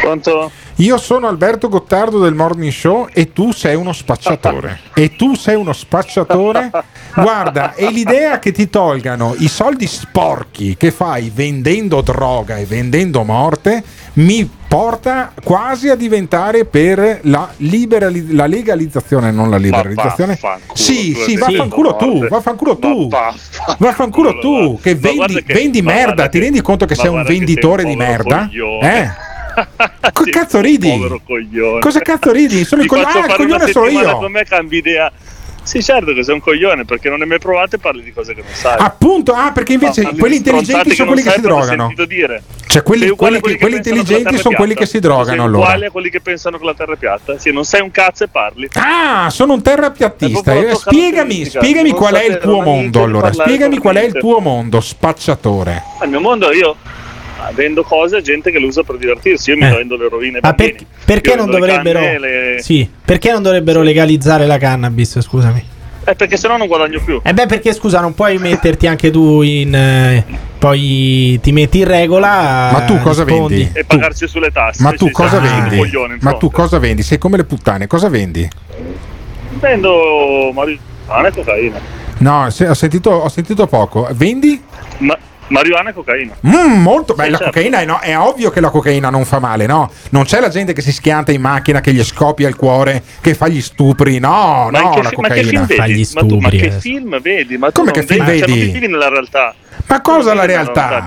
Pronto? Io sono Alberto Gottardo del Morning Show e tu sei uno spacciatore. E tu sei uno spacciatore? Guarda, è l'idea che ti tolgano i soldi sporchi che fai vendendo droga e vendendo morte, mi porta quasi a diventare per la, liberali- la legalizzazione, non la liberalizzazione. Sì, sì, vaffanculo tu, vaffanculo tu, vaffanculo tu, che vendi, vendi merda, ti rendi conto che sei un venditore di merda? Eh? Che cazzo ridi? Cosa cazzo ridi? Sono il coglione. Ah, il coglione sono io. Con me cambi idea. Sì, certo che sei un coglione, perché non ne hai mai provato e parli di cose che non sai. Appunto, ah, perché invece no, quelli intelligenti sono quelli che si drogano. Cioè, quelli, quelli, quelli, quelli intelligenti sono quelli che si drogano. Allora, uguale a quelli che pensano che la terra è piatta. Sì, non sei un cazzo e parli. Ah, sono un terrapiattista. Eh, spiegami, spiegami qual è il tuo mondo. Allora, spiegami qual è il tuo mondo, spacciatore. Il mio mondo, io vendo cose a gente che le usa per divertirsi. Io eh. mi vendo le rovine. Ma per, perché, non dovrebbero, le... sì, perché non dovrebbero legalizzare la cannabis? Scusami. Eh, perché sennò non guadagno più. Eh beh, perché scusa, non puoi metterti anche tu in eh, poi ti metti in regola. Ma tu cosa rispondi? Vendi? E pagarci tu. Sulle tasse. Ma tu cioè, cosa vendi? Coglione, Ma tu cosa vendi? Sei come le puttane, cosa vendi? Vendo marijuana e cocaina. No, se, ho, sentito, ho sentito poco. Vendi? Ma marijuana e cocaina. Mm, molto bella, sì, certo. Cocaina, no? È ovvio che la cocaina non fa male, no? Non c'è la gente che si schianta in macchina, che gli scoppia il cuore, che fa gli stupri, no? Ma no, che, la cocaina ma che film vedi? Fa gli stupri. Ma, tu, ma che film vedi? Ma come che film vedi? C'è cioè, non vivi nella realtà. Ma cosa la realtà?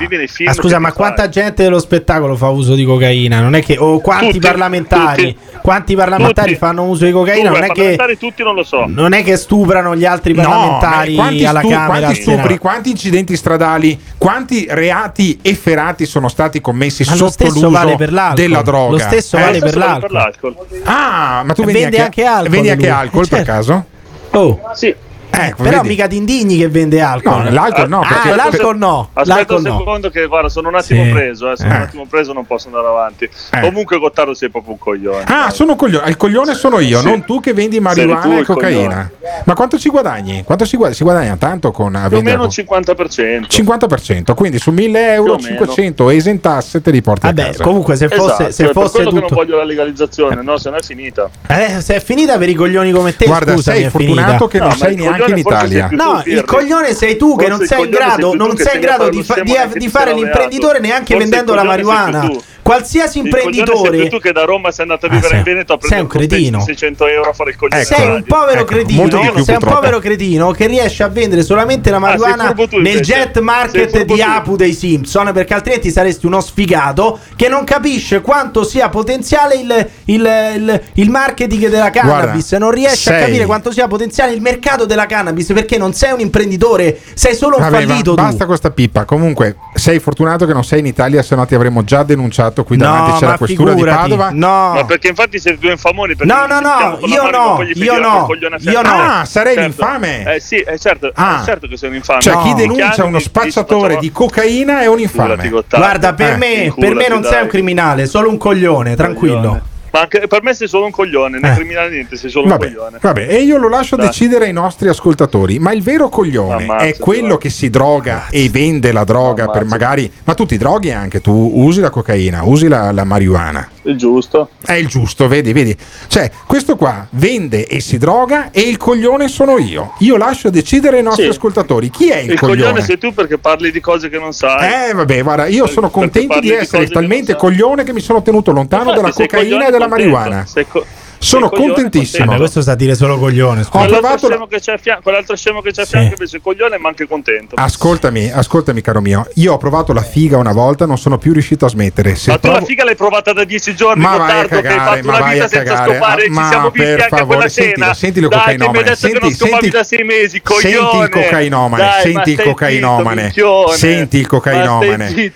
Ah, scusa, ma quanta gente dello spettacolo fa uso di cocaina? Non è che o oh, quanti tutti, parlamentari, tutti, quanti parlamentari tutti. fanno uso di cocaina? Stupra, non è parlamentari che tutti non lo so. Non è che stuprano gli altri parlamentari, no, alla stu- Camera, quanti stupri, quanti incidenti stradali, quanti reati efferati sono stati commessi ma sotto l'uso vale per della droga? Lo stesso vale, eh? per, lo stesso vale l'alcol. per l'alcol. Ah, ma tu vendi, vendi anche, anche alcol? Vendi anche alcol certo. per caso? Oh, sì. Eh, però vedi? mica Dindigni che vende alcol. No, l'alcol no, perché ah, l'alcol no. Aspetta l'alcol un secondo no. che guarda, sono un attimo sì. preso, eh, sono eh. un attimo preso, non posso andare avanti. Eh. Comunque Gottardo sei proprio un coglione. Ah, dai. sono coglione, il coglione sì. sono io, sì. non tu che vendi marijuana e cocaina. Coglione. Ma quanto ci guadagni? Quanto si guadagna? Si guadagna tanto con più o meno cinquanta per cento. cinquanta per cento, quindi su mille euro cinquecento esentasse te li porti Vabbè, a casa. Comunque se esatto, fosse se fosse tutto che non voglio la legalizzazione, no, se non è finita. Eh, se è finita per i coglioni come te, guarda, sei fortunato che non sei neanche in Italia. No, il coglione sei tu che non sei in grado, non sei in grado di, fa, di, di fare l'imprenditore neanche vendendo la marijuana. Qualsiasi imprenditore. Sei tu che da Roma sei andato a vivere ah, in Veneto a prendere seicento euro a fare il coglione. Ecco, sei un povero ecco, cretino, più, sei un povero cretino che riesce a vendere solamente la marijuana ah, tu, nel jet market di Apu dei Simpson, perché altrimenti saresti uno sfigato che non capisce quanto sia potenziale il, il, il, il marketing della cannabis, guarda, non riesce sei. a capire quanto sia potenziale il mercato della cannabis, perché non sei un imprenditore, sei solo un Vabbè, fallito. Ma basta questa pippa. Comunque sei fortunato che non sei in Italia, se no ti avremmo già denunciato qui davanti, no, c'è la questura figurati. di Padova. No. no, perché infatti sei due infamoni. No, no, no, io no, io no, io no. Ah, sarei certo. l'infame. Eh sì, è certo, ah. è certo che sei un infame. Cioè no. chi denuncia uno spacciatore di cocaina è un infame. Guarda, per eh. me, Incurati, per me non dai. sei un criminale, solo un coglione, tranquillo. Coglione. Ma anche per me sei solo un coglione, né eh. criminale niente, sei solo vabbè, un coglione. Vabbè, e io lo lascio Dai. decidere ai nostri ascoltatori, ma il vero coglione Ammazza, è quello che si droga e vende la droga Ammazza. per magari... Ma tu ti droghi anche, tu usi la cocaina, usi la, la marijuana. Il giusto. È il giusto, vedi, vedi. Cioè, questo qua vende e si droga e il coglione sono io. Io lascio decidere ai nostri sì. ascoltatori. Chi è il, il coglione? Il coglione sei tu perché parli di cose che non sai. Eh, vabbè, guarda, io sono contento di essere di talmente che coglione che mi sono tenuto lontano Infatti, dalla cocaina e dalla... la marijuana. Secco. Sono coglione, contentissimo. Vabbè, questo sta a dire solo coglione. Ho provato scemo che c'è a fianco, quell'altro scemo che c'è a fianco sì. invece coglione, ma anche contento. Ascoltami, ascoltami caro mio. Io ho provato la figa una volta, non sono più riuscito a smettere. Se ma provo... tu la figa l'hai provata da dieci giorni, ma vai a cagare, ma vai a cagare. Ah, ma ci siamo per anche favore, sentilo, sentilo il cocainomane. Senti, senti da sei mesi, coglione. Senti il cocainomane, Dai, senti il cocainomane. Senti il cocainomane.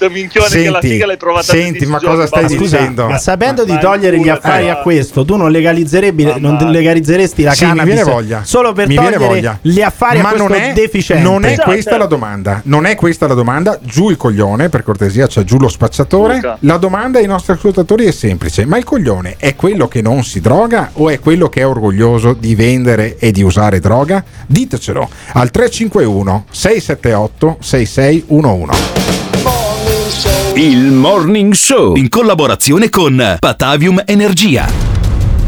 Senti la figa l'hai provata da dieci giorni. Senti, ma cosa stai dicendo? Ma sapendo di togliere gli affari a questo, tu non legali non legalizzeresti la sì, cannabis voglia. solo per mi togliere voglia. gli affari ma a questo non è, deficiente non è esatto. questa la domanda non è questa la domanda giù il coglione, per cortesia, c'è cioè giù lo spacciatore Luca. La domanda ai nostri ascoltatori è semplice: ma il coglione è quello che non si droga o è quello che è orgoglioso di vendere e di usare droga? Ditecelo al tre cinque uno sei sette otto sei sei uno uno. Il Morning Show in collaborazione con Patavium Energia.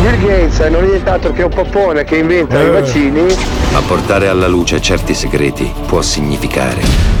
Bill Gates non è altro che un popone che inventa eh. i vaccini. Ma portare alla luce certi segreti può significare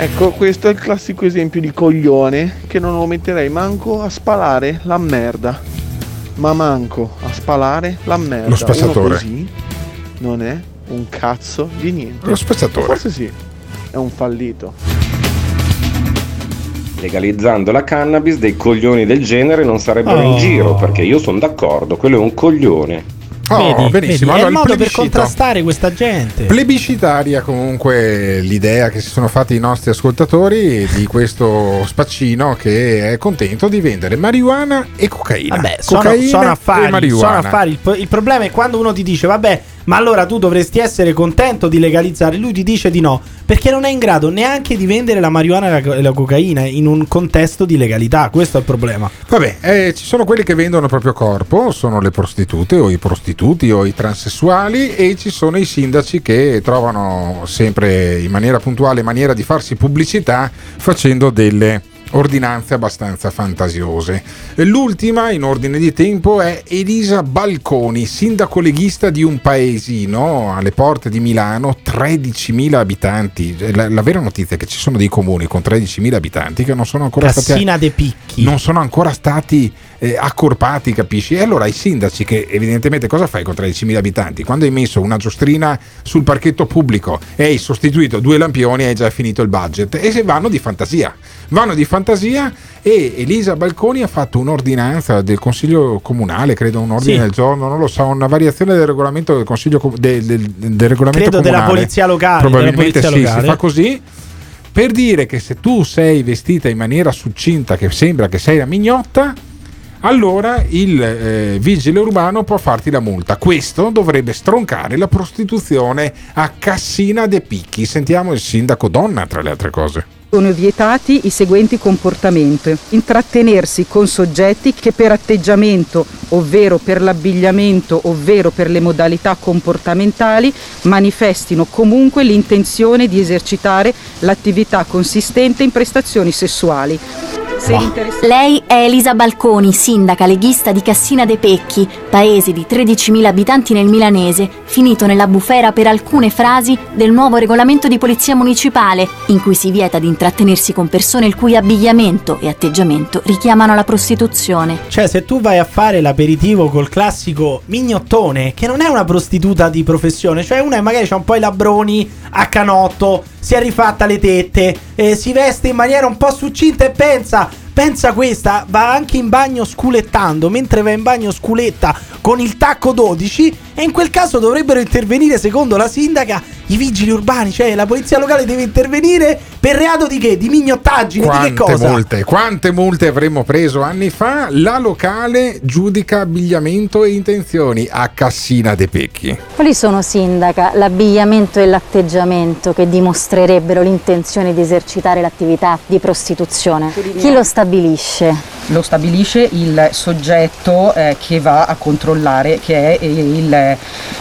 Ecco, questo è il classico esempio di coglione che non lo metterei manco a spalare la merda. ma manco a spalare la merda. Lo spazzatore. Uno così non è un cazzo di niente. Lo spazzatore. Forse sì, è un fallito. Legalizzando la cannabis, dei coglioni del genere non sarebbero oh. in giro, perché io sono d'accordo, quello è un coglione. Oh, vedi, benissimo. Vedi, allora, è il modo per contrastare questa gente. Plebiscitaria comunque l'idea che si sono fatti i nostri ascoltatori di questo spaccino che è contento di vendere marijuana e cocaina. Vabbè, sono, cocaina sono affari, e marijuana. Sono affari. Il, il problema è quando uno ti dice vabbè, ma allora tu dovresti essere contento di legalizzare, lui ti dice di no, perché non è in grado neanche di vendere la marijuana e la, la cocaina in un contesto di legalità. Questo è il problema. Vabbè, eh, ci sono quelli che vendono il proprio corpo, sono le prostitute o i prostituti o i transessuali, e ci sono i sindaci che trovano sempre in maniera puntuale maniera di farsi pubblicità facendo delle ordinanze abbastanza fantasiose. L'ultima in ordine di tempo è Elisa Balconi, sindaco leghista di un paesino alle porte di Milano, tredicimila abitanti. La, la vera notizia è che ci sono dei comuni con tredicimila abitanti che non sono ancora Cassina stati de' Pecchi. Non sono ancora stati eh, accorpati, capisci? E allora i sindaci, che evidentemente cosa fai con tredicimila abitanti? Quando hai messo una giostrina sul parchetto pubblico e hai sostituito due lampioni hai già finito il budget, e se vanno di fantasia, vanno di fantasia fantasia e Elisa Balconi ha fatto un'ordinanza del Consiglio Comunale, credo un ordine sì. del giorno, non lo so, una variazione del regolamento del Consiglio del, del, del regolamento credo comunale, della polizia locale, probabilmente della polizia sì, locale. Si fa così per dire che se tu sei vestita in maniera succinta che sembra che sei la mignotta, allora il eh, vigile urbano può farti la multa. Questo dovrebbe stroncare la prostituzione a Cassina de' Pecchi. Sentiamo il sindaco donna, tra le altre cose. Sono vietati i seguenti comportamenti: intrattenersi con soggetti che per atteggiamento, ovvero per l'abbigliamento, ovvero per le modalità comportamentali, manifestino comunque l'intenzione di esercitare l'attività consistente in prestazioni sessuali. Wow. Lei è Elisa Balconi, sindaca leghista di Cassina de' Pecchi, paese di tredicimila abitanti nel milanese, finito nella bufera per alcune frasi del nuovo regolamento di polizia municipale, in cui si vieta di intrattenersi con persone il cui abbigliamento e atteggiamento richiamano la prostituzione. Cioè, se tu vai a fare l'aperitivo col classico mignottone, che non è una prostituta di professione, cioè una che magari ha un po' i labbroni a canotto, si è rifatta le tette, eh, si veste in maniera un po' succinta e pensa pensa questa, va anche in bagno sculettando, mentre va in bagno sculetta con il tacco dodici, e in quel caso dovrebbero intervenire, secondo la sindaca, i vigili urbani, cioè la polizia locale deve intervenire per reato di che? Di mignottaggine, quante di che cosa? Multe, quante multe avremmo preso anni fa? La locale giudica abbigliamento e intenzioni a Cassina de' Pecchi. Quali sono, sindaca, l'abbigliamento e l'atteggiamento che dimostrerebbero l'intenzione di esercitare l'attività di prostituzione? Chi lo sta stabilisce? Lo stabilisce il soggetto eh, che va a controllare, che è il,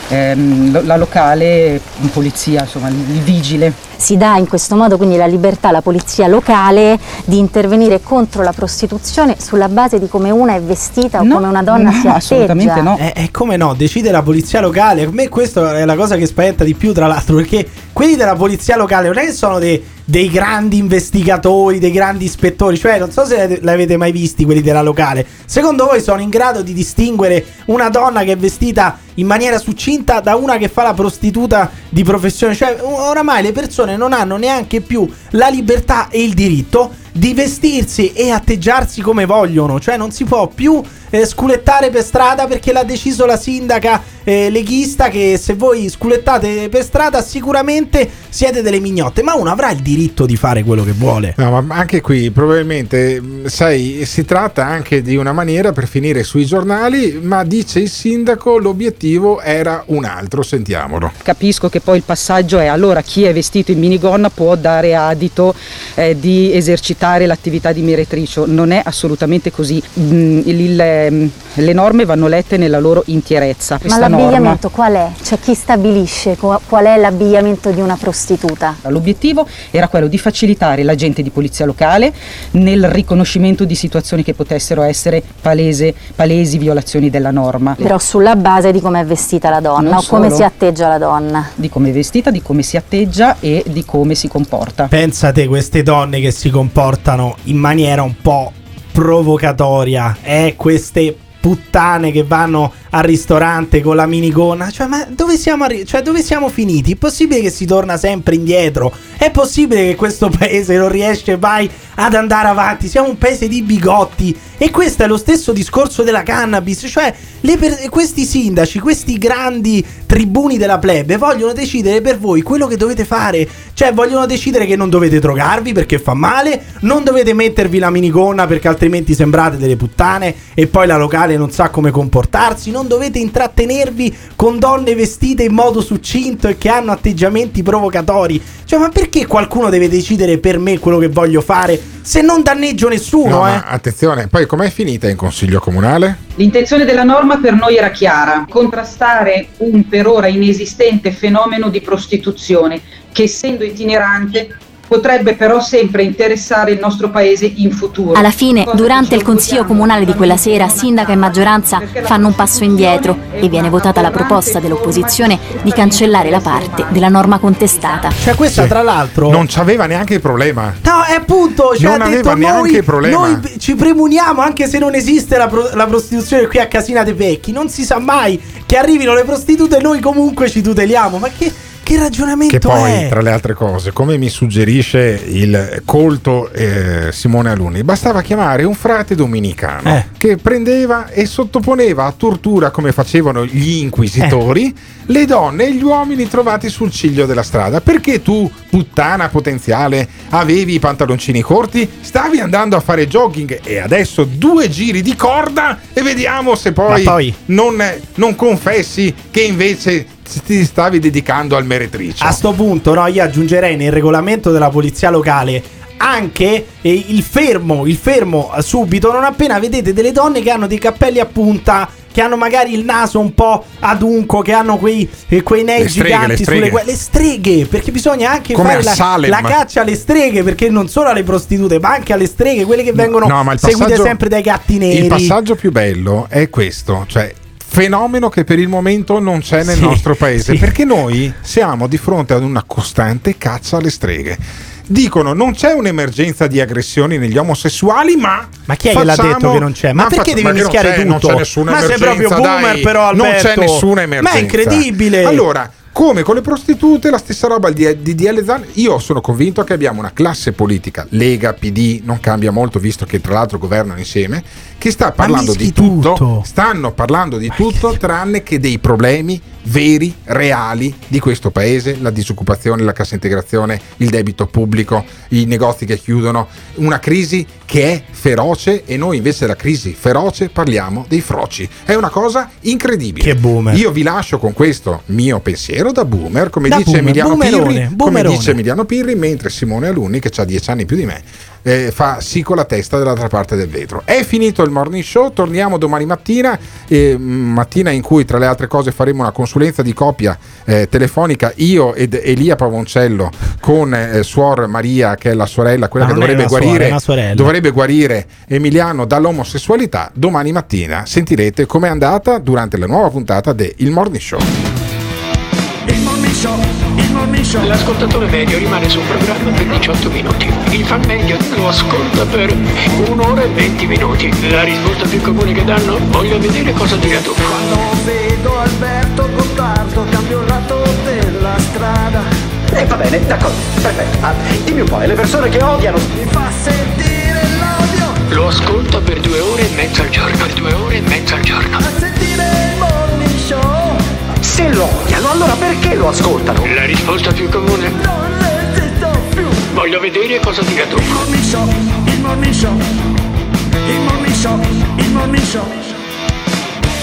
ehm, la locale polizia, insomma, il vigile. Si dà in questo modo quindi la libertà alla polizia locale di intervenire contro la prostituzione sulla base di come una è vestita o no, come una donna no, si atteggia. Assolutamente no. E eh, come no, decide la polizia locale. A me questa è la cosa che spaventa di più, tra l'altro, perché quelli della polizia locale non è che sono dei, dei grandi investigatori, dei grandi ispettori, cioè non so se l'avete mai visti quelli della locale. Secondo voi sono in grado di distinguere una donna che è vestita in maniera succinta da una che fa la prostituta di professione? Cioè oramai le persone non hanno neanche più la libertà e il diritto di vestirsi e atteggiarsi come vogliono, cioè non si può più eh, sculettare per strada perché l'ha deciso la sindaca eh, leghista, che se voi sculettate per strada sicuramente siete delle mignotte, ma uno avrà il diritto di fare quello che vuole. No, ma anche qui probabilmente, sai, si tratta anche di una maniera per finire sui giornali, ma dice il sindaco l'obiettivo era un altro, sentiamolo. Capisco che poi il passaggio è allora chi è vestito in minigonna può dare adito eh, di esercitare l'attività di meretricio. Non è assolutamente così. Le, le norme vanno lette nella loro intierezza. Questa ma l'abbigliamento norma, qual è? Cioè chi stabilisce qual è l'abbigliamento di una prostituta? L'obiettivo era quello di facilitare l'agente di polizia locale nel riconoscimento di situazioni che potessero essere palese, palesi violazioni della norma. Però sulla base di come è vestita la donna, non o come si atteggia la donna. Di come è vestita, di come si atteggia e di come si comporta. Pensate queste donne che si comportano in maniera un po' provocatoria, eh, queste puttane che vanno al ristorante con la minigonna. Cioè, ma dove siamo, arri- cioè, dove siamo finiti? È possibile che si torna sempre indietro? È possibile che questo paese non riesce mai ad andare avanti? Siamo un paese di bigotti. E questo è lo stesso discorso della cannabis. Cioè, le per- questi sindaci, questi grandi tribuni della plebe vogliono decidere per voi quello che dovete fare. Cioè, vogliono decidere che non dovete drogarvi perché fa male, non dovete mettervi la minigonna perché altrimenti sembrate delle puttane e poi la locale non sa come comportarsi, non dovete intrattenervi con donne vestite in modo succinto e che hanno atteggiamenti provocatori. Cioè, ma perché qualcuno deve decidere per me quello che voglio fare se non danneggio nessuno? No, eh? Ma attenzione, poi com'è finita in consiglio comunale? L'intenzione della norma per noi era chiara: contrastare un per ora inesistente fenomeno di prostituzione che, essendo itinerante, potrebbe però sempre interessare il nostro paese in futuro. Alla fine, durante il consiglio comunale di quella sera, sindaca e maggioranza fanno un passo indietro e viene votata la proposta dell'opposizione di cancellare la parte della norma contestata. Cioè, questa, tra l'altro, non c'aveva neanche il problema. No, è appunto, cioè, non ha detto, aveva neanche noi, il problema. Noi ci premuniamo anche se non esiste la, pro- la prostituzione qui a Cassina de' Pecchi. Non si sa mai che arrivino le prostitute e noi comunque ci tuteliamo. Ma che... che ragionamento è? Che poi, è? tra le altre cose, come mi suggerisce il colto eh, Simone Alunni, bastava chiamare un frate dominicano eh. che prendeva e sottoponeva a tortura, come facevano gli inquisitori, eh. le donne e gli uomini trovati sul ciglio della strada. Perché tu, puttana potenziale, avevi i pantaloncini corti, stavi andando a fare jogging e adesso due giri di corda e vediamo se poi, poi... Non, non confessi che invece ti stavi dedicando al meretrice. A sto punto, no, io aggiungerei nel regolamento della polizia locale anche eh, il fermo, il fermo subito, non appena vedete delle donne che hanno dei cappelli a punta, che hanno magari il naso un po' adunco, che hanno quei, eh, quei nei le giganti streghe, le streghe. sulle guai- le streghe, perché bisogna anche come fare la, la caccia alle streghe, perché non solo alle prostitute, ma anche alle streghe, quelle che vengono no, seguite sempre dai gatti neri. Il passaggio più bello è questo, cioè fenomeno che per il momento non c'è nel sì, nostro paese, sì. perché noi siamo di fronte ad una costante caccia alle streghe. Dicono non c'è un'emergenza di aggressioni negli omosessuali, ma ma chi è facciamo, che l'ha detto che non c'è? Ma, ma perché faccio, devi mischiare tutto? Non c'è nessuna ma emergenza, sei proprio boomer, dai, però Alberto. Non c'è nessuna emergenza. Ma è incredibile. Allora, come con le prostitute, la stessa roba di D D L Zan. Io sono convinto che abbiamo una classe politica, Lega, P D, non cambia molto visto che tra l'altro governano insieme, che sta parlando di tutto, tutto, stanno parlando di tutto tranne che dei problemi veri, reali di questo paese, la disoccupazione, la cassa integrazione, il debito pubblico, i negozi che chiudono, una crisi che è feroce e noi invece della crisi feroce parliamo dei froci. È una cosa incredibile. Che boomer. Io vi lascio con questo mio pensiero da boomer, come, da dice, boomer, Emiliano boomerone, Pirri, boomerone. come dice Emiliano Pirri, mentre Simone Alunni, che ha dieci anni più di me, Eh, fa sì con la testa dall'altra parte del vetro. È finito il morning show, torniamo domani mattina, eh, mattina in cui tra le altre cose faremo una consulenza di coppia eh, telefonica, io ed Elia Pavoncello con eh, Suor Maria, che è la sorella, quella che dovrebbe guarire, suora, dovrebbe guarire Emiliano dall'omosessualità. Domani mattina sentirete com'è andata durante la nuova puntata de Il Morning Show. Il Morning Show. L'ascoltatore medio rimane sul programma per diciotto minuti, il fan medio lo ascolta per un'ora e venti minuti. La risposta più comune che danno: voglio vedere cosa dirà tu. Quando vedo Alberto Gottardo cambio il lato della strada. E eh, va bene, d'accordo, perfetto. Ah, dimmi un po', le persone che odiano mi fa sentire l'odio. Lo ascolta per due ore e mezza al giorno, per due ore e mezza al giorno. A sentire il morning show. Se lo odiano, allora perché lo ascoltano? La risposta più comune: non esisto più. Voglio vedere cosa dirà tu. Il morning show, il morning show, il morning show, il morning show.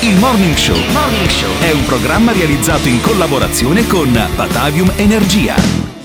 Il morning show, il morning show è un programma realizzato in collaborazione con Patavium Energia.